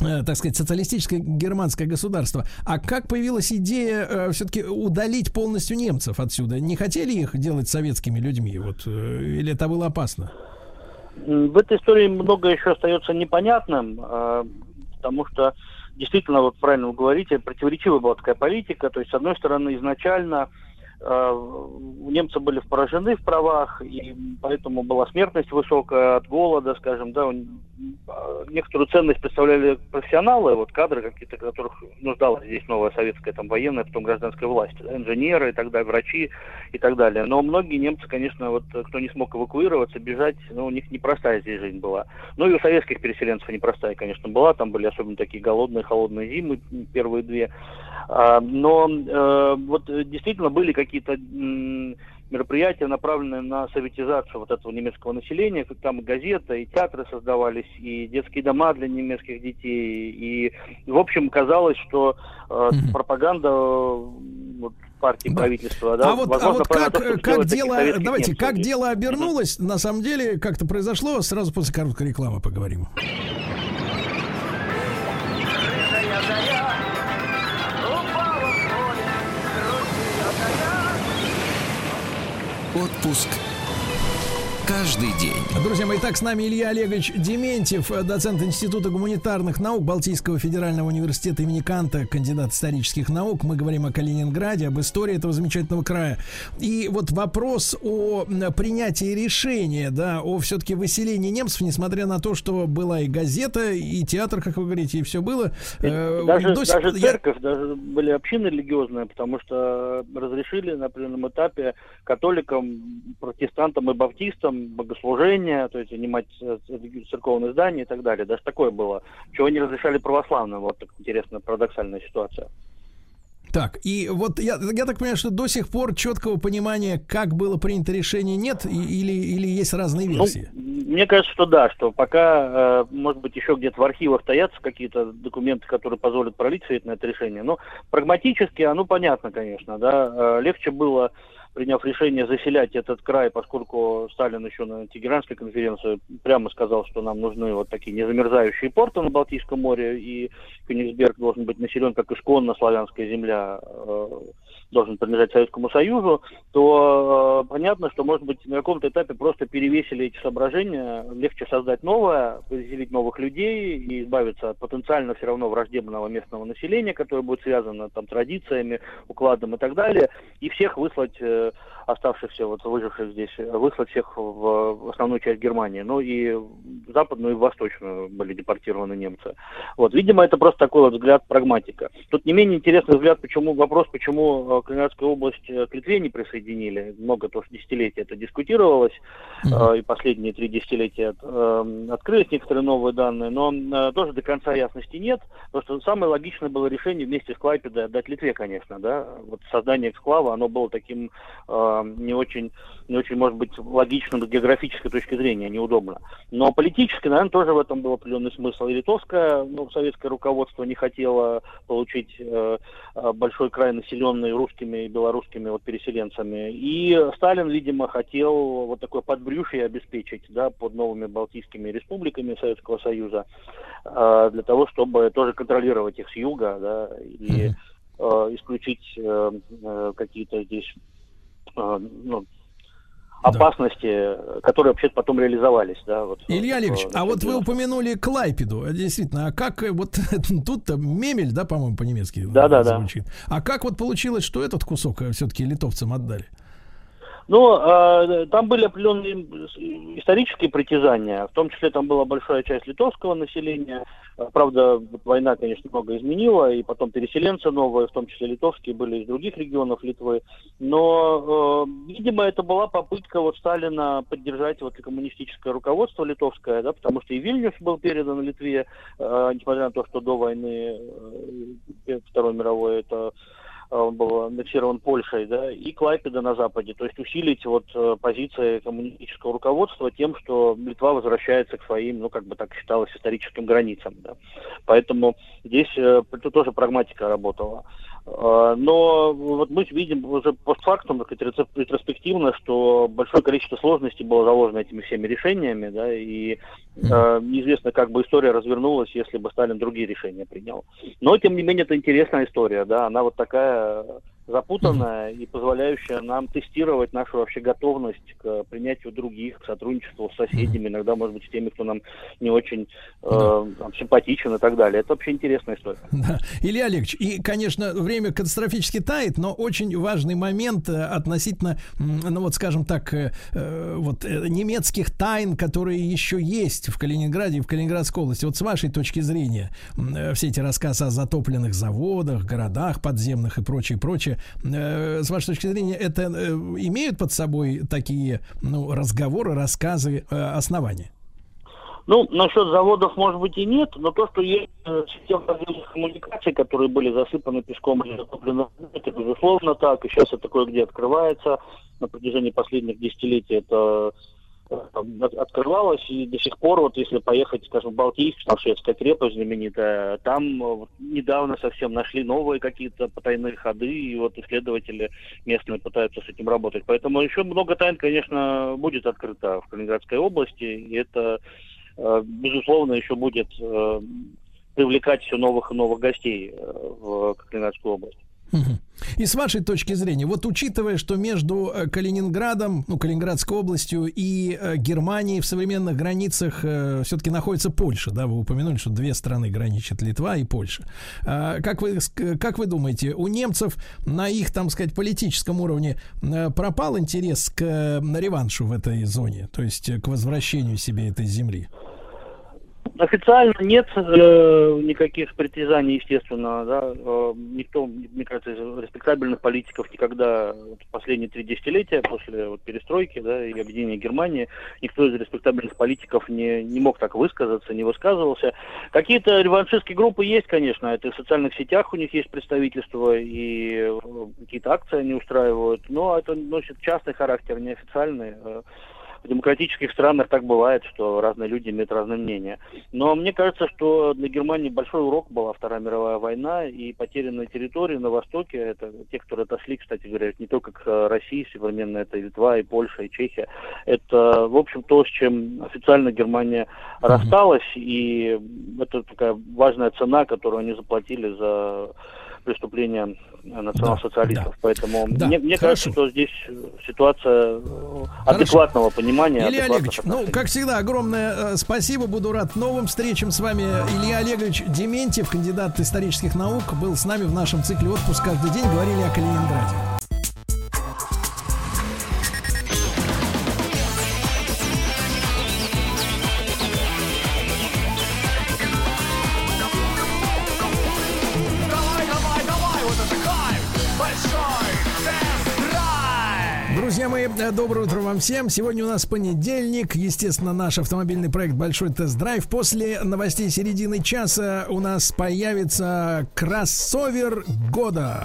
э, так сказать, социалистическое германское государство. А как появилась идея э, все-таки удалить полностью немцев отсюда? Не хотели их делать советскими людьми? Вот, э, или это было опасно? В этой истории многое еще остается непонятным, э, потому что действительно, вот правильно вы говорите, противоречивая была такая политика. То есть, с одной стороны, изначально немцы были поражены в правах, и поэтому была смертность высокая от голода, скажем, да, некоторую ценность представляли профессионалы, вот кадры какие-то, которых нуждалась здесь новая советская, там, военная, потом гражданская власть, да, инженеры и так далее, врачи и так далее. Но многие немцы, конечно, вот кто не смог эвакуироваться, бежать, ну, у них непростая здесь жизнь была. Ну и у советских переселенцев непростая, конечно, была, там были особенно такие голодные, холодные зимы, первые две. Но вот действительно были какие-то мероприятия, направленные на советизацию вот этого немецкого населения, как там и газета, и театры создавались, и детские дома для немецких детей, и, в общем, казалось, что э, пропаганда вот, партии, да. правительства, да, а вот, возможно, а вот как, то, как дело, давайте, немцев. Как дело обернулось, на самом деле, как-то произошло, сразу после короткой рекламы поговорим. Отпуск каждый день. Друзья мои, так с нами Илья Олегович Дементьев, доцент Института гуманитарных наук Балтийского федерального университета имени Канта, кандидат исторических наук. Мы говорим о Калининграде, об истории этого замечательного края. И вот вопрос о принятии решения, да, о все-таки выселении немцев, несмотря на то, что была и газета, и театр, как вы говорите, и все было. Даже, До... даже церковь, Я... даже были общины религиозные, потому что разрешили на определенном этапе католикам, протестантам и баптистам богослужения, то есть занимать церковные здания и так далее. Даже такое было. Чего не разрешали православным. Вот так интересная парадоксальная ситуация. Так, и вот я, я так понимаю, что до сих пор четкого понимания, как было принято решение, нет? И, или, или есть разные версии? Ну, мне кажется, что да, что пока, э, может быть, еще где-то в архивах таятся какие-то документы, которые позволят пролить свет на это решение. Но прагматически оно понятно, конечно, да. Легче было, приняв решение заселять этот край, поскольку Сталин еще на Тегеранской конференции прямо сказал, что нам нужны вот такие незамерзающие порты на Балтийском море, и Кёнигсберг должен быть населен как исконно славянская земля, э, должен принадлежать Советскому Союзу, то э, понятно, что, может быть, на каком-то этапе просто перевесили эти соображения, легче создать новое, заселить новых людей и избавиться от потенциально все равно враждебного местного населения, которое будет связано там традициями, укладом и так далее, и всех выслать... оставшихся, вот выживших здесь, выслать всех в основную часть Германии. Ну и в западную, и в восточную были депортированы немцы. Вот, видимо, это просто такой вот взгляд прагматика. Тут не менее интересный взгляд, почему вопрос, почему Калининградскую область к Литве не присоединили. Много тоже десятилетий это дискутировалось, mm-hmm. и последние три десятилетия открылись некоторые новые данные, но тоже до конца ясности нет, потому что самое логичное было решение вместе с Клайпедой отдать Литве, конечно, да. Вот создание эксклава, оно было таким... не очень, не очень, может быть, логично с географической точки зрения, неудобно. Но политически, наверное, тоже в этом был определенный смысл. И литовское, ну, советское руководство не хотело получить э, большой край, населенный русскими и белорусскими вот, переселенцами. И Сталин, видимо, хотел вот такое подбрюшье обеспечить, да, под новыми балтийскими республиками Советского Союза, э, для того, чтобы тоже контролировать их с юга, да, и э, исключить э, э, какие-то здесь... Э, ну, опасности, да, которые вообще потом реализовались. Да, вот, Илья Олегович, а вот вы упомянули Клайпеду. Действительно, а как вот тут-то мемель, да, по-моему, по-немецки да, да, звучит. Да. А как вот получилось, что этот кусок все-таки литовцам отдали? Ну, э, там были определенные исторические притязания, в том числе там была большая часть литовского населения. Правда, война, конечно, много изменила, и потом переселенцы новые, в том числе литовские, были из других регионов Литвы. Но, э, видимо, это была попытка вот Сталина поддержать вот коммунистическое руководство литовское, да, потому что и Вильнюс был передан Литве, э, несмотря на то, что до войны э, Второй мировой это... он был аннексирован Польшей, да, и Клайпеда на Западе. То есть усилить вот позиции коммунистического руководства тем, что Литва возвращается к своим, ну, как бы так считалось, историческим границам, да. Поэтому здесь тут тоже прагматика работала. Но вот мы видим уже постфактум, ретроспективно, что большое количество сложностей было заложено этими всеми решениями, да, и э, неизвестно, как бы история развернулась, если бы Сталин другие решения принял. Но, тем не менее, это интересная история, да, она вот такая запутанная и позволяющая нам тестировать нашу вообще готовность к принятию других, к сотрудничеству с соседями, иногда, может быть, с теми, кто нам не очень э, там, симпатичен и так далее. Это вообще интересная история. Да. Илья Олегович, и, конечно, время катастрофически тает, но очень важный момент относительно, ну вот, скажем так, э, вот немецких тайн, которые еще есть в Калининграде и в Калининградской области. Вот с вашей точки зрения, э, все эти рассказы о затопленных заводах, городах подземных и прочее, прочее, с вашей точки зрения, это имеют под собой такие, ну, разговоры, рассказы, основания? Ну, насчет заводов, может быть, и нет, но то, что есть системы различных коммуникаций, которые были засыпаны песком или затоплены, это безусловно так, и сейчас это кое-где открывается. На протяжении последних десятилетий это открывалось, и до сих пор, вот если поехать, скажем, в Балтийск, там шведская крепость знаменитая, там вот, недавно совсем нашли новые какие-то потайные ходы, и вот исследователи местные пытаются с этим работать. Поэтому еще много тайн, конечно, будет открыто в Калининградской области, и это, безусловно, еще будет привлекать все новых и новых гостей в Калининградскую область. И с вашей точки зрения, вот учитывая, что между Калининградом, ну, Калининградской областью и Германией в современных границах э, все-таки находится Польша, да, вы упомянули, что две страны граничат, Литва и Польша. Э, как вы, как вы думаете, у немцев на их, там сказать, политическом уровне э, пропал интерес к э, реваншу в этой зоне, то есть к возвращению себе этой земли? Официально нет э, никаких притязаний, естественно, да, э, никто, мне кажется, из респектабельных политиков никогда, вот, последние три десятилетия после вот, перестройки, да, и объединения Германии, никто из респектабельных политиков не, не мог так высказаться, не высказывался. Какие-то реваншистские группы есть, конечно, это в социальных сетях у них есть представительство, и какие-то акции они устраивают, но это носит частный характер, неофициальный. В демократических странах так бывает, что разные люди имеют разные мнения. Но мне кажется, что для Германии большой урок была Вторая мировая война и потерянные территории на Востоке. Это те, которые отошли, кстати говоря, не только к России, современно это и Литва, и Польша, и Чехия. Это, в общем, то, с чем официально Германия рассталась. И это такая важная цена, которую они заплатили за преступления национал-социалистов. Да, да. Поэтому да, мне, мне кажется, что здесь ситуация адекватного понимания. Илья адекватного Олегович, отношения. Ну, как всегда, огромное спасибо. Буду рад новым встречам с вами. Илья Олегович Дементьев, кандидат исторических наук, был с нами в нашем цикле «Отпуск каждый день». Говорили о Калининграде. Доброе утро вам всем. Сегодня у нас понедельник. Естественно, наш автомобильный проект «Большой тест-драйв». После новостей середины часа у нас появится кроссовер года.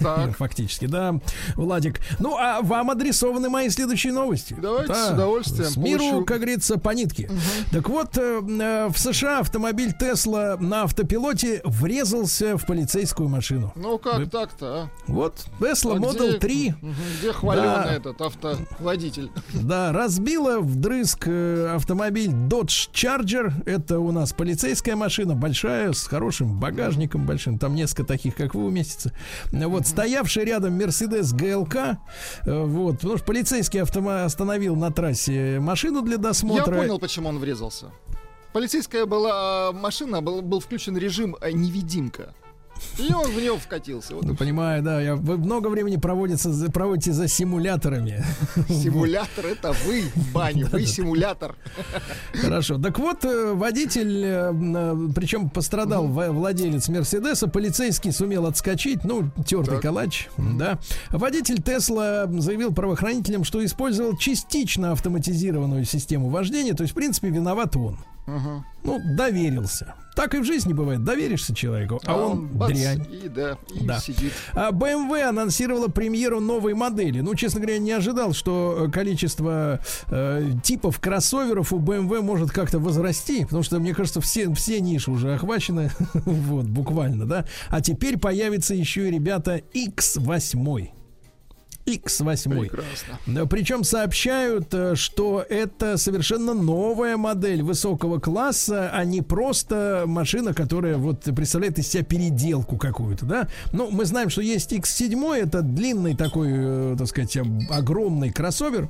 Так. Фактически, да, Владик. Ну, а вам адресованы мои следующие новости. Давайте, да, с удовольствием. С миру, получу, как говорится, по нитке. Угу. Так вот, э, в США автомобиль Тесла на автопилоте врезался в полицейскую машину. Ну, как Вы... так-то, а? Вот, Тесла Model три. Где хваленый да, этот автоводитель? Да, разбила вдрызг автомобиль Dodge Charger. Это у нас полицейская машина, большая, с хорошим багажником большим. Там несколько таких, как вы, уместится. Вот, стоявший рядом Мерседес ГЛК, вот, потому что полицейский автомо- остановил на трассе машину для досмотра. Я понял, почему он врезался. Полицейская была машина, был, был включен режим невидимка. И он в него вкатился. Вот. Понимаю, да. Я, вы много времени проводится, проводите за симуляторами. Симулятор — это вы в баню. Вы симулятор. Хорошо. Так вот, водитель, причем пострадал владелец Мерседеса, полицейский сумел отскочить, ну, тертый калач, да. Водитель Тесла заявил правоохранителям, что использовал частично автоматизированную систему вождения, то есть, в принципе, виноват он. Uh-huh. Ну, доверился. Так и в жизни бывает. Доверишься человеку, а, а он, он бац, дрянь. И, да, и да. сидит. А бэ эм вэ анонсировала премьеру новой модели. Ну, честно говоря, не ожидал, что количество э, типов кроссоверов у бэ эм вэ может как-то возрасти, потому что, мне кажется, все, все ниши уже охвачены. Вот, буквально, да. А теперь появится еще и, ребята, икс восемь. икс восемь. Прекрасно. Причем сообщают, что это совершенно новая модель высокого класса, а не просто машина, которая вот представляет из себя переделку какую-то, да? Ну, мы знаем, что есть икс семь, это длинный такой, так сказать, огромный кроссовер.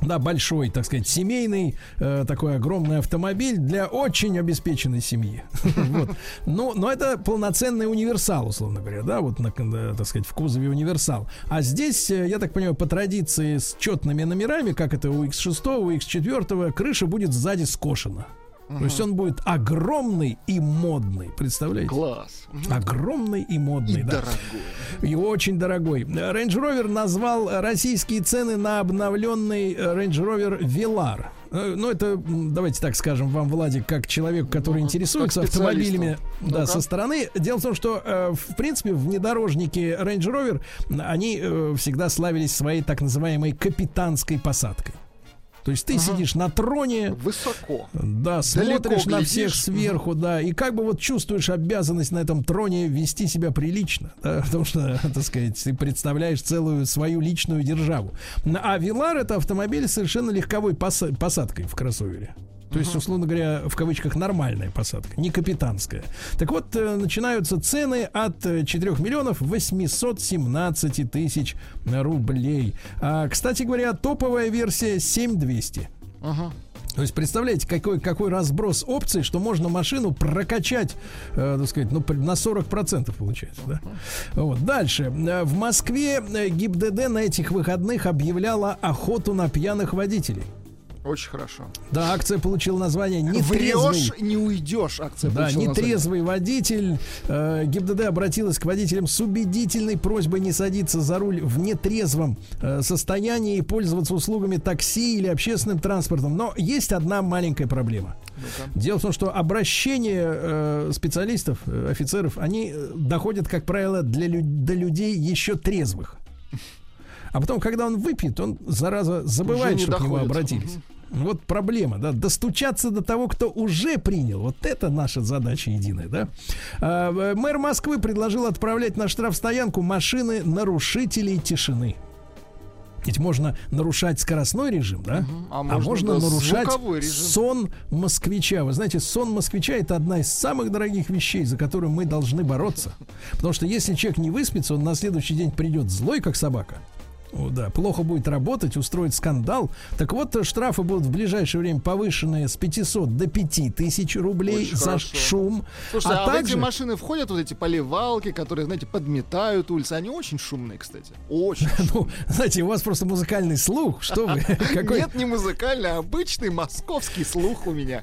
Да, большой, так сказать, семейный, э, такой огромный автомобиль для очень обеспеченной семьи. Вот. Ну, но это полноценный универсал, условно говоря, да, вот, на, на, так сказать, в кузове универсал. А здесь, я так понимаю, по традиции с четными номерами, как это у икс шесть, у икс четыре, крыша будет сзади скошена. Uh-huh. То есть он будет огромный и модный, представляете? Класс. Uh-huh. Огромный и модный, и да. Дорогой. И очень дорогой. Range Rover назвал российские цены на обновленный Range Rover Velar. Ну, это, давайте так скажем вам, Владик, как человек, который ну, интересуется автомобилями, ну, да, как? Со стороны. Дело в том, что, э, в принципе, внедорожники Range Rover, они э, всегда славились своей так называемой капитанской посадкой. То есть ты ага. сидишь на троне, высоко, да, смотришь на всех сверху, да, и как бы вот чувствуешь обязанность на этом троне вести себя прилично, да, потому что, так сказать, ты представляешь целую свою личную державу. А Velar — это автомобиль с совершенно легковой пос- посадкой в кроссовере. То есть, условно говоря, в кавычках, нормальная посадка, не капитанская. Так вот, начинаются цены от четыре миллиона восемьсот семнадцать тысяч рублей. А, кстати говоря, топовая версия семь тысяч двести. Ага. То есть, представляете, какой, какой разброс опций, что можно машину прокачать, э, так сказать, ну, на сорок процентов получается, да? Вот. Дальше. В Москве ГИБДД на этих выходных объявляла охоту на пьяных водителей. Очень хорошо. Да, акция получила название «Нетрезвый». Врешь, не уйдешь. Акция да, нетрезвый водитель. Э, ГИБДД обратилась к водителям с убедительной просьбой не садиться за руль в нетрезвом э, состоянии и пользоваться услугами такси или общественным транспортом. Но есть одна маленькая проблема. Ну-ка. Дело в том, что обращения э, специалистов, э, офицеров, они доходят, как правило, для лю- до людей еще трезвых. А потом, когда он выпьет, он, зараза, забывает, что доходит. К нему обратились. Угу. Вот проблема, да, достучаться до того, кто уже принял. Вот это наша задача единая, да. А, мэр Москвы предложил отправлять на штрафстоянку машины нарушителей тишины. Ведь можно нарушать скоростной режим, да? Угу. А, а можно, можно да, нарушать сон москвича. Вы знаете, сон москвича — это одна из самых дорогих вещей, за которую мы должны бороться. Потому что если человек не выспится, он на следующий день придет злой, как собака. О, да, плохо будет работать, устроить скандал. Так вот, штрафы будут в ближайшее время повышены с пятисот до пяти тысяч рублей. Очень за хорошо. Шум. Слушайте, а, а также... в эти машины входят вот эти поливалки, которые, знаете, подметают улицы. Они очень шумные, кстати. Очень шумные. Ну, знаете, у вас просто музыкальный слух. Что вы? Нет, не музыкальный, а обычный московский слух у меня.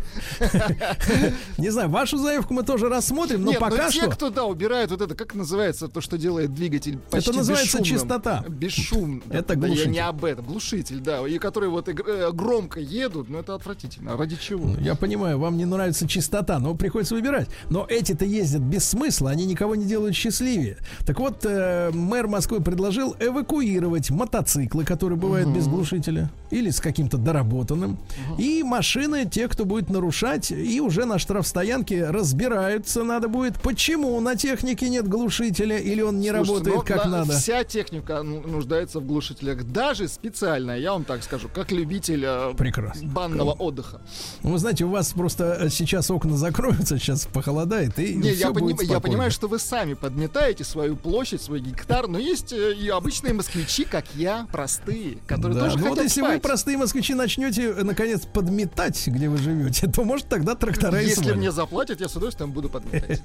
Не знаю, вашу заявку мы тоже рассмотрим, но пока что... те, кто, да, убирает вот это, как называется, то, что делает двигатель почти бесшумным. Это называется чистота. Бесшумно. Это глушитель. Я не об этом. Глушитель, да. И которые вот громко едут, но это отвратительно. Ради чего? Я понимаю, вам не нравится чистота, но приходится выбирать. Но эти-то ездят без смысла, они никого не делают счастливее. Так вот, мэр Москвы предложил эвакуировать мотоциклы, которые бывают без глушителя, или с каким-то доработанным, и машины, те, кто будет нарушать, и уже на штрафстоянке разбираются надо будет, почему на технике нет глушителя, или он не Слушайте, работает как на, надо. Вся техника нуждается в глушителях, даже специальная, я вам так скажу, как любитель э, банного Прекрасно. отдыха. Ну, вы знаете, у вас просто сейчас окна закроются, сейчас похолодает, и не, все я будет поним... Я понимаю, что вы сами подметаете свою площадь, свой гектар, но есть и обычные москвичи, как я, простые, которые да. тоже ну хотят вот если спать. Вы, простые москвичи, начнете, наконец, подметать, где вы живете, то, может, тогда трактора и свалят. Если мне заплатят, я с удовольствием буду подметать.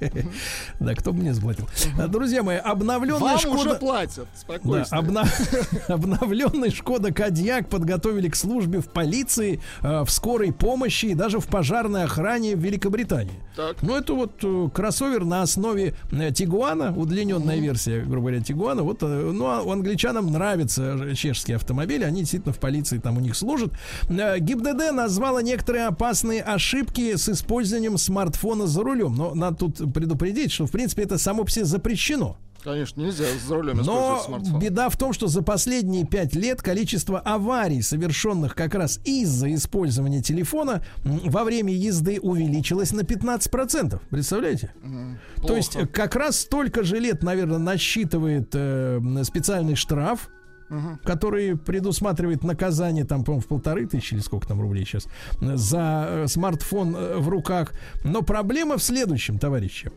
Да, кто бы мне заплатил. Друзья мои, обновленная Шкода... Вам уже платят, спокойно. Обновленный Шкода Кодиак подготовили к службе в полиции, в скорой помощи и даже в пожарной охране в Великобритании. Ну, это вот кроссовер на основе Тигуана, удлиненная версия, грубо говоря, Тигуана. Вот, ну, англичанам нравятся чешские автомобили, они действительно в полиции там у них служат. ГИБДД назвала некоторые опасные ошибки с использованием смартфона за рулем. Но надо тут предупредить, что, в принципе, это само по себе запрещено. Конечно, нельзя за рулем использовать смартфон. Но беда в том, что за последние пять лет количество аварий, совершенных как раз из-за использования телефона, во время езды увеличилось на пятнадцать процентов. Представляете? Плохо. То есть как раз столько же лет, наверное, насчитывает э, специальный штраф, Uh-huh. который предусматривает наказание там, по-моему, в полторы тысячи или сколько там рублей сейчас за э, смартфон э, в руках. Но проблема в следующем, товарищи.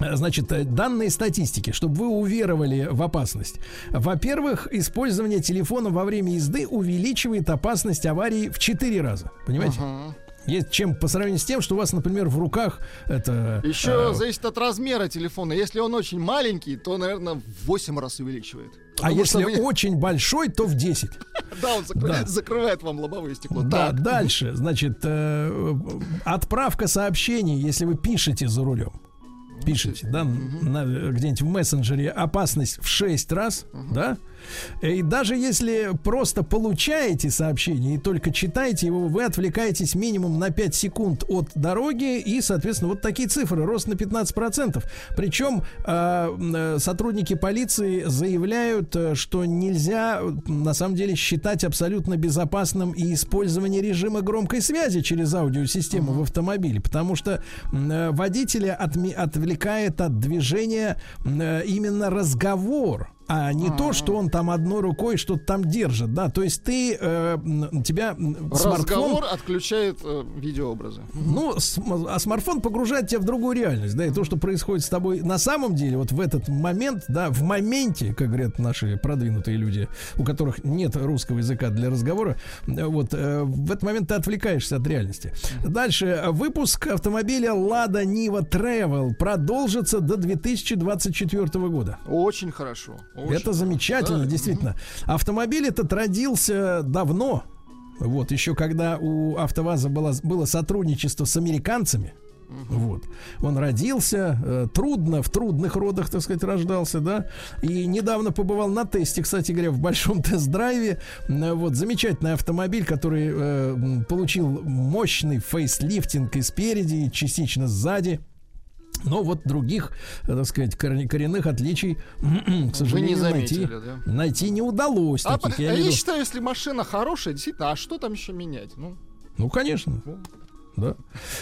Значит, данные статистики, чтобы вы уверовали в опасность. Во-первых, использование телефона во время езды увеличивает опасность аварии в четыре раза. Понимаете? Uh-huh. Есть чем по сравнению с тем, что у вас, например, в руках это... Еще э, зависит от размера телефона. Если он очень маленький, то, наверное, в восемь раз увеличивает. А потому если вы... очень большой, то в десять. Да, он закрывает, да. закрывает вам лобовое стекло. Да, так. Дальше, значит, э, отправка сообщений, если вы пишете за рулем. Пишите, да, на, где-нибудь в мессенджере опасность в шесть раз, uh-huh. да? И даже если просто получаете сообщение и только читаете его, вы отвлекаетесь минимум на пять секунд от дороги. И, соответственно, вот такие цифры. Рост на пятнадцать процентов. Причем э, сотрудники полиции заявляют, что нельзя на самом деле считать абсолютно безопасным и использование режима громкой связи через аудиосистему uh-huh. в автомобиле. Потому что э, водителя отме- отвлекает от движения э, именно разговор, а не А-а-а. то, что он там одной рукой что-то там держит, да, то есть ты э, тебя смартфон... Разговор отключает э, видеообразы. Ну, с, а смартфон погружает тебя в другую реальность, да, и то, что происходит с тобой на самом деле, вот в этот момент, да, в моменте, как говорят наши продвинутые люди, у которых нет русского языка для разговора, вот, э, в этот момент ты отвлекаешься от реальности. Дальше. Выпуск автомобиля Lada Niva Travel продолжится до две тысячи двадцать четвёртого года. Очень хорошо. Очень это замечательно, да. действительно. Автомобиль этот родился давно, вот, еще когда у АвтоВАЗа было, было сотрудничество с американцами. Вот. Он родился э, трудно, в трудных родах, так сказать, рождался, да. И недавно побывал на тесте, кстати говоря, в большом тест-драйве. Э, вот замечательный автомобиль, который э, получил мощный фейслифтинг и спереди, и частично сзади. Но вот других, так сказать, коренных отличий, к сожалению, не заметили, найти, да? найти не удалось. А таких, по- я, я считаю, если машина хорошая, действительно, а что там еще менять? Ну, ну конечно. Да.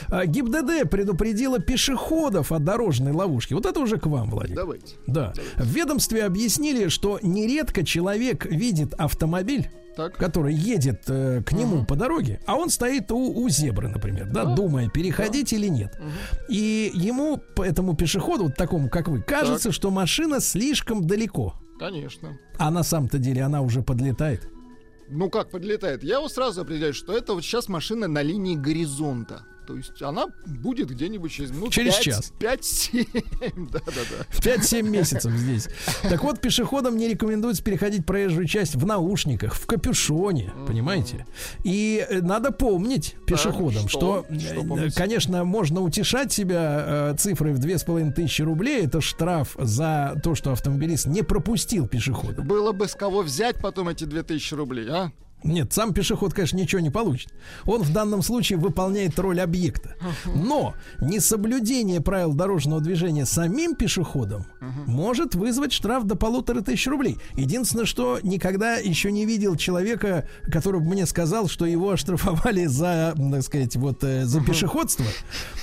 А, ГИБДД предупредила пешеходов о дорожной ловушке. Вот это уже к вам, Владик. Давайте. Да. Давайте. В ведомстве объяснили, что нередко человек видит автомобиль, так. который едет э, к нему uh-huh. по дороге, а он стоит у, у зебры, например, да, uh-huh. думая, переходить uh-huh. или нет. Uh-huh. И ему, этому пешеходу, вот такому, как вы, кажется, так. что машина слишком далеко. Конечно. А на самом-то деле она уже подлетает. Ну как подлетает? Я его сразу определяю, что это вот сейчас машина на линии горизонта. То есть она будет где-нибудь через минут через пять, час. пять-семь. Да, да, да. пять-семь месяцев здесь. Так вот, пешеходам не рекомендуется переходить проезжую часть в наушниках, в капюшоне, mm-hmm. понимаете? И надо помнить пешеходам, да, что, что, что помнить? Конечно, можно утешать себя цифрой в две с половиной тысячи рублей. Это штраф за то, что автомобилист не пропустил пешехода. Было бы с кого взять потом эти две тысячи рублей, а? Нет, сам пешеход, конечно, ничего не получит. Он в данном случае выполняет роль объекта. Но несоблюдение правил дорожного движения самим пешеходом uh-huh. может вызвать штраф до полутора тысяч рублей. Единственное, что никогда еще не видел человека, который бы мне сказал, что его оштрафовали за, так сказать, вот за uh-huh. пешеходство.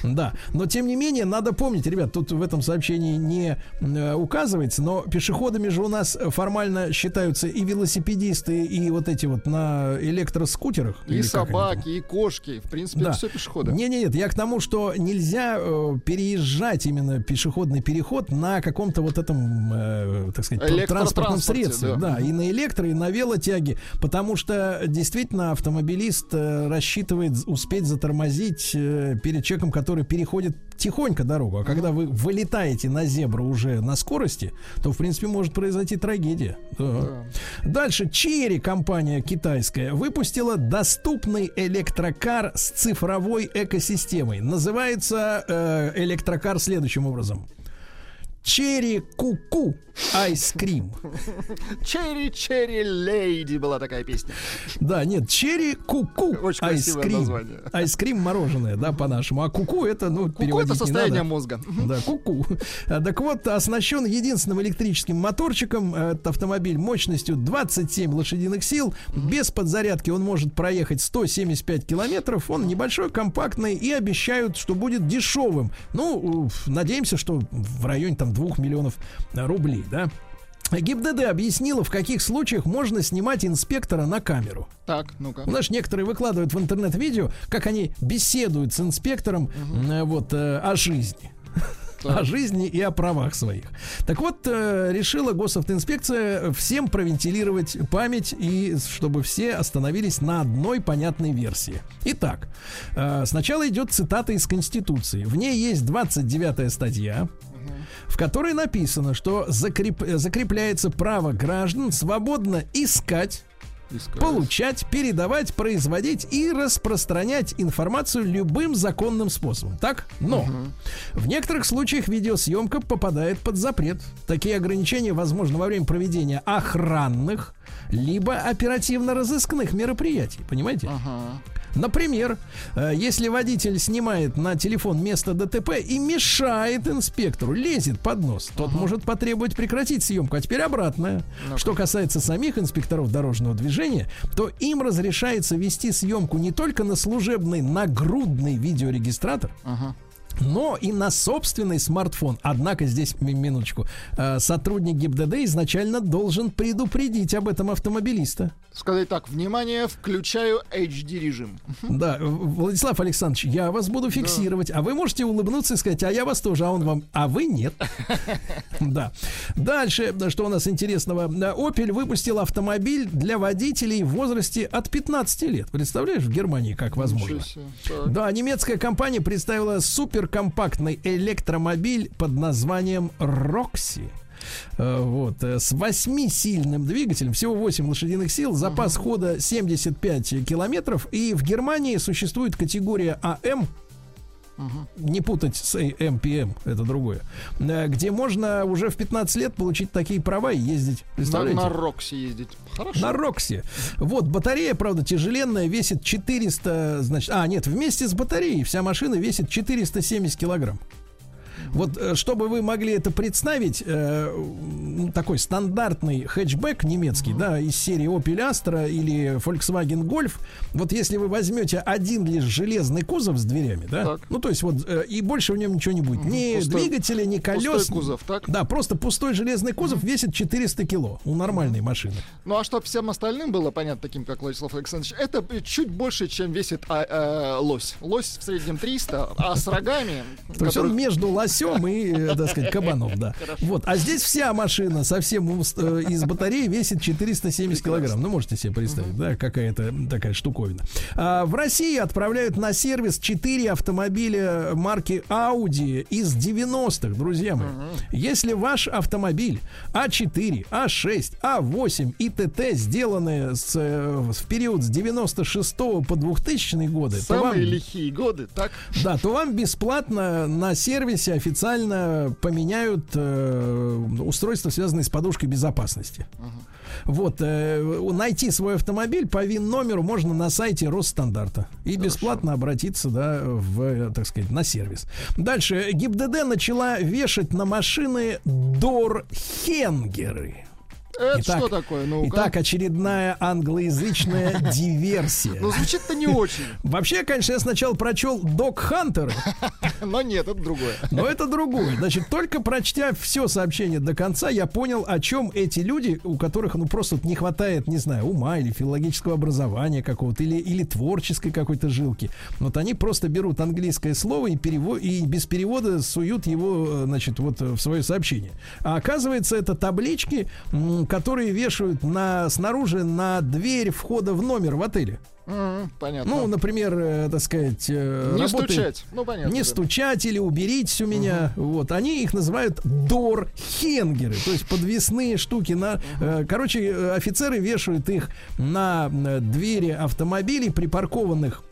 Да. Но тем не менее, надо помнить, ребят, тут в этом сообщении не э, указывается, но пешеходами же у нас формально считаются и велосипедисты, и вот эти вот на электроскутерах. И собаки, и кошки. В принципе, да. Это все пешеходы. Нет, нет, нет. Я к тому, что нельзя э, переезжать именно пешеходный переход на каком-то вот этом, э, так сказать, транспортном средстве. Да. Да, и на электро, и на велотяге. Потому что действительно автомобилист э, рассчитывает успеть затормозить э, перед человеком, который переходит тихонько дорогу. А когда вы вылетаете на зебру уже на скорости, то, в принципе, может произойти трагедия. Да. Да. Дальше. Chery, компания Китая выпустила доступный электрокар с цифровой экосистемой. Называется э, электрокар следующим образом: Chery Cuckoo Ice Cream. Chery Chery Lady была такая песня. Да, нет, Chery Cuckoo Ice Cream. Ice Cream мороженое, да, по-нашему. А куку это, ну, переводить не надо. Куку это состояние мозга. Да, куку. Так вот, оснащен единственным электрическим моторчиком. Этот автомобиль мощностью двадцать семь лошадиных сил. Без подзарядки он может проехать сто семьдесят пять километров. Он небольшой, компактный и обещают, что будет дешевым. Ну, надеемся, что в районе там двух миллионов рублей, да? ГИБДД объяснила, в каких случаях можно снимать инспектора на камеру. Так, ну-ка. Знаешь, некоторые выкладывают в интернет видео, как они беседуют с инспектором угу. вот, э, о жизни. О жизни и о правах своих. Так вот, э, решила госавтоинспекция всем провентилировать память и чтобы все остановились на одной понятной версии. Итак, э, сначала идет цитата из Конституции. В ней есть двадцать девятая статья, в которой написано, что закреп... закрепляется право граждан свободно искать, искать, получать, передавать, производить и распространять информацию любым законным способом. Так? Но угу. в некоторых случаях видеосъемка попадает под запрет. Такие ограничения возможны во время проведения охранных либо оперативно-розыскных мероприятий. Понимаете? Ага. Например, если водитель снимает на телефон место ДТП и мешает инспектору, лезет под нос, тот ага. может потребовать прекратить съемку. А теперь обратное. Ну-ка. Что касается самих инспекторов дорожного движения, то им разрешается вести съемку не только на служебный нагрудный видеорегистратор, ага. но и на собственный смартфон. Однако здесь, минуточку, сотрудник ГИБДД изначально должен предупредить об этом автомобилиста. Сказать так: внимание, включаю эйч ди режим. Да, Владислав Александрович, я вас буду фиксировать, да. А вы можете улыбнуться и сказать: а я вас тоже, а он вам, а вы нет. Да. Дальше, что у нас интересного. Opel выпустил автомобиль для водителей в возрасте от пятнадцати лет. Представляешь, в Германии как возможно. Да, немецкая компания представила супер компактный электромобиль под названием Roxy. Вот. С восьмисильным двигателем, всего восемь лошадиных сил, запас ага. хода семьдесят пять километров. И в Германии существует категория АМ. Ага. Не путать с МПМ, это другое. Где можно уже в пятнадцать лет получить такие права и ездить. Представляете? На, на Рокси ездить. Хорошо. На Рокси. Вот, батарея, правда, тяжеленная, весит четыреста... Значит, а, нет, вместе с батареей вся машина весит четыреста семьдесят килограмм. Вот, чтобы вы могли это представить, э, такой стандартный хэтчбэк немецкий, mm-hmm. да, из серии Opel Astra или Volkswagen Golf. Вот если вы возьмете один лишь железный кузов с дверями, да, так. ну то есть вот э, и больше в нем ничего не будет, ни пустой, двигателя, ни колес, кузов, так? Да, просто пустой железный кузов mm-hmm. весит четыреста кило у нормальной mm-hmm. машины. Ну а чтобы всем остальным было понятно, таким как Владислав Александрович, это чуть больше, чем весит а, а, лось. Лось в среднем триста, а с рогами. То есть он между лосем трясем и, так сказать, кабанов, да. Вот. А здесь вся машина совсем из батареи весит четыреста семьдесят килограмм. Ну, можете себе представить, да, какая-то такая штуковина. А в России отправляют на сервис четыре автомобиля марки Audi из девяностых, друзья мои. Если ваш автомобиль А четыре, А шесть, А восемь и ТТ сделаны с, в период с девяносто шестого по двухтысячные годы, самые то вам, лихие годы, так? Да, то вам бесплатно на сервисе официально поменяют э, устройства, связанные с подушкой безопасности. Uh-huh. Вот, э, найти свой автомобиль по ВИН-номеру можно на сайте Росстандарта и Хорошо. бесплатно обратиться, да, в, так сказать, на сервис. Дальше. ГИБДД начала вешать на машины дорхенгеры. Это итак, что такое? Ну, итак, очередная англоязычная диверсия. Ну, звучит-то не очень. Вообще, конечно, я сначала прочел док-хантер. Но нет, это другое. Но это другое. Значит, только прочтя все сообщение до конца, я понял, о чем эти люди, у которых, ну, просто не хватает, не знаю, ума или филологического образования какого-то, или, или творческой какой-то жилки. Вот они просто берут английское слово и, перево- и без перевода суют его, значит, вот в свое сообщение. А оказывается, это таблички, которые вешают на, снаружи на дверь входа в номер в отеле. Mm-hmm, понятно. Ну, например, э, так сказать, э, не работы, стучать. Ну, понятно. Не да. стучать или уберитесь у меня. Mm-hmm. Вот. Они их называют дорхенгеры, то есть подвесные штуки. На, mm-hmm. э, короче, офицеры вешают их на двери автомобилей, припаркованных,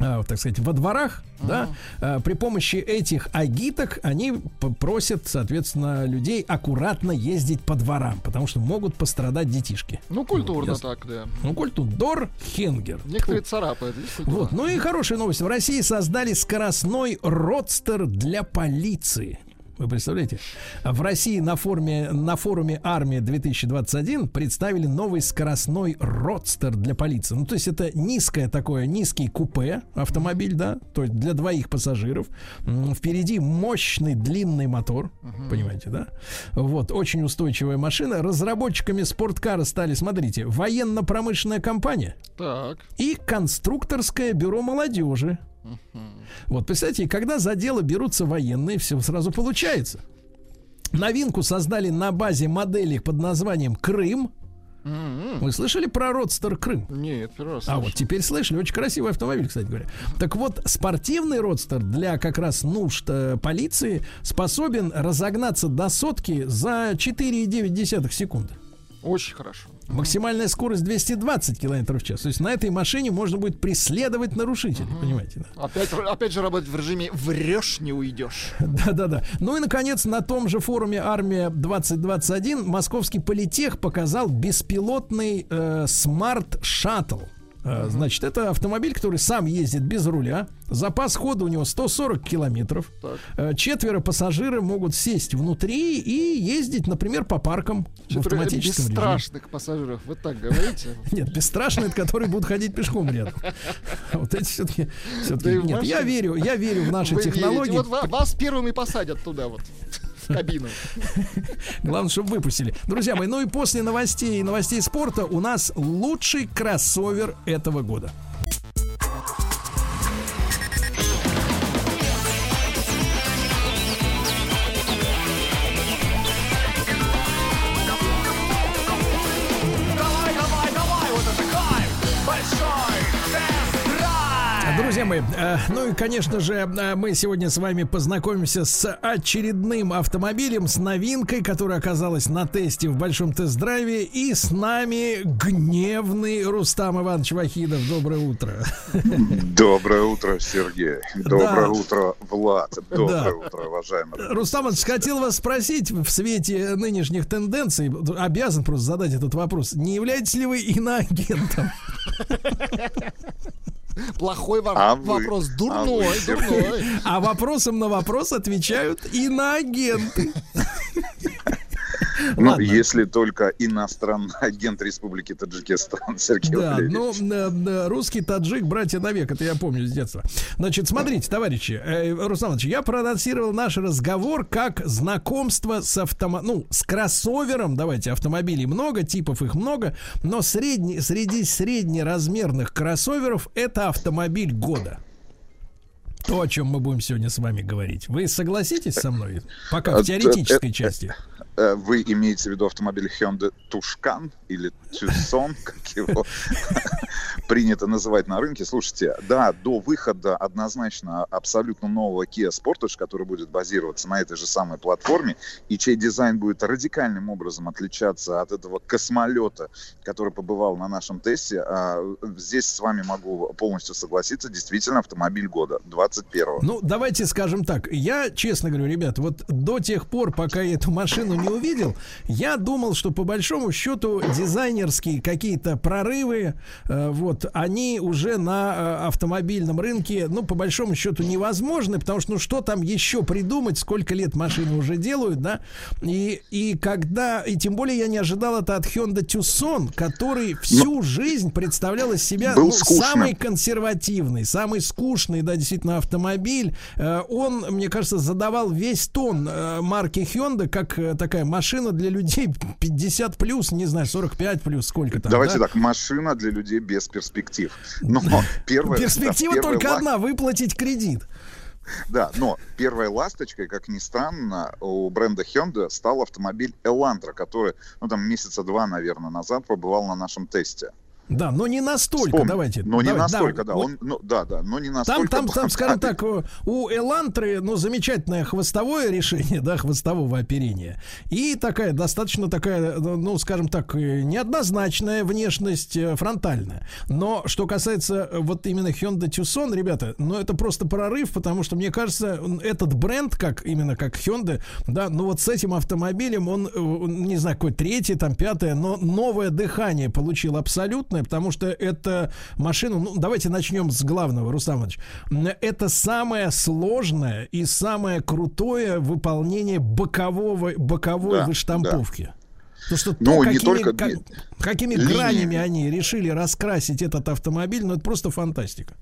э, так сказать, во дворах. Да? Mm-hmm. При помощи этих агиток они просят, соответственно, людей аккуратно ездить по дворам, потому что могут пострадать детишки. Ну, культурно вот, так, да. Ну, культурно. Дорхенгер. Некоторые Фу. царапают. Вот. Ну и хорошая новость. В России создали скоростной родстер для полиции. Вы представляете? В России на, форме, на форуме «Армия-две тысячи двадцать один» представили новый скоростной родстер для полиции. Ну, то есть это низкое такое, низкий купе, автомобиль, да, то есть для двоих пассажиров. Впереди мощный длинный мотор, uh-huh. понимаете, да? Вот, очень устойчивая машина. Разработчиками спорткара стали, смотрите, военно-промышленная компания так. и конструкторское бюро молодежи. Вот, представьте, когда за дело берутся военные, все сразу получается. Новинку создали на базе моделей под названием «Крым». Вы слышали про родстер «Крым»? Нет, просто. А слышал. Вот теперь слышали. Очень красивый автомобиль, кстати говоря. Так вот, спортивный родстер для как раз нужд полиции способен разогнаться до сотки за четыре целых девять десятых секунды. Очень хорошо. Максимальная скорость двести двадцать километров в час. То есть на этой машине можно будет преследовать нарушителей, угу. понимаете? Да? Опять, опять же работать в режиме «врешь, не уйдешь». Да-да-да. Ну и, наконец, на том же форуме «Армия-двадцать двадцать один» московский политех показал беспилотный э, смарт-шаттл. Э, значит, это автомобиль, который сам ездит без руля. Запас хода у него сто сорок километров. Так. Четверо пассажиры могут сесть внутри и ездить, например, по паркам в автоматическом режиме. Бесстрашных пассажиров, вы так говорите? Нет, бесстрашные, которые будут ходить пешком рядом. Вот эти все-таки... Нет, я верю, я верю в наши технологии. Вот вас первыми посадят туда вот. Кабину. Главное, чтобы выпустили. Друзья мои, ну и после новостей и новостей спорта у нас лучший кроссовер этого года. Друзья мои, ну и, конечно же, мы сегодня с вами познакомимся с очередным автомобилем, с новинкой, которая оказалась на тесте в большом тест-драйве. И с нами гневный Рустам Иванович Вахидов. Доброе утро. Доброе утро, Сергей. Доброе да. утро, Влад. Доброе да. утро, уважаемые. Рустам Иванович, хотел вас спросить в свете нынешних тенденций, обязан просто задать этот вопрос. Не являетесь ли вы иноагентом? Плохой вопрос, а вопрос дурной, а дурной. А вопросом на вопрос отвечают иноагенты. Ну, ладно. Если только иностранный агент Республики Таджикистан, Сергей да, Валерьевич. Ну, русский таджик, братья навек, это я помню с детства. Значит, смотрите, товарищи, э, Руслан Ильич, я проанонсировал наш разговор как знакомство с автомо... ну, с кроссовером, давайте, автомобилей много, типов их много, но средний, среди среднеразмерных кроссоверов это автомобиль года. то, о чем мы будем сегодня с вами говорить. Вы согласитесь со мной? Пока в теоретической части. Вы имеете в виду автомобиль Hyundai Tucson или Tucson, как его принято называть на рынке. Слушайте, да, до выхода однозначно абсолютно нового Kia Sportage, который будет базироваться на этой же самой платформе, и чей дизайн будет радикальным образом отличаться от этого космолета, который побывал на нашем тесте, здесь с вами могу полностью согласиться. Действительно, автомобиль года двадцать первого. Ну, давайте скажем так. Я, честно говорю, ребят, вот до тех пор, пока я эту машину не увидел, я думал, что по большому счету дизайнерские какие-то прорывы, э, вот, они уже на э, автомобильном рынке, ну, по большому счету невозможны, потому что, ну, что там еще придумать, сколько лет машины уже делают, да, и, и когда, и тем более я не ожидал это от Hyundai Tucson, который всю Но... жизнь представлял из себя ну, самый консервативный, самый скучный, да, действительно, автомобиль. Э, он, мне кажется, задавал весь тон э, марки Hyundai, как э, такая машина для людей пятьдесят плюс, не знаю, сорок пять плюс, сколько там. Давайте да? так, машина для людей без перспектив. Но первое, перспектива да, только ласт... одна, выплатить кредит. Да, но первой ласточкой, как ни странно, у бренда Hyundai стал автомобиль Elantra, который, ну, там, месяца два, наверное, назад побывал на нашем тесте. Да, но не настолько, Вспомни. давайте. Но давай, не настолько, да. да. Он, ну, да, да, но не настолько. Там, там, там, скажем так, у Элантры, ну, замечательное хвостовое решение, да, хвостового оперения. И такая, достаточно такая, ну, скажем так, неоднозначная внешность фронтальная. Но что касается вот именно Hyundai Tucson, ребята, ну, это просто прорыв, потому что, мне кажется, этот бренд, как именно как Hyundai, да, ну, вот с этим автомобилем он, не знаю, какой третий, там, пятое, но новое дыхание получил абсолютно. Потому что эта машина, ну, давайте начнем с главного, Рустам Иванович. Это самое сложное и самое крутое выполнение бокового, боковой да, выштамповки. Да. Потому что ну, то, какими, не только... как, какими гранями они решили раскрасить этот автомобиль, ну, это просто фантастика.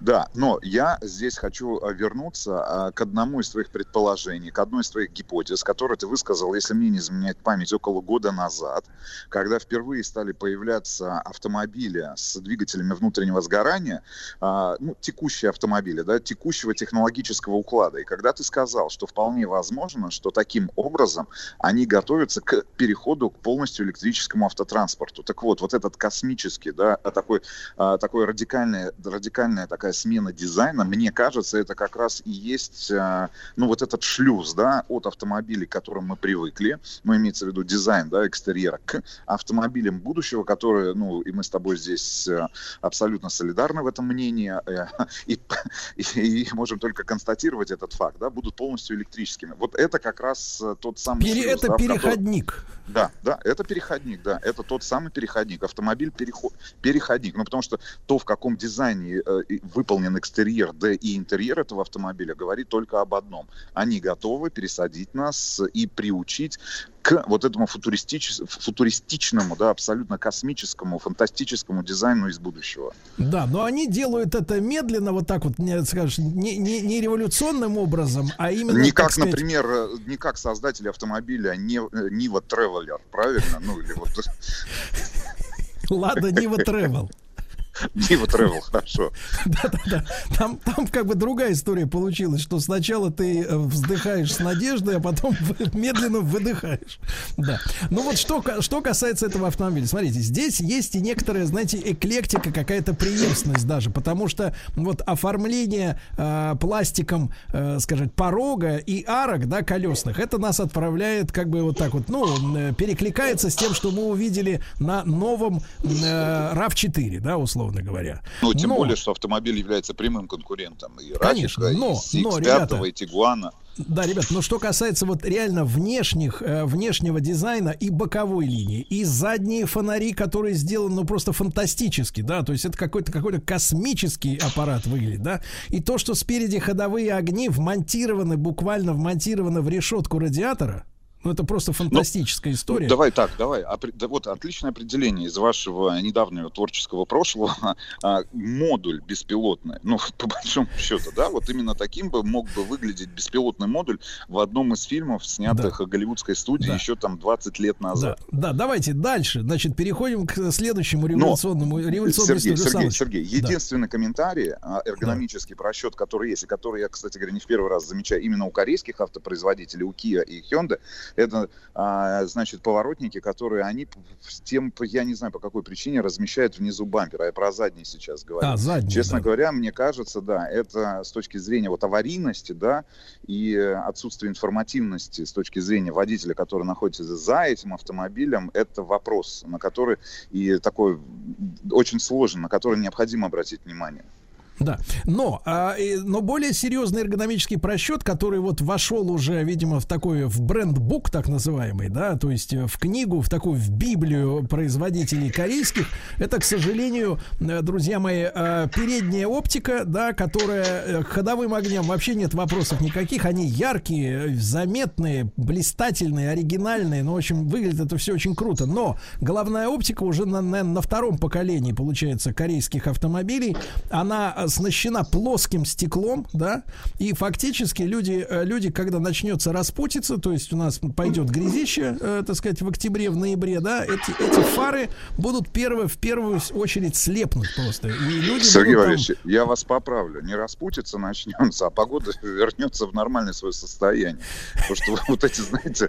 Да, но я здесь хочу вернуться к одному из твоих предположений, к одной из твоих гипотез, которую ты высказал, если мне не изменяет память, около года назад, когда впервые стали появляться автомобили с двигателями внутреннего сгорания, ну, текущие автомобили, да, текущего технологического уклада. И когда ты сказал, что вполне возможно, что таким образом они готовятся к переходу к полностью электрическому автотранспорту. Так вот, вот этот космический, да, такой, такой радикальный, радикальная такая смена дизайна, мне кажется, это как раз и есть, ну, вот этот шлюз, да, от автомобилей, к которым мы привыкли, ну, имеется в виду дизайн, да, экстерьера, к автомобилям будущего, которые, ну, и мы с тобой здесь абсолютно солидарны в этом мнении, и, и, и можем только констатировать этот факт, да, будут полностью электрическими. Вот это как раз тот самый Пере, шлюз. Это да, переходник. Который... Да, да, это переходник, да, это тот самый переходник, автомобиль-переходник, ну, потому что то, в каком дизайне вы выполнен экстерьер, да и интерьер этого автомобиля, говорит только об одном. Они готовы пересадить нас и приучить к вот этому футуристич... футуристичному, да, абсолютно космическому, фантастическому дизайну из будущего. Да, но они делают это медленно, вот так вот, не, скажешь, не, не, не революционным образом, а именно... Не как, сказать... например, не как создатели автомобиля Нива Тревелер, правильно? Ну, или вот... Лада Нива Тревел. Нива Тревел, хорошо. Да-да-да. Там, там как бы другая история получилась, что сначала ты вздыхаешь с надеждой, а потом медленно выдыхаешь. Да. Ну вот что, что касается этого автомобиля. Смотрите, здесь есть и некоторая, знаете, эклектика, какая-то преемственность даже, потому что вот оформление э, пластиком, э, скажем, порога и арок, да, колесных, это нас отправляет как бы вот так вот, ну, перекликается с тем, что мы увидели на новом э, рав четыре, да, условно. Говоря. Ну, тем но, более, что автомобиль является прямым конкурентом и Радика, и икс пять, и Тигуана. Да, ребят, но что касается вот реально внешних, э, внешнего дизайна и боковой линии, и задние фонари, которые сделаны, ну, просто фантастически, да, то есть это какой-то какой-то космический аппарат выглядит, да, и то, что спереди ходовые огни вмонтированы, буквально вмонтированы в решетку радиатора, Ну, это просто фантастическая ну, история. Давай так, давай. Вот отличное определение из вашего недавнего творческого прошлого. Модуль беспилотный. Ну, по большому счету, да? Вот именно таким бы мог бы выглядеть беспилотный модуль в одном из фильмов, снятых да. голливудской студии да. еще там двадцать лет назад. Да. да, давайте дальше. Значит, переходим к следующему революционному революционному Сергей, Сергей, Сергей, единственный да. комментарий, эргономический да. просчет, который есть, и который я, кстати говоря, не в первый раз замечаю именно у корейских автопроизводителей, у Kia и Hyundai, это, а, значит, поворотники, которые они тем, я не знаю, по какой причине размещают внизу бампера. Я про задний сейчас говорю. А, задний, Честно да. говоря, мне кажется, да, это с точки зрения вот аварийности, да, и отсутствия информативности с точки зрения водителя, который находится за этим автомобилем, это вопрос, на который и такой очень сложный, на который необходимо обратить внимание. Да, но, а, и, но более серьезный эргономический просчет, который вот вошел уже, видимо, в такой, в брендбук так называемый, да, то есть в книгу, в такую, в библию производителей корейских, это, к сожалению, друзья мои, передняя оптика, да, которая к ходовым огням вообще нет вопросов никаких, они яркие, заметные, блистательные, оригинальные, ну, в общем, выглядит это все очень круто, но головная оптика уже на, на, на втором поколении, получается, корейских автомобилей, она оснащена плоским стеклом, да, и фактически люди, люди, когда начнется распутиться, то есть у нас пойдет грязище, э, так сказать, в октябре, в ноябре, да, эти, эти фары будут первые, в первую очередь слепнуть просто. И люди Сергей будут, Валерьевич, там... я вас поправлю, не распутиться начнется, а погода вернется в нормальное свое состояние. Потому что вот эти, знаете,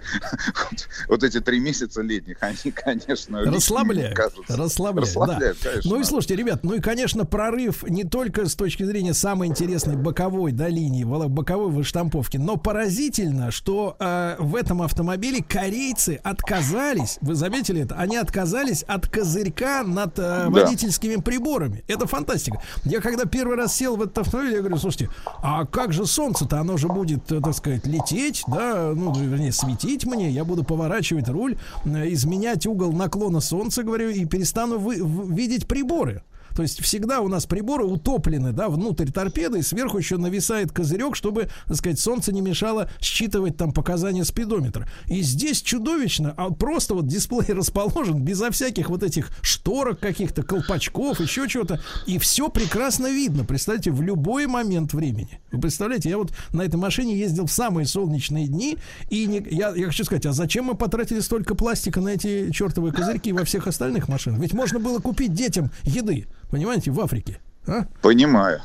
вот эти три месяца летних, они, конечно, расслабляют, расслабляют, конечно. Ну и слушайте, ребят, ну и, конечно, прорыв не только с точки зрения самой интересной боковой да, линии, боковой выштамповки. Но поразительно, что э, в этом автомобиле корейцы отказались, вы заметили это, они отказались от козырька над э, водительскими да. приборами. Это фантастика. Я когда первый раз сел в этот автомобиль, я говорю, слушайте, а как же солнце-то? Оно же будет, так сказать, лететь, да, ну, вернее, светить мне, я буду поворачивать руль, изменять угол наклона солнца, говорю, и перестану вы, в, видеть приборы. То есть всегда у нас приборы утоплены, да, внутрь торпеды, и сверху еще нависает козырек, чтобы, так сказать, солнце не мешало считывать там показания спидометра. И здесь чудовищно, а просто вот дисплей расположен безо всяких вот этих шторок каких-то, колпачков, еще чего-то, и все прекрасно видно, представьте, в любой момент времени. Вы представляете, я вот на этой машине ездил в самые солнечные дни, и не, я, я хочу сказать, а зачем мы потратили столько пластика на эти чертовые козырьки во всех остальных машинах? Ведь можно было купить детям еды. Понимаете, в Африке. А? Понимаю.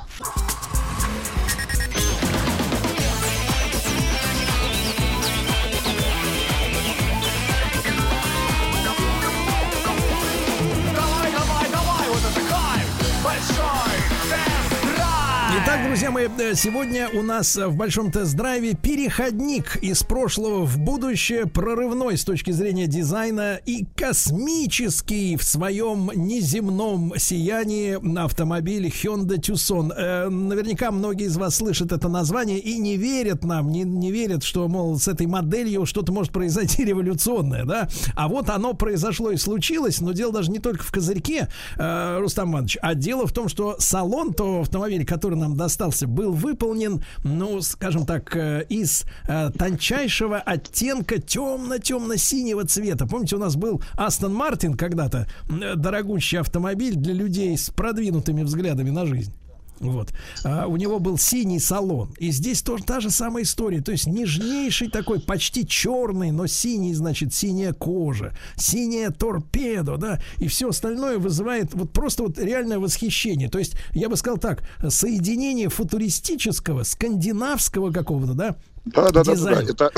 Итак, друзья мои, сегодня у нас в большом тест-драйве переходник из прошлого в будущее, прорывной с точки зрения дизайна и космический в своем неземном сиянии автомобиль Hyundai Tucson. Наверняка многие из вас слышат это название и не верят нам, не, не верят, что, мол, с этой моделью что-то может произойти революционное, да? А вот оно произошло и случилось, но дело даже не только в козырьке, Рустам Иванович, а дело в том, что салон того автомобиля, который нам достался, был выполнен, ну, скажем так, из э, тончайшего оттенка темно-темно-синего цвета. Помните, у нас был Астон Мартин когда-то, э, дорогущий автомобиль для людей с продвинутыми взглядами на жизнь. Вот. А у него был синий салон. И здесь тоже та же самая история. То есть нежнейший такой, почти черный, но синий, значит, синяя кожа, синяя торпеда, да, и все остальное вызывает вот просто вот реальное восхищение. То есть, я бы сказал так, соединение футуристического, скандинавского какого-то, да, Да, да, да, да. Это,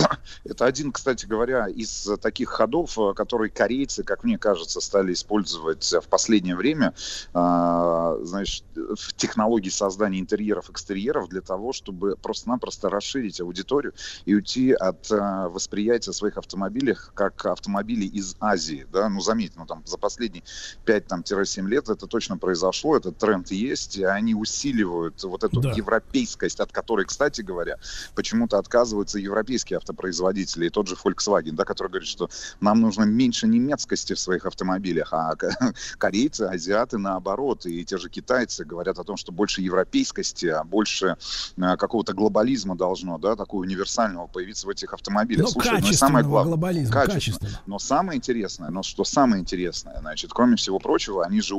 это один, кстати говоря, из таких ходов, которые корейцы, как мне кажется, стали использовать в последнее время, а, значит, в технологии создания интерьеров, экстерьеров для того, чтобы просто-напросто расширить аудиторию и уйти от а, восприятия своих автомобилей как автомобилей из Азии. Да? Ну, заметьте, ну, там, за последние пять-семь лет это точно произошло, этот тренд есть, и они усиливают вот эту да. европейскость, от которой, кстати говоря, почему-то отказываются отказываются европейские автопроизводители, и тот же Volkswagen, да, который говорит, что нам нужно меньше немецкости в своих автомобилях, а корейцы, азиаты наоборот, и те же китайцы говорят о том, что больше европейскости, а больше какого-то глобализма должно, да, такого универсального появиться в этих автомобилях. Ну, Слушай, ну, самое главное, глобализм, качество. Но самое интересное, но что самое интересное, значит, кроме всего прочего, они же,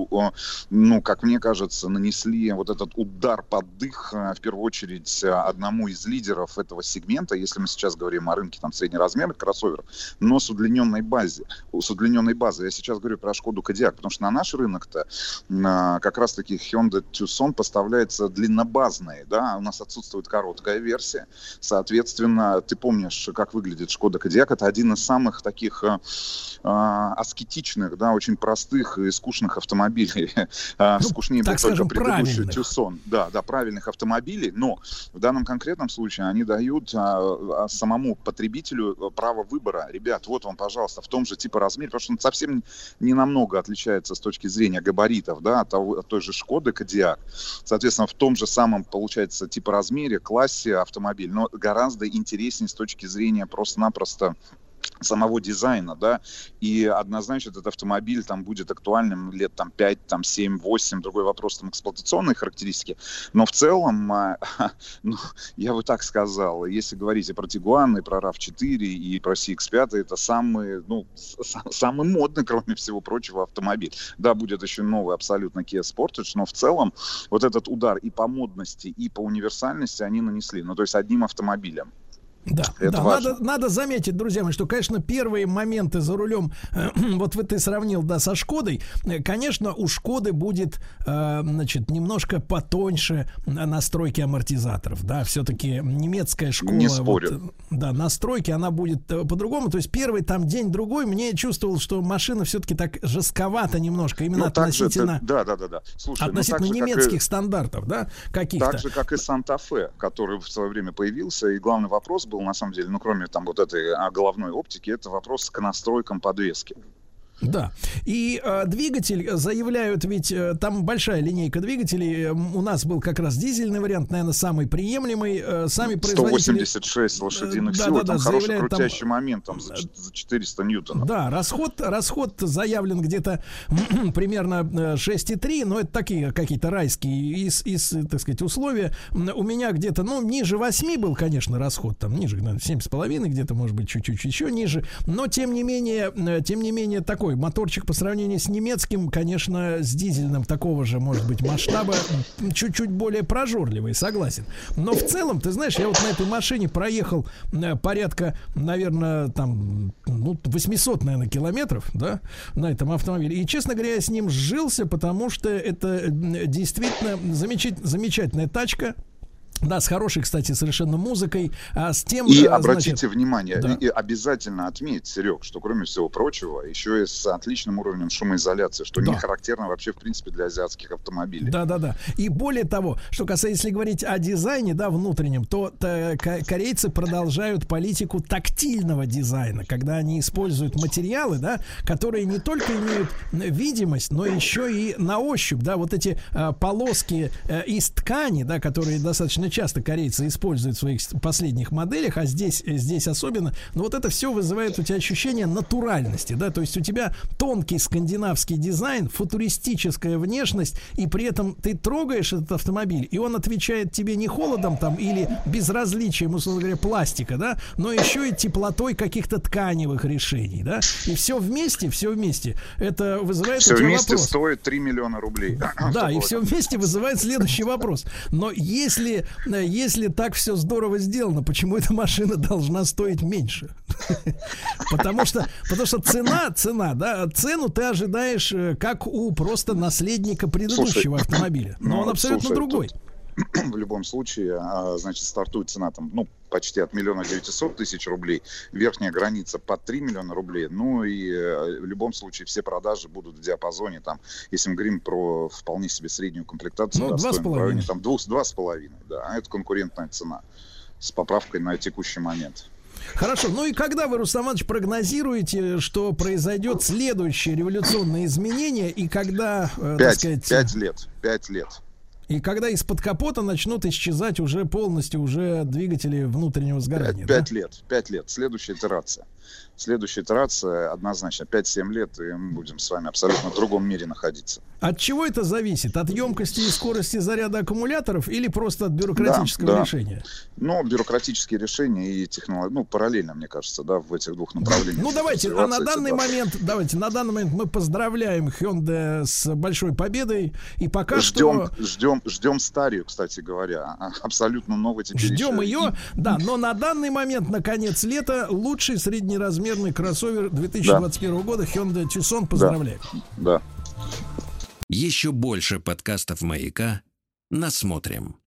ну, как мне кажется, нанесли вот этот удар под дых, в первую очередь, одному из лидеров этого сегмента, если мы сейчас говорим о рынке там среднеразмерных кроссоверов, но с удлиненной базой. С удлиненной базой. Я сейчас говорю про Шкоду Кодиак, потому что на наш рынок-то как раз-таки Hyundai Tucson поставляется длиннобазной, да, у нас отсутствует короткая версия. Соответственно, ты помнишь, как выглядит Шкода Кодиак, это один из самых таких э, аскетичных, да, очень простых и скучных автомобилей. Ну, скучнее был только предыдущий Tucson. Да, да, правильных автомобилей, но в данном конкретном случае они дают а, а самому потребителю право выбора. Ребят, вот вам, пожалуйста, в том же типа размере, потому что он совсем не намного отличается с точки зрения габаритов, да, от, того, от той же Шкоды Кодиак. Соответственно, в том же самом, получается, типа размере, классе автомобиль, но гораздо интереснее с точки зрения просто-напросто самого дизайна, да, и однозначно этот автомобиль там будет актуальным лет там пять, там семь, восемь, другой вопрос там эксплуатационные характеристики, но в целом, а, ну, я бы так сказал, если говорить и про Тигуан, и про рав четыре, и про си икс пять, это самый, ну, с- самый модный, кроме всего прочего, автомобиль. Да, будет еще новый абсолютно Kia Sportage, но в целом вот этот удар и по модности, и по универсальности они нанесли, ну, то есть одним автомобилем. Да, да. Надо, надо заметить, друзья мои, что, конечно, первые моменты за рулем, э, вот ты сравнил, да, со Шкодой, конечно, у Шкоды будет, э, значит, немножко потоньше настройки амортизаторов, да, все-таки немецкая школа, не спорю, вот, да, настройки, она будет по-другому, то есть первый там день-другой мне чувствовал, что машина все-таки так жестковато немножко, именно ну, относительно, же, да, да, да, да. Слушай, относительно ну, немецких и, стандартов, да, каких-то. Так же, как и Санта-Фе, который в свое время появился, и главный вопрос был, на самом деле, ну, кроме там вот этой головной оптики, это вопрос к настройкам подвески. Да, и э, двигатель заявляют, ведь э, там большая линейка двигателей, у нас был как раз дизельный вариант, наверное, самый приемлемый, э, сами производители... сто восемьдесят шесть лошадиных сил, да, да, там да, хороший крутящий там... момент, там за четыреста ньютонов. Да, расход, расход заявлен где-то примерно шесть целых три десятых, но это такие какие-то райские, из, из, так сказать, условия. У меня где-то, ну, ниже восьми был, конечно, расход, там ниже, наверное, семь целых пять десятых, где-то, может быть, чуть-чуть еще ниже, но, тем не менее, тем не менее, такой моторчик по сравнению с немецким, конечно, с дизельным такого же, может быть, масштаба, чуть-чуть более прожорливый, согласен. Но в целом, ты знаешь, я вот на этой машине проехал порядка, наверное, там, ну, восемьсот, наверное, километров, да, на этом автомобиле. И, честно говоря, я с ним сжился, потому что это действительно замечательная, замечательная тачка. Да, с хорошей, кстати, совершенно музыкой. А с тем, и а, обратите значит, внимание, да. и, и обязательно отметь, Серег, что, кроме всего прочего, еще и с отличным уровнем шумоизоляции, что да. не характерно вообще, в принципе, для азиатских автомобилей. Да-да-да. И более того, что касается, если говорить о дизайне, да, внутреннем, то, то корейцы продолжают политику тактильного дизайна, когда они используют материалы, да, которые не только имеют видимость, но еще и на ощупь, да, вот эти а, полоски а, из ткани, да, которые достаточно часто корейцы используют в своих последних моделях, а здесь, здесь особенно. Но вот это все вызывает у тебя ощущение натуральности, да, то есть у тебя тонкий скандинавский дизайн, футуристическая внешность, и при этом ты трогаешь этот автомобиль, и он отвечает тебе не холодом там или безразличием, условно говоря, пластика, да, но еще и теплотой каких-то тканевых решений, да, и все вместе, все вместе, это вызывает все у тебя вместе вопрос. Стоит три миллиона рублей. Да, и все вместе вызывает следующий вопрос. Но если Если так все здорово сделано, почему эта машина должна стоить меньше? Потому что, потому что цена, цена, да, цену ты ожидаешь как у просто наследника предыдущего слушай, автомобиля, но ну, он абсолютно слушай, другой. Тут, в любом случае, значит, стартует цена там, ну, почти от один миллион девятьсот тысяч рублей, верхняя граница под три миллиона рублей, ну и в любом случае все продажи будут в диапазоне, там, если мы говорим про вполне себе среднюю комплектацию, ну, да, в районе там два с половиной, да, а это конкурентная цена с поправкой на текущий момент. Хорошо, ну и когда вы, Рустам Иванович, прогнозируете, что произойдет следующее революционное изменение, и когда, э, пять, так сказать... Пять лет, пять лет. И когда из-под капота начнут исчезать уже полностью уже двигатели внутреннего сгорания. Пять да? лет, пять лет. Следующая итерация. Следующая итерация однозначно пять-семь лет, и мы будем с вами абсолютно в другом мире находиться. От чего это зависит? От емкости и скорости заряда аккумуляторов или просто от бюрократического да, да. решения? Ну, бюрократические решения и технологии, ну, параллельно, мне кажется, да, в этих двух направлениях. Ну, давайте, а на данный эти, момент, да. давайте, на данный момент мы поздравляем Hyundai с большой победой, и пока ждем, что... Ждем, ждем старую, кстати говоря, абсолютно новый теперь. Ждем еще. ее, да, но на данный момент, на конец лета, лучший среднеразмерный кроссовер две тысячи двадцать первого да. года Hyundai Tucson. Поздравляю. Да. Да. Еще больше подкастов «Маяка» насмотрим.